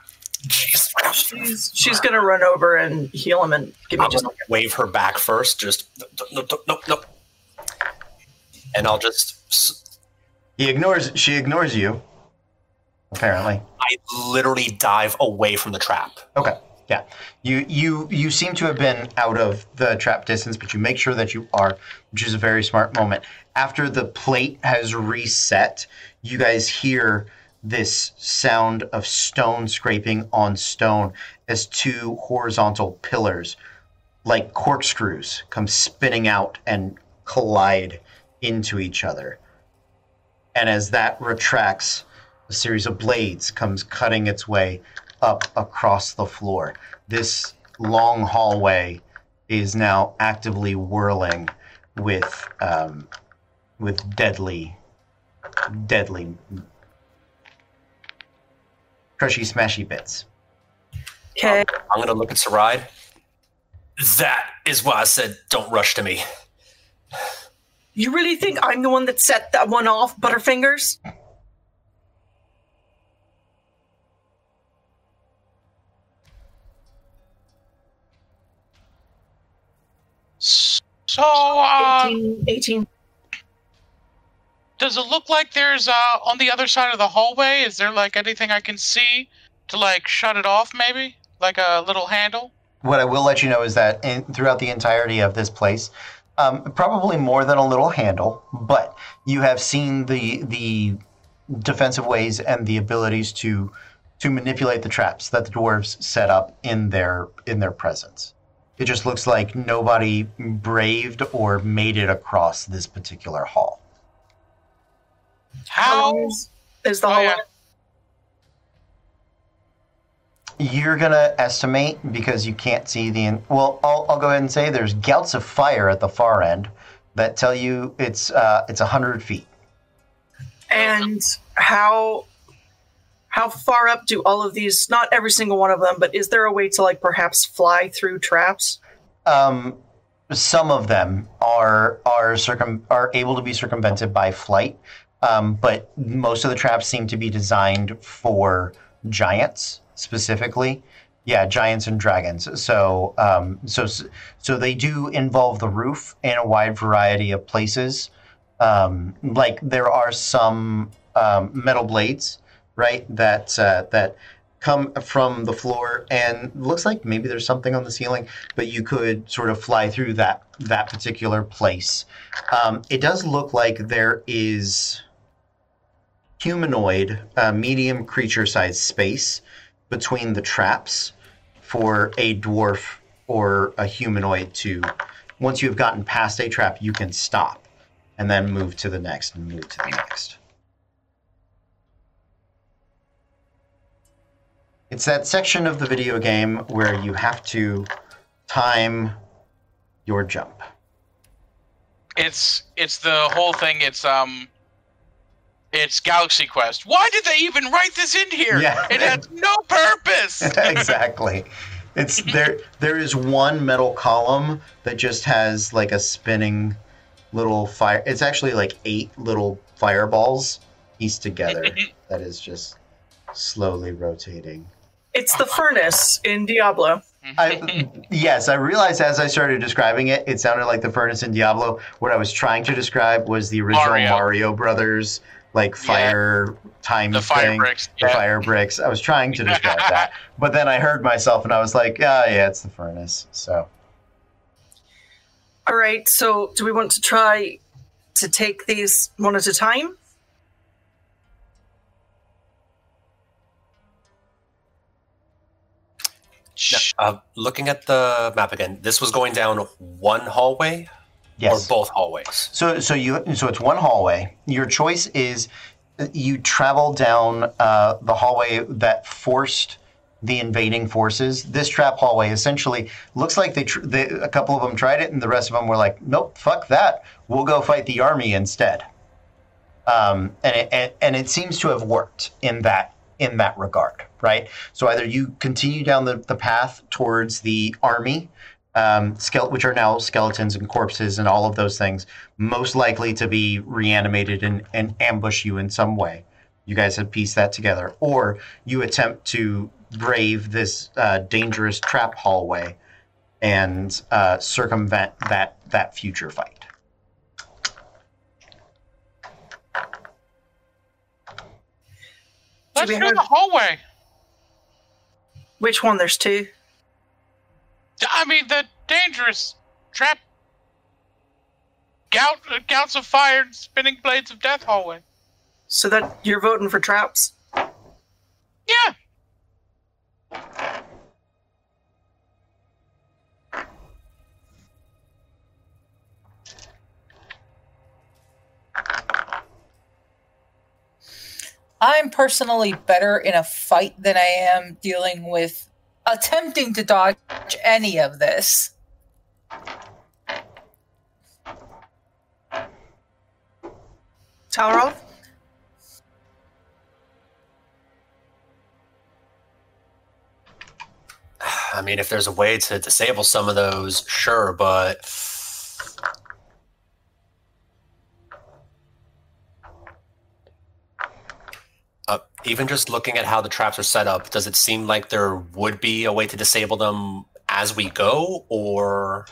Jeez. She's, she's gonna run over and heal him and give me I'm just wave her back first. Just nope, nope, nope, nope. And I'll just... He ignores... She ignores you, apparently. I literally dive away from the trap. Okay, yeah. You you you seem to have been out of the trap distance, but you make sure that you are, which is a very smart moment. After the plate has reset, you guys hear this sound of stone scraping on stone as two horizontal pillars, like corkscrews, come spinning out and collide into each other, and as that retracts, a series of blades comes cutting its way up across the floor. This long hallway is now actively whirling with um, with deadly, deadly, crushy, smashy bits. Okay, um, I'm gonna look at Sarai. That is why I said, "Don't rush to me." You really think I'm the one that set that one off, Butterfingers? So, uh, eighteen. eighteen. Does it look like there's, uh, on the other side of the hallway, is there, like, anything I can see to, like, shut it off, maybe? Like a little handle? What I will let you know is that in, throughout the entirety of this place, um, probably more than a little handle, but you have seen the the defensive ways and the abilities to to manipulate the traps that the dwarves set up in their in their presence. It just looks like nobody braved or made it across this particular hall. How is, is the oh, hall? Yeah. You're gonna estimate because you can't see the. In- well, I'll, I'll go ahead and say there's gouts of fire at the far end that tell you it's uh, it's a hundred feet. And how how far up do all of these? Not every single one of them, but is there a way to like perhaps fly through traps? Um, some of them are are circum are able to be circumvented by flight, um, but most of the traps seem to be designed for giants. Specifically, yeah, giants and dragons. So, um, so, so they do involve the roof in a wide variety of places. Um, like there are some um, metal blades, right, that uh, that come from the floor, and looks like maybe there's something on the ceiling. But you could sort of fly through that that particular place. Um, it does look like there is humanoid, uh, medium creature-sized space between the traps for a dwarf or a humanoid to, once you've gotten past a trap, you can stop and then move to the next and move to the next. It's that section of the video game where you have to time your jump. It's it's the whole thing. It's um. It's Galaxy Quest. Why did they even write this in here? Yeah. It had no purpose. Exactly. It's there. There is one metal column that just has like a spinning little fire. It's actually like eight little fireballs pieced together that is just slowly rotating. It's the furnace in Diablo. I, yes, I realized as I started describing it, it sounded like the furnace in Diablo. What I was trying to describe was the original Mario, Mario Brothers. Like fire yeah. time the fire thing, bricks. The yeah. fire bricks. I was trying to describe that, but then I heard myself and I was like, "Ah, oh, yeah, it's the furnace." So, all right. So, do we want to try to take these one at a time? No, uh, looking at the map again, this was going down one hallway. Yes. Or both hallways. So, so you, so it's one hallway. Your choice is you travel down uh, the hallway that forced the invading forces. This trap hallway essentially looks like they, tr- they, a couple of them tried it, and the rest of them were like, "Nope, fuck that. We'll go fight the army instead." Um, and it, and, and it seems to have worked in that in that regard, right? So either you continue down the, the path towards the army. Um, skele- which are now skeletons and corpses and all of those things, most likely to be reanimated and, and ambush you in some way. You guys have pieced that together. Or you attempt to brave this uh, dangerous trap hallway and uh, circumvent that, that future fight. Let's go the hallway. Which one? There's two. I mean, the dangerous trap, gout, gouts of fire, spinning blades of death hallway. So that you're voting for traps? Yeah. I'm personally better in a fight than I am dealing with attempting to dodge any of this. Talroth? I mean, if there's a way to disable some of those, sure, but Uh, even just looking at how the traps are set up, does it seem like there would be a way to disable them as we go, or?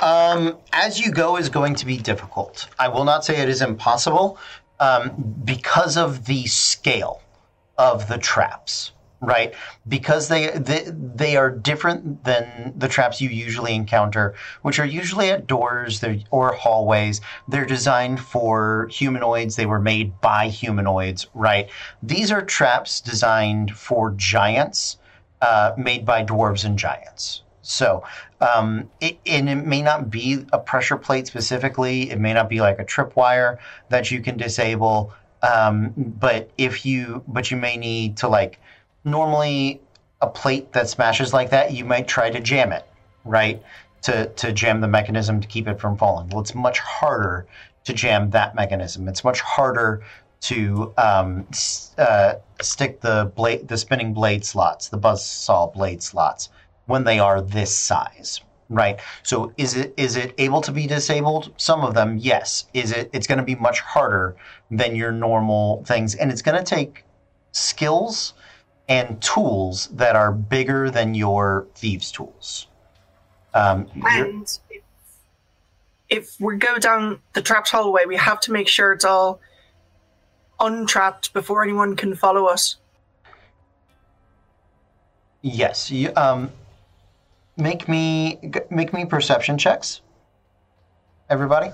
Um, as you go is going to be difficult. I will not say it is impossible um, because of the scale of the traps, right? Because they, they they are different than the traps you usually encounter, which are usually at doors or hallways. They're designed for humanoids. They were made by humanoids, right? These are traps designed for giants, uh, made by dwarves and giants. So, um, it, and it may not be a pressure plate specifically. It may not be like a tripwire that you can disable. Um, but if you, but you may need to, like, normally a plate that smashes like that, you might try to jam it, right? To, to jam the mechanism to keep it from falling. Well, it's much harder to jam that mechanism. It's much harder to um, uh, stick the blade, the spinning blade slots, the buzzsaw blade slots, when they are this size, right? So is it is it able to be disabled? Some of them, yes. Is it? It's going to be much harder than your normal things, and it's going to take skills and tools that are bigger than your thieves' tools. Um, and if, if we go down the trapped hallway, we have to make sure it's all untrapped before anyone can follow us. Yes. You, um, Make me make me perception checks, everybody.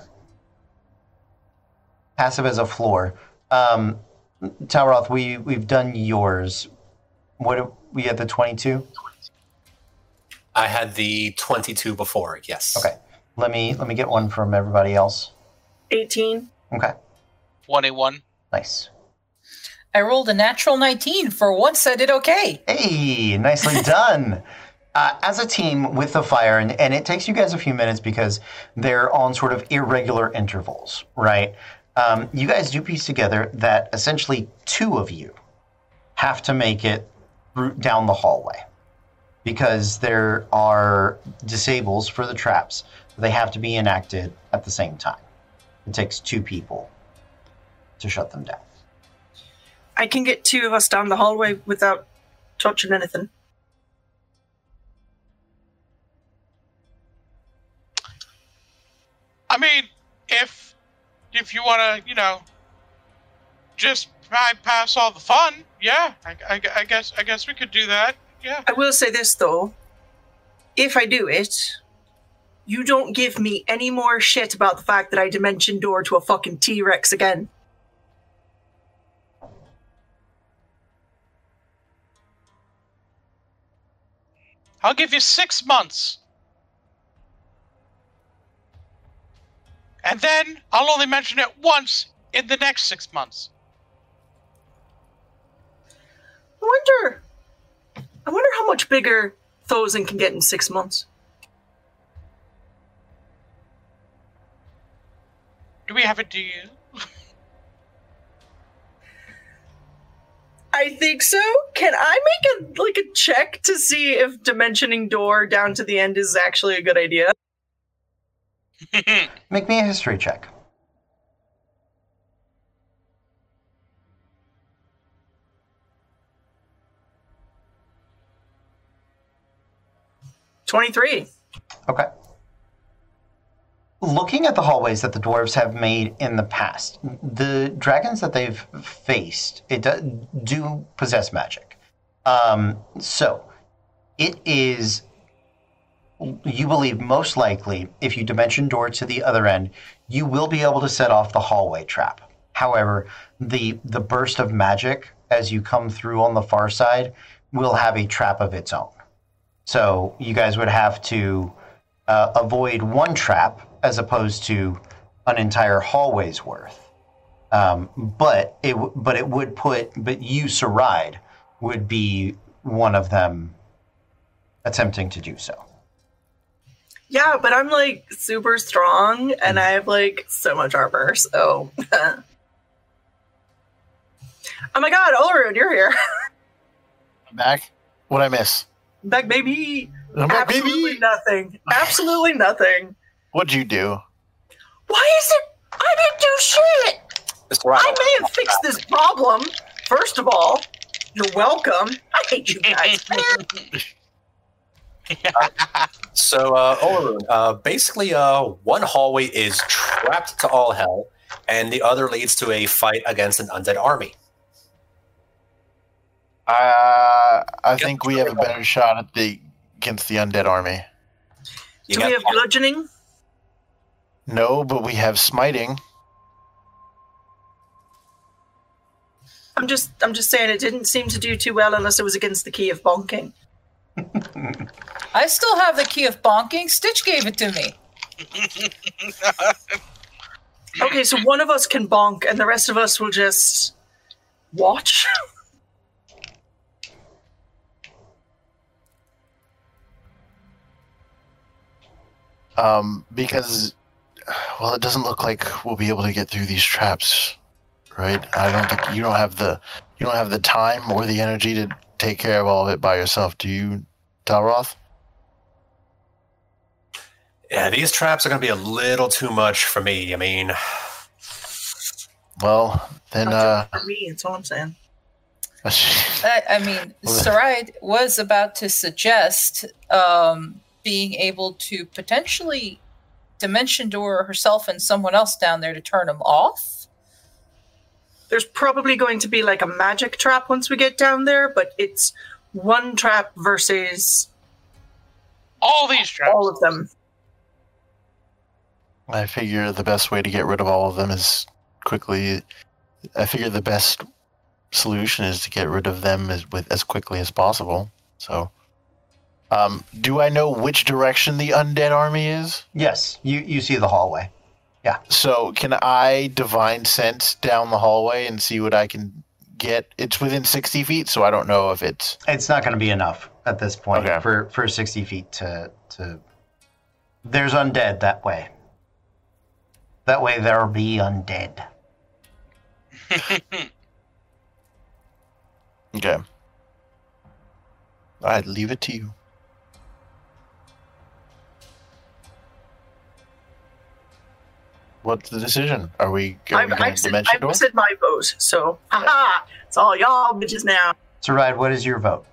Passive as a floor. Um, Talroth, we we've done yours. What we had the twenty-two. I had the twenty-two before. Yes. Okay. Let me let me get one from everybody else. eighteen. Okay. twenty-one. Nice. I rolled a natural nineteen. For once, I did okay. Hey, nicely done. Uh, as a team with the fire, and, and it takes you guys a few minutes because they're on sort of irregular intervals, right? Um, you guys do piece together that essentially two of you have to make it down the hallway because there are disables for the traps. They have to be enacted at the same time. It takes two people to shut them down. I can get two of us down the hallway without touching anything. I mean, if if you want to, you know, just bypass all the fun, yeah, I, I, I guess I guess we could do that. Yeah. I will say this though: if I do it, you don't give me any more shit about the fact that I dimension door to a fucking T-Rex again. I'll give you six months. And then I'll only mention it once in the next six months. I wonder, I wonder how much bigger Thozen can get in six months. Do we have a deal? I think so. Can I make a like a check to see if dimensioning door down to the end is actually a good idea? Make me a history check. twenty-three. Okay. Looking at the hallways that the dwarves have made in the past, the dragons that they've faced it do, do possess magic. Um, so it is... You believe most likely, if you dimension door to the other end, you will be able to set off the hallway trap. However, the the burst of magic as you come through on the far side will have a trap of its own. So you guys would have to uh, avoid one trap as opposed to an entire hallway's worth. Um, but it but it would put but you, Sarai, would be one of them attempting to do so. Yeah, but I'm, like, super strong, and I have, like, so much armor, so... Oh my god, Olorun, you're here! I'm back. What'd I miss? Back, baby! I'm back, Absolutely baby. nothing. Absolutely nothing. What'd you do? Why is it... I didn't do shit! It's right. I may have fixed this problem, first of all. You're welcome. I hate you guys. Uh, so, uh, Olorun, uh, basically, uh, one hallway is trapped to all hell, and the other leads to a fight against an undead army. Uh, I yep. think we have a better shot at the against the undead army. You Do we have bludgeoning? No, but we have smiting. I'm just, I'm just saying, it didn't seem to do too well unless it was against the Key of Bonking. I still have the Key of Bonking. Stitch gave it to me. Okay, so one of us can bonk, and the rest of us will just watch. Um, because, well, it doesn't look like we'll be able to get through these traps, right? I don't think you don't have the you don't have the time or the energy to take care of all of it by yourself. Do you, Talroth? Yeah, these traps are going to be a little too much for me. I mean, well, then uh, for me, that's all I'm saying. I, I mean, Sarai was about to suggest, um. being able to potentially Dimension Door herself and someone else down there to turn them off. There's probably going to be like a magic trap once we get down there, but it's one trap versus all these traps. All of them. I figure the best way to get rid of all of them is quickly. I figure the best solution is to get rid of them as, with, as quickly as possible. So. Um, do I know which direction the undead army is? Yes, you, you see the hallway. Yeah. So can I divine sense down the hallway and see what I can get? It's within sixty feet, so I don't know if it's... It's not going to be enough at this point okay. for, for sixty feet to, to... There's undead that way. That way there'll be undead. Okay. All right, leave it to you. What's the decision? Are we going to Dimension Door? I've said my vote, so haha, it's all y'all bitches now. Sarai, what is your vote?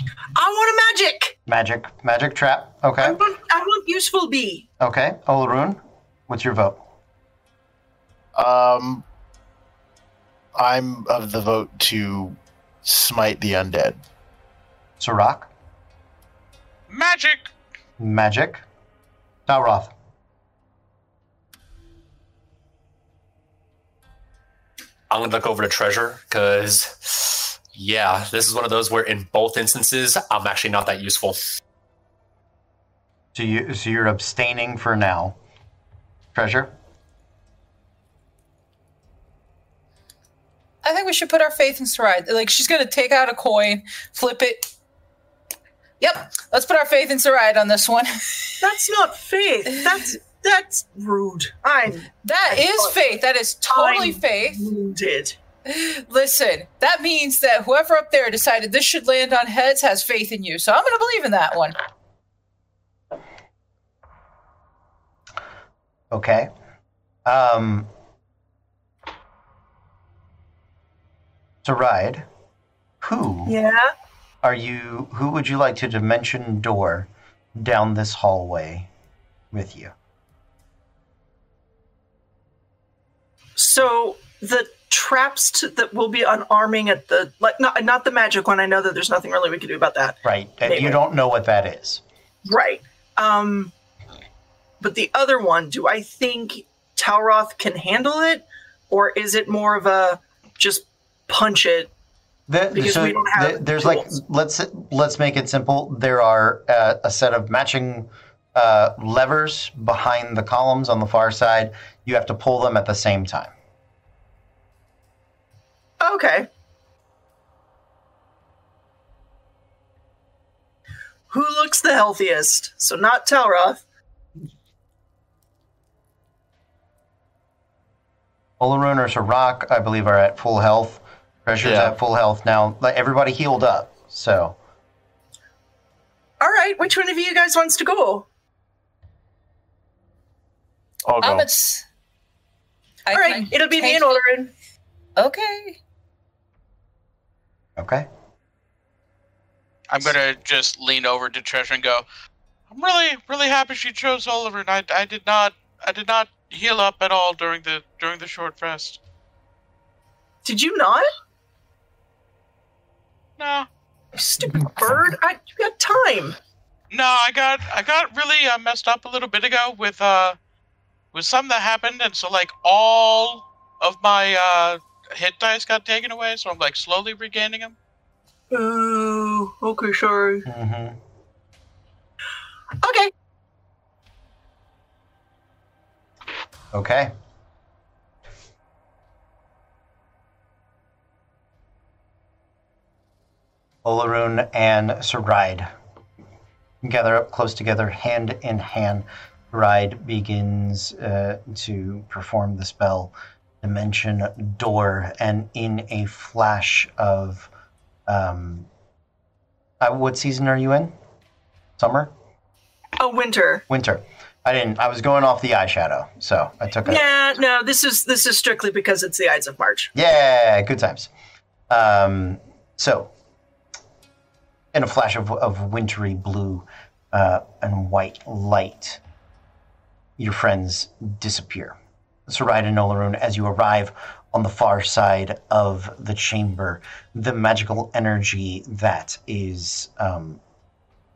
I want a magic. Magic, magic trap. Okay. I want, I want useful bee. Okay, Olorun, what's your vote? Um, I'm of the vote to smite the undead. Sirak? Magic! Magic. Talroth. I'm going to look over to Treasure, because, yeah, this is one of those where in both instances, I'm actually not that useful. So, you, so you're abstaining for now. Treasure? I think we should put our faith in Sarai. Like, she's going to take out a coin, flip it. Yep, let's put our faith in Sarai on this one. That's not faith. That's that's rude. I'm that I'm is not, faith. That is totally I'm faith. Wounded. Listen, that means that whoever up there decided this should land on heads has faith in you. So I'm going to believe in that one. Okay. Um. Sarai, who? Yeah. Are you, who would you like to Dimension Door down this hallway with you? So the traps to, that will be unarming at the, like, not, not the magic one. I know that there's nothing really we can do about that. Right. And maybe. You don't know what that is. Right. Um, but the other one, do I think Talroth can handle it? Or is it more of a just punch it? The, because so we don't have the, there's tools. Like let's let's make it simple. There are uh, a set of matching uh, levers behind the columns on the far side. You have to pull them at the same time. Okay. Who looks the healthiest? So not Talroth. Olorun or Sirak, I believe, are at full health. Pressure's yeah. at full health now. Like, everybody healed up, so. All right, which one of you guys wants to go? I'll go. Um, it's, All I right, it'll be me and Olorun. Okay. Okay. I'm going to just lean over to Treasure and go, I'm really, really happy she chose Oliver, and I, I did not, I did not heal up at all during the, during the short rest. Did you not? No. You stupid bird. I, you got time. No, I got, I got really uh, messed up a little bit ago with, uh, with something that happened, and so, like, all of my, uh, hit dice got taken away, so I'm, like, slowly regaining them. Oh, okay, sorry. Mm-hmm. Okay. Okay. Olorun and Sarai gather up close together, hand in hand. Sarai begins uh, to perform the spell Dimension Door, and in a flash of... Um, uh, what season are you in? Summer? Oh, winter. Winter. I didn't. I was going off the eyeshadow, so I took. A, yeah, no. This is this is strictly because it's the Ides of March. Yeah, good times. Um, so, in a flash of of wintry blue uh, and white light, your friends disappear. Sarai and Olorun, as you arrive on the far side of the chamber, the magical energy that is. Um,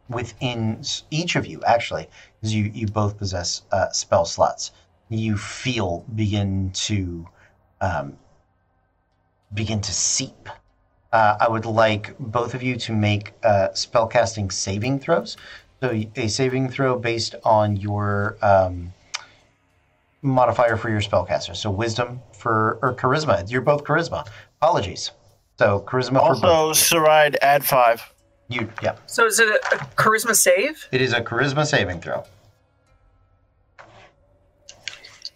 Within each of you, actually, because you, you both possess uh, spell slots, you feel begin to um, begin to seep. Uh, I would like both of you to make uh, spellcasting saving throws. So a saving throw based on your um, modifier for your spellcaster. So wisdom for or charisma. You're both charisma. Apologies. So charisma. Also, for Also, Sarai, add five. You, yeah. So is it a, a charisma save? It is a charisma saving throw.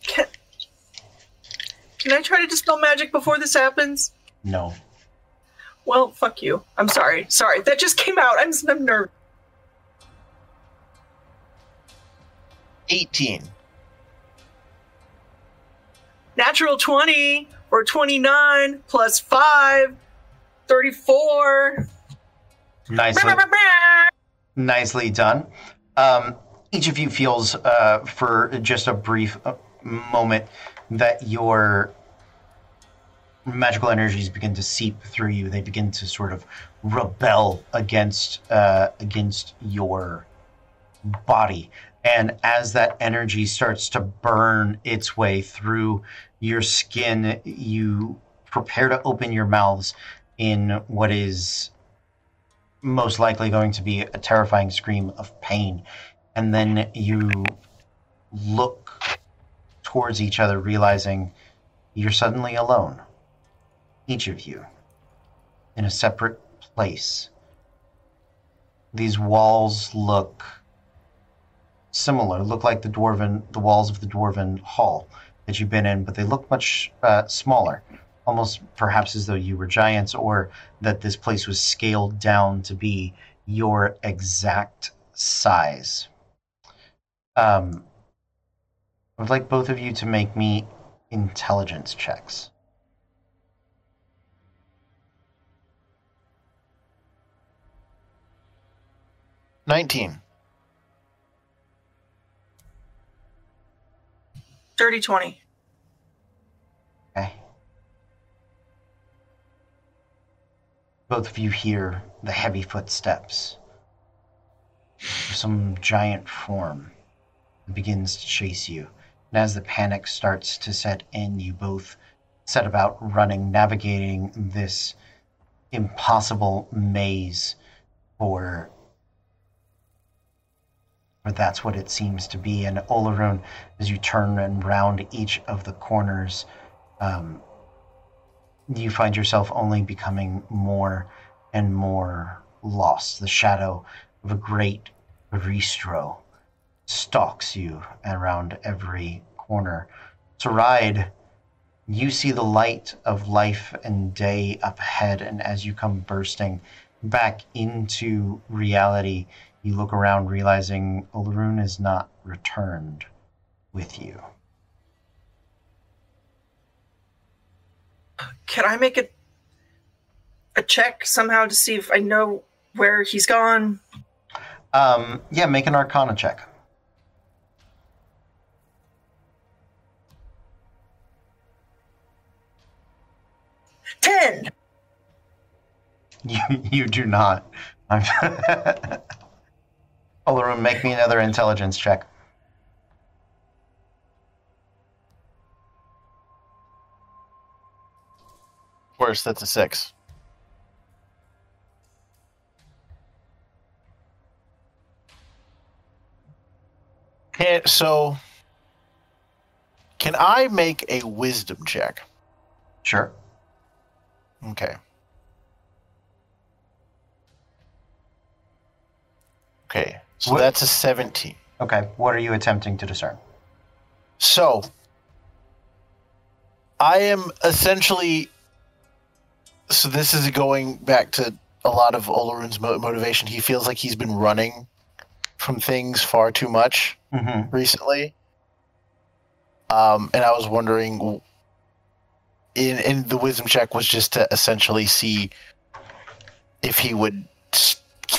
Can, can I try to dispel magic before this happens? No. Well, fuck you. I'm sorry. Sorry, that just came out. I'm, I'm nervous. eighteen. Natural twenty or twenty-nine plus five, thirty-four. Nicely, nicely done. Um, each of you feels uh, for just a brief moment that your magical energies begin to seep through you. They begin to sort of rebel against uh, against your body. And as that energy starts to burn its way through your skin, you prepare to open your mouths in what is... most likely going to be a terrifying scream of pain. And then you look towards each other, realizing you're suddenly alone. Each of you in a separate place. These walls look similar, look like the dwarven, the walls of the dwarven hall that you've been in, but they look much uh, smaller. Almost perhaps as though you were giants, or that this place was scaled down to be your exact size. Um, I would like both of you to make me intelligence checks. nineteen. thirty twenty. Okay. Both of you hear the heavy footsteps of some giant form that begins to chase you. And as the panic starts to set in, you both set about running, navigating this impossible maze, or, or that's what it seems to be. And Olorun, as you turn and round each of the corners, um, you find yourself only becoming more and more lost. The shadow of a great Garistro stalks you around every corner. Sarai, you see the light of life and day up ahead, and as you come bursting back into reality, you look around, realizing Olorun is not returned with you. Can I make a, a check somehow to see if I know where he's gone? Um, yeah, make an Arcana check. ten! You, you do not. Olorun, make me another intelligence check. Worse, that's a six. Okay, so can I make a wisdom check? Sure. Okay. Okay, so what, that's a seventeen. Okay, what are you attempting to discern? So, I am essentially... So this is going back to a lot of Olorun's mo motivation. He feels like he's been running from things far too much mm-hmm. recently. Um, and I was wondering... In, in the wisdom check was just to essentially see if he would...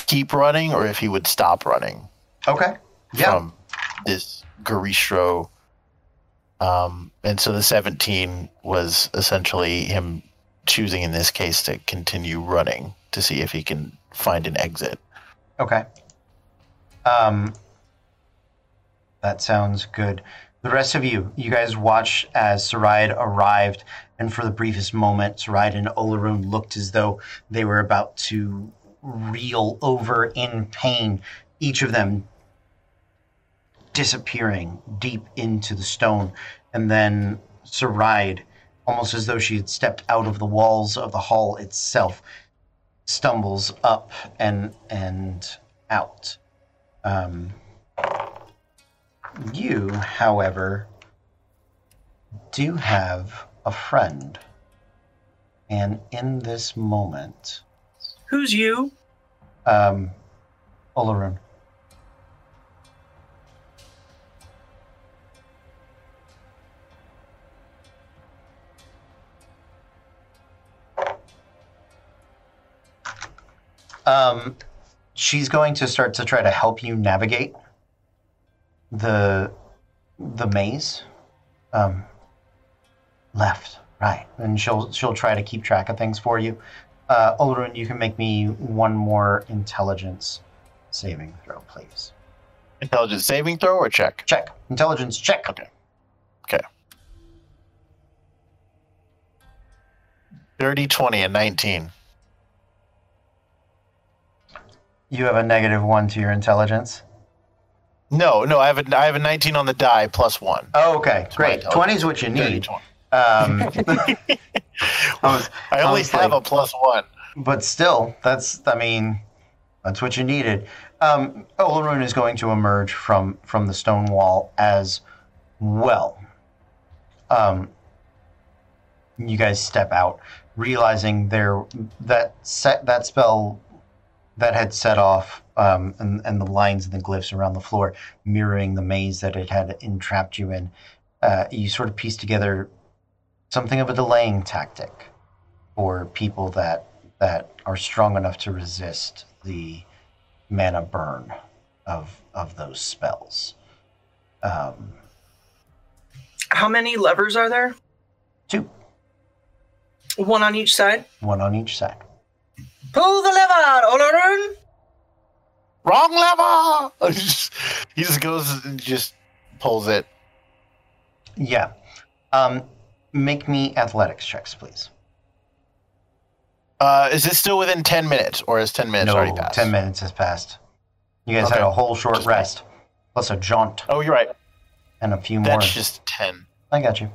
keep running or if he would stop running. Okay. Yeah. From this Garistro. Um, and so the seventeen was essentially him choosing in this case to continue running to see if he can find an exit. Okay. Um, that sounds good. The rest of you, you guys watched as Sarai arrived, and for the briefest moment, Sarai and Olorun looked as though they were about to reel over in pain, each of them disappearing deep into the stone. And then Sarai, almost as though she had stepped out of the walls of the hall itself, stumbles up and and out. Um, you, however, do have a friend. And in this moment... Who's you? Um, Olorun. Um, she's going to start to try to help you navigate the the maze. Um, left, right, and she'll she'll try to keep track of things for you. Uh, Olorun, you can make me one more intelligence saving throw, please. Intelligence saving throw or check? Check. Intelligence check. Okay. Okay. thirty, twenty, and nineteen. You have a negative one to your intelligence? No, no, I have a, I have a nineteen on the die plus one. Oh, okay. That's great. twenty is what you need. thirty, twenty. Um, I, was, I only I have like, a plus one, but still, that's—I mean—that's what you needed. Um, Olorun is going to emerge from from the stone wall as well. Um, you guys step out, realizing there that set that spell that had set off, um, and, and the lines and the glyphs around the floor, mirroring the maze that it had entrapped you in. Uh, you sort of piece together something of a delaying tactic for people that that are strong enough to resist the mana burn of of those spells. Um, How many levers are there? Two. One on each side? One on each side. Pull the lever, Olorun! Wrong lever! He just goes and just pulls it. Yeah. Um... Make me athletics checks, please. Uh, is this still within ten minutes, or is ten minutes no, already passed? ten minutes has passed. You guys okay. had a whole short just rest, passed. plus a jaunt. Oh, you're right. And a few That's more. That's just ten. I got you.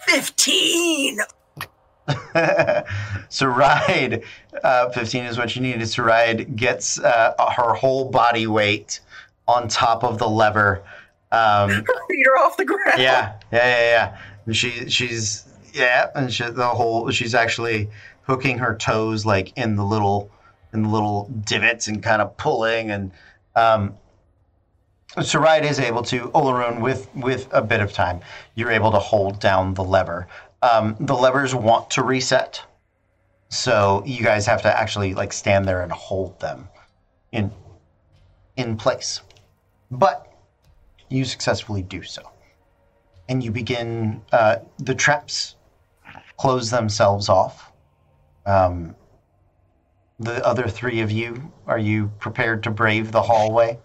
fifteen! Saride, uh, fifteen is what you needed. Saride gets uh, her whole body weight on top of the lever. Um, Her feet are off the ground. Yeah, yeah, yeah, yeah. And she, she's, yeah, and she, the whole, she's actually hooking her toes like in the little, in the little divots and kind of pulling. And um, Sarai is able to, Olorun, with with a bit of time, you're able to hold down the lever. Um, the levers want to reset. So you guys have to actually like stand there and hold them in in place. But you successfully do so. And you begin, uh, the traps close themselves off. Um, the other three of you, are you prepared to brave the hallway?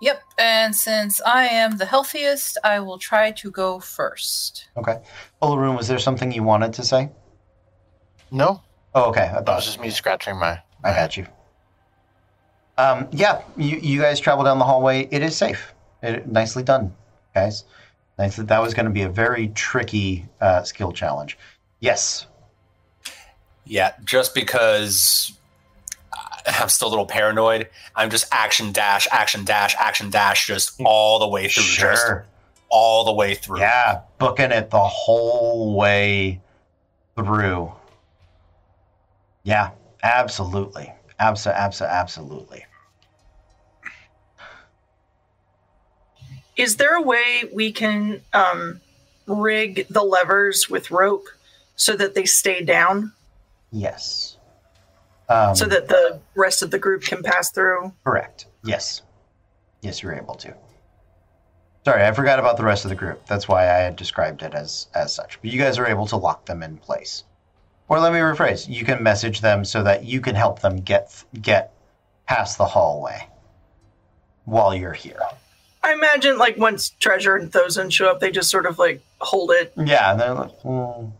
Yep, and since I am the healthiest, I will try to go first. Okay. Olorun, was there something you wanted to say? No. Oh, okay. I thought that was just me scratching my... my I got you. Um, yeah, you, you guys travel down the hallway. It is safe. It, nicely done, guys. Nicely, that was going to be a very tricky uh, skill challenge. Yes. Yeah, just because I'm still a little paranoid, I'm just action dash, action dash, action dash, just all the way through. Sure. Just all the way through. Yeah, booking it the whole way through. Yeah, absolutely. Absa, absa, absolutely. Is there a way we can um, rig the levers with rope so that they stay down? Yes. Um, so that the rest of the group can pass through? Correct. Yes. Yes, you're able to. Sorry, I forgot about the rest of the group. That's why I had described it as, as such. But you guys are able to lock them in place. Or let me rephrase. You can message them so that you can help them get get past the hallway while you're here. I imagine, like, once Treasure and Thozen show up, they just sort of, like, hold it. Yeah, and they're like, mm.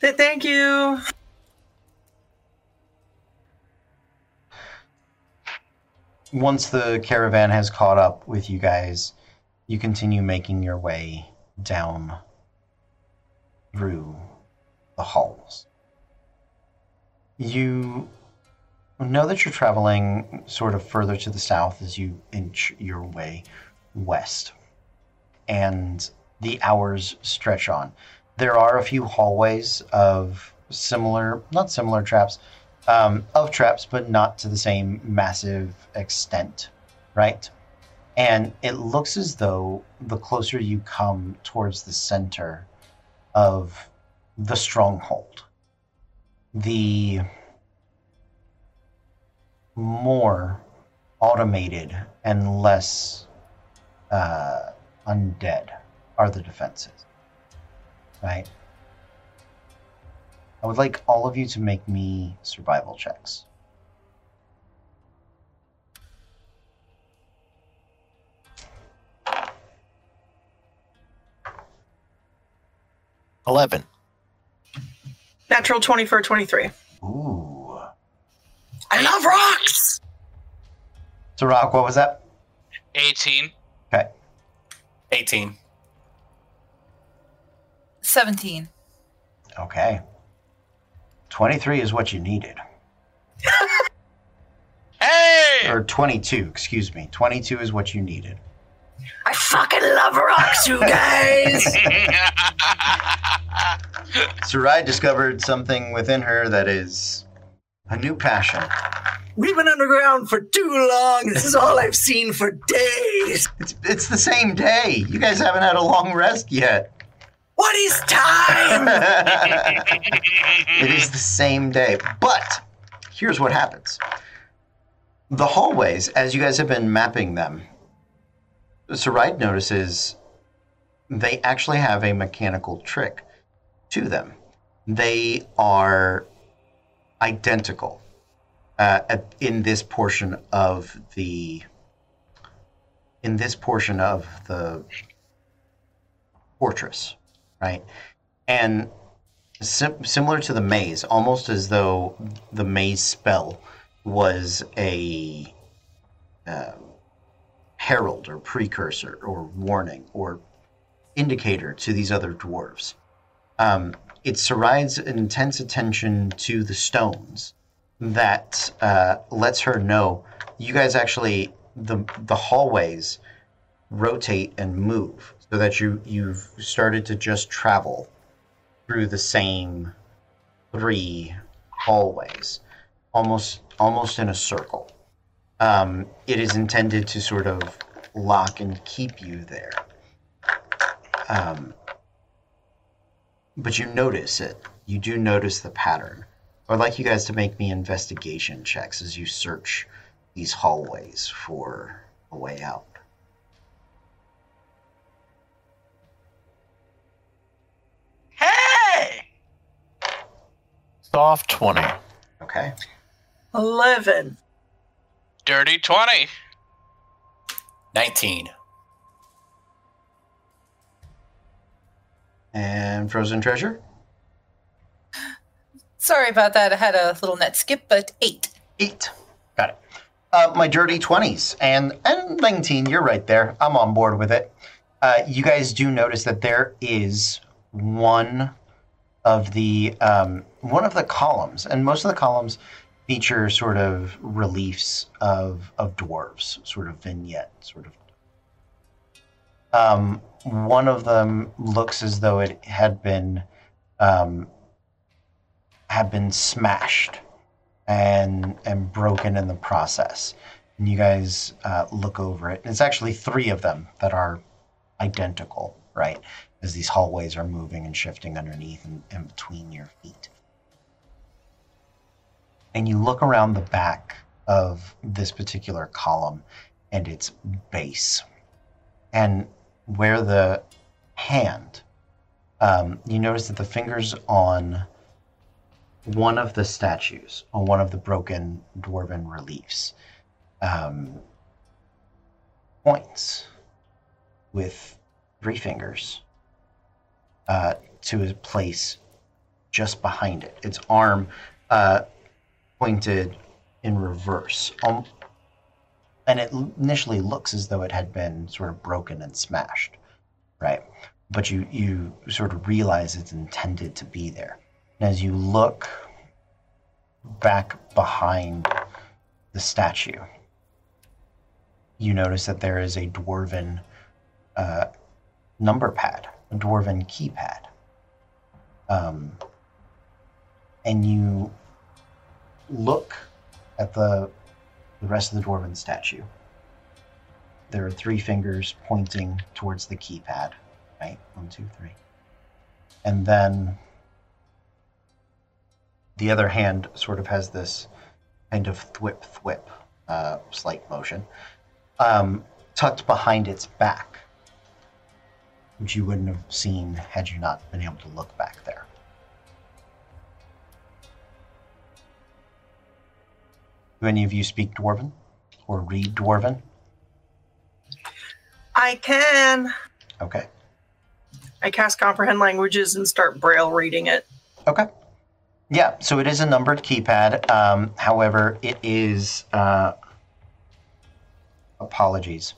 They, thank you. Once the caravan has caught up with you guys, you continue making your way down through the halls. You know that you're traveling sort of further to the south as you inch your way west, and the hours stretch on. There are a few hallways of similar, not similar traps, um, of traps, but not to the same massive extent, right? And it looks as though the closer you come towards the center of the stronghold, the more automated and less uh, undead are the defenses, right? I would like all of you to make me survival checks. eleven. Natural twenty for twenty-three. Ooh. I love rocks! So, Rock, what was that? eighteen. Okay. eighteen. seventeen. Okay. twenty-three is what you needed. Hey! Or twenty-two, excuse me. twenty-two is what you needed. I fucking love rocks, you guys! Sarai discovered something within her that is a new passion. We've been underground for too long. This is all I've seen for days. It's, it's the same day. You guys haven't had a long rest yet. What is time? It is the same day. But here's what happens. The hallways, as you guys have been mapping them, Sarai notices they actually have a mechanical trick to them. They are identical uh, at, in this portion of the in this portion of the fortress, right? And sim- similar to the maze, almost as though the maze spell was a uh, herald or precursor or warning or indicator to these other dwarves. Um, it surrides an intense attention to the stones that uh, lets her know you guys actually, the the hallways rotate and move so that you, you've started to just travel through the same three hallways, almost almost in a circle. Um, it is intended to sort of lock and keep you there. Um, but you notice it. You do notice the pattern. I'd like you guys to make me investigation checks as you search these hallways for a way out. Hey! Soft twenty. Okay. eleven. Dirty twenty. nineteen. And Frozen Treasure? Sorry about that. I had a little net skip, but eight. Eight. Got it. Uh, my dirty twenties and, and nineteen. You're right there. I'm on board with it. Uh, you guys do notice that there is one of the um, one of the columns, and most of the columns feature sort of reliefs of of dwarves, sort of vignette, sort of. Um, one of them looks as though it had been. Um, have been smashed and and broken in the process. And you guys uh, look over it. And it's actually three of them that are identical, right? As these hallways are moving and shifting underneath and, and between your feet. And you look around the back of this particular column and its base. And where the hand, um, you notice that the fingers on one of the statues on one of the broken dwarven reliefs um, points with three fingers uh, to a place just behind it. Its arm uh, pointed in reverse. Um, and it initially looks as though it had been sort of broken and smashed, right? But you, you sort of realize it's intended to be there. As you look back behind the statue, you notice that there is a dwarven uh, number pad, a dwarven keypad. Um, and you look at the, the rest of the dwarven statue. There are three fingers pointing towards the keypad, right? One, two, three. And then the other hand sort of has this kind of thwip-thwip uh, slight motion um, tucked behind its back, which you wouldn't have seen had you not been able to look back there. Do any of you speak Dwarven or read Dwarven? I can. Okay. I cast Comprehend Languages and start braille reading it. Okay. Yeah, so it is a numbered keypad. Um, however, it is, uh, apologies.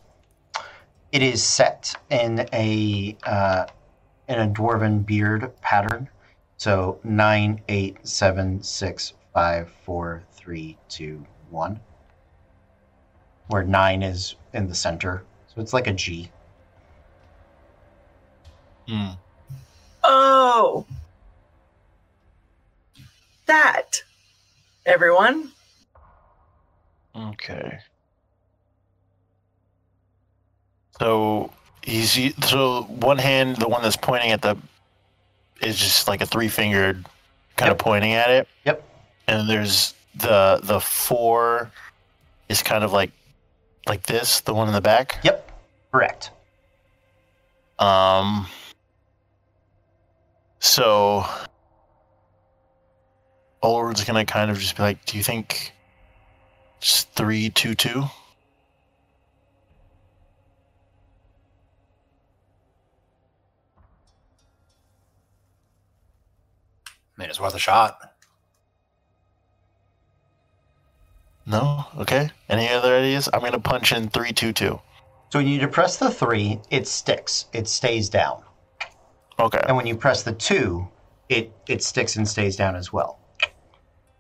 It is set in a uh, in a dwarven beard pattern. So nine, eight, seven, six, five, four, three, two, one. Where nine is in the center, so it's like a G. Hmm. Oh. That, everyone. Okay. So he's so one hand, the one that's pointing at the, is just like a three-fingered kind yep. of pointing at it. Yep. And there's the the four is kind of like like this, the one in the back. Yep. Correct. Um. So. Olorun's gonna kind of just be like, do you think it's three, two, two? I mean, it's worth a shot. No? Okay. Any other ideas? I'm gonna punch in three, two, two. So when you depress the three, it sticks. It stays down. Okay. And when you press the two, it, it sticks and stays down as well.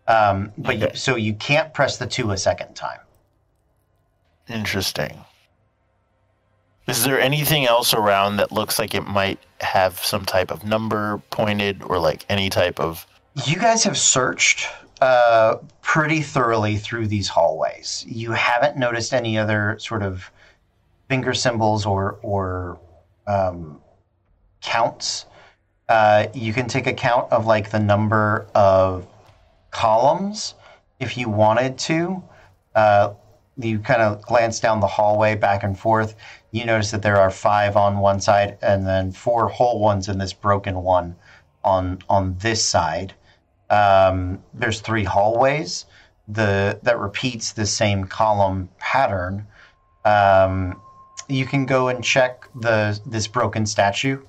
Um, but okay. you, so you can't press the two a second time. Interesting. Is there anything else around that looks like it might have some type of number pointed or like any type of... You guys have searched uh, pretty thoroughly through these hallways. You haven't noticed any other sort of finger symbols or, or um, counts. uh, you can take account of like the number of columns if you wanted to. Uh, you kind of glance down the hallway back and forth. You notice that there are five on one side and then four whole ones in this broken one on on this side. Um, there's three hallways the that repeats the same column pattern. Um, you can go and check the this broken statue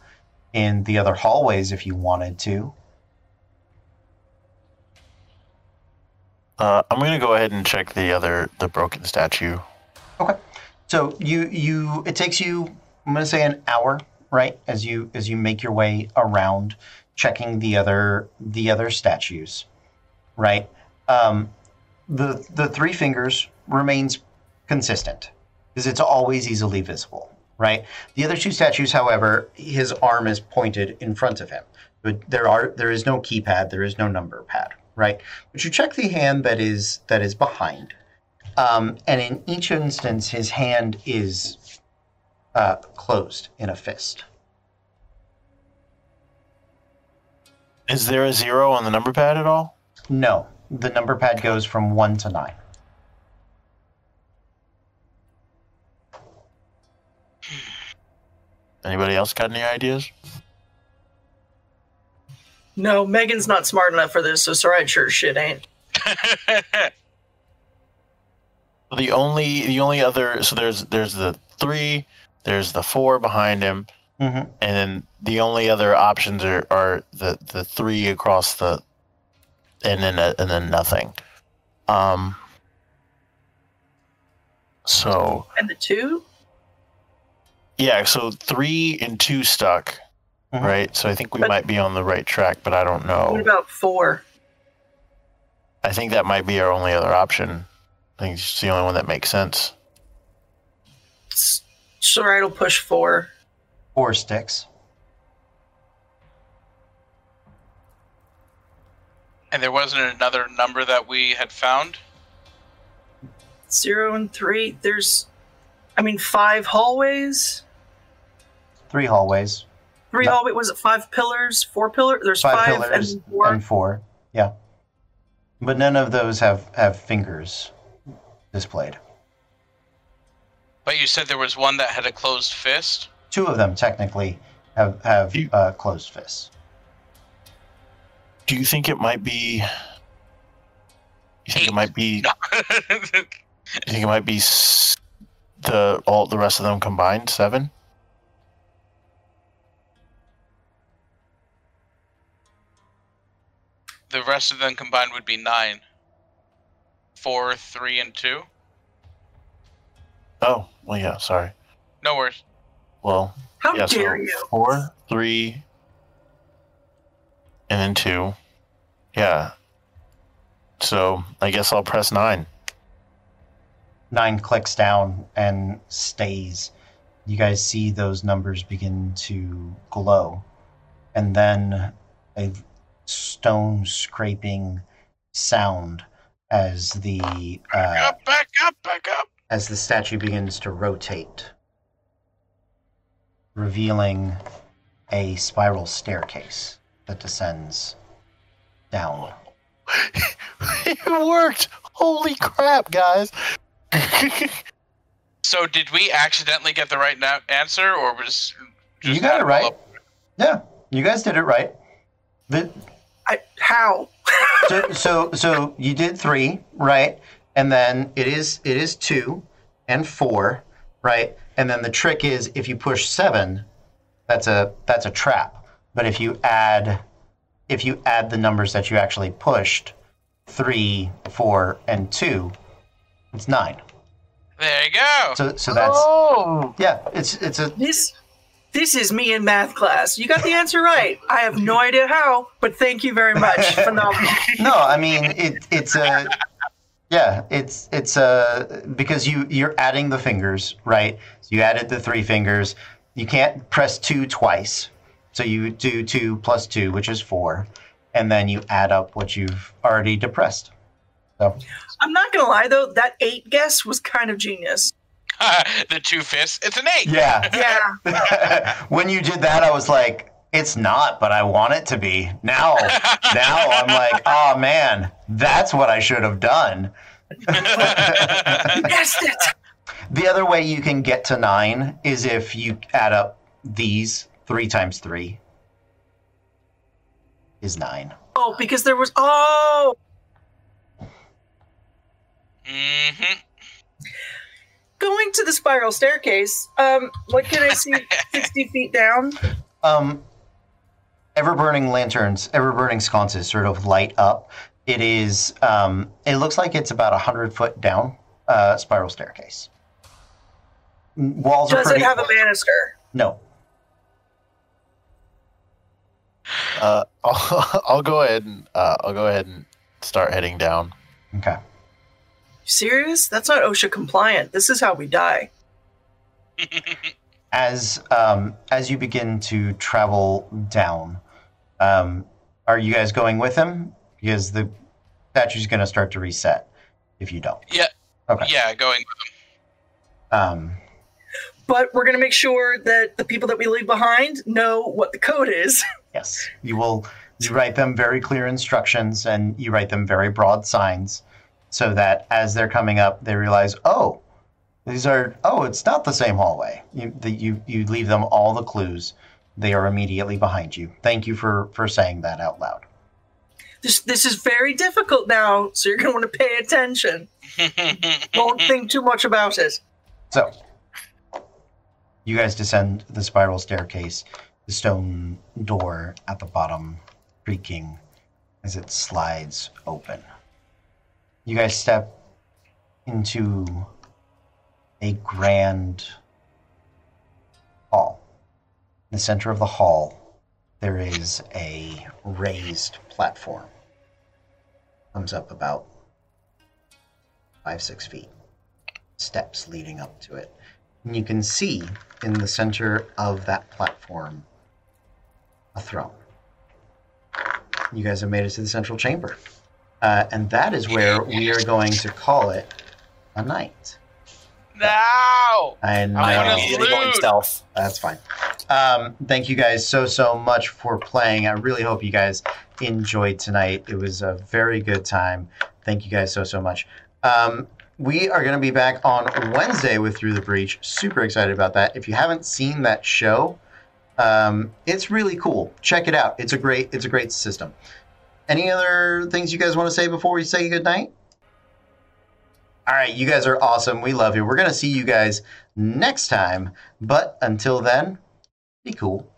in the other hallways if you wanted to. Uh, I'm going to go ahead and check the other the broken statue. Okay. So you you it takes you, I'm going to say an hour, right? As you as you make your way around checking the other the other statues, right? Um, the the three fingers remains consistent because it's always easily visible, right? The other two statues, however, his arm is pointed in front of him. But there are there is no keypad, there is no number pad. Right, but you check the hand that is that is behind, um, and in each instance, his hand is uh, closed in a fist. Is there a zero on the number pad at all? No, the number pad goes from one to nine. Anybody else got any ideas? No, Megan's not smart enough for this, so Sarai sure shit ain't. the only, the only other, so there's, there's the three, there's the four behind him, mm-hmm. and then the only other options are, are the the three across the, and then a, and then nothing. Um. So. And the two. Yeah. So three and two stuck. Right, so I think we but, might be on the right track, but I don't know. What about four? I think that might be our only other option. I think it's the only one that makes sense. Sure, it'll push four. Four sticks. And there wasn't another number that we had found? Zero and three. There's, I mean, five hallways? Three hallways. Three no. hallways, was it five pillars, four pillars? There's five, five pillars and four. and four, yeah. But none of those have, have fingers displayed. But you said there was one that had a closed fist? Two of them, technically, have, have you, uh, closed fists. Do you think it might be... You think Eight. it might be... No. you think it might be the all the rest of them combined, seven? The rest of them combined would be nine. Four, three, and two. Oh, well, yeah, sorry. No worries. Well, how yeah, dare so you? Four, three, and then two. Yeah. So I guess I'll press nine. Nine clicks down and stays. You guys see those numbers begin to glow. And then a stone scraping sound as the uh, back up, back up, back up. As the statue begins to rotate, revealing a spiral staircase that descends down. It worked! Holy crap, guys! So, did we accidentally get the right na- answer, or was just you got it right? Up? Yeah, you guys did it right. The, I, how? so, so, so you did three, right? And then it is it is two and four, right? And then the trick is if you push seven, that's a that's a trap. But if you add if you add the numbers that you actually pushed, three, four, and two, it's nine. There you go. So, so that's oh. yeah. It's it's a this. This is me in math class. You got the answer right. I have no idea how, but thank you very much. Phenomenal. No, I mean it, it's a yeah, it's it's a because you you're adding the fingers, right? So you added the three fingers. You can't press two twice, so you do two plus two, which is four, and then you add up what you've already depressed. So I'm not gonna lie though, that eight guess was kind of genius. Uh, the two fists, it's an eight. Yeah. Yeah. When you did that, I was like, It's not, but I want it to be. Now, now I'm like, oh, man, that's what I should have done. That's it. The other way you can get to nine is if you add up these. Three times three is nine. Oh, because there was... Oh! Mm-hmm. Going to the spiral staircase, um, what can I see sixty feet down? Um... Ever-burning lanterns, ever-burning sconces sort of light up. It is, um, it looks like it's about a hundred foot down uh, spiral staircase. Walls Does are pretty... Does it have a banister? No. Uh, I'll, I'll go ahead and uh, I'll go ahead and start heading down. Okay. Serious? That's not OSHA compliant. This is how we die. As um, as you begin to travel down, um, are you guys going with him? Because the statue's going to start to reset if you don't. Yeah. Okay. Yeah, going with him. Um, but we're going to make sure that the people that we leave behind know what the code is. Yes. You will you write them very clear instructions, and you write them very broad signs so that as they're coming up, they realize, oh, These are, oh, it's not the same hallway. You, the, you you leave them all the clues. They are immediately behind you. Thank you for, for saying that out loud. This this is very difficult now, so you're going to want to pay attention. Don't think too much about it. So, you guys descend the spiral staircase, the stone door at the bottom creaking as it slides open. You guys step into... a grand hall. In the center of the hall, there is a raised platform. Comes up about five, six feet. Steps leading up to it. And you can see in the center of that platform a throne. You guys have made it to the central chamber. Uh, and that is where we are going to call it a night. No! I know. I'm gonna That's fine. Um, thank you guys so, so much for playing. I really hope you guys enjoyed tonight. It was a very good time. Thank you guys so, so much. Um, we are going to be back on Wednesday with Through the Breach. Super excited about that. If you haven't seen that show, um, it's really cool. Check it out. It's a great, it's a great system. Any other things you guys want to say before we say good night? All right, you guys are awesome. We love you. We're going to see you guys next time. But until then, be cool.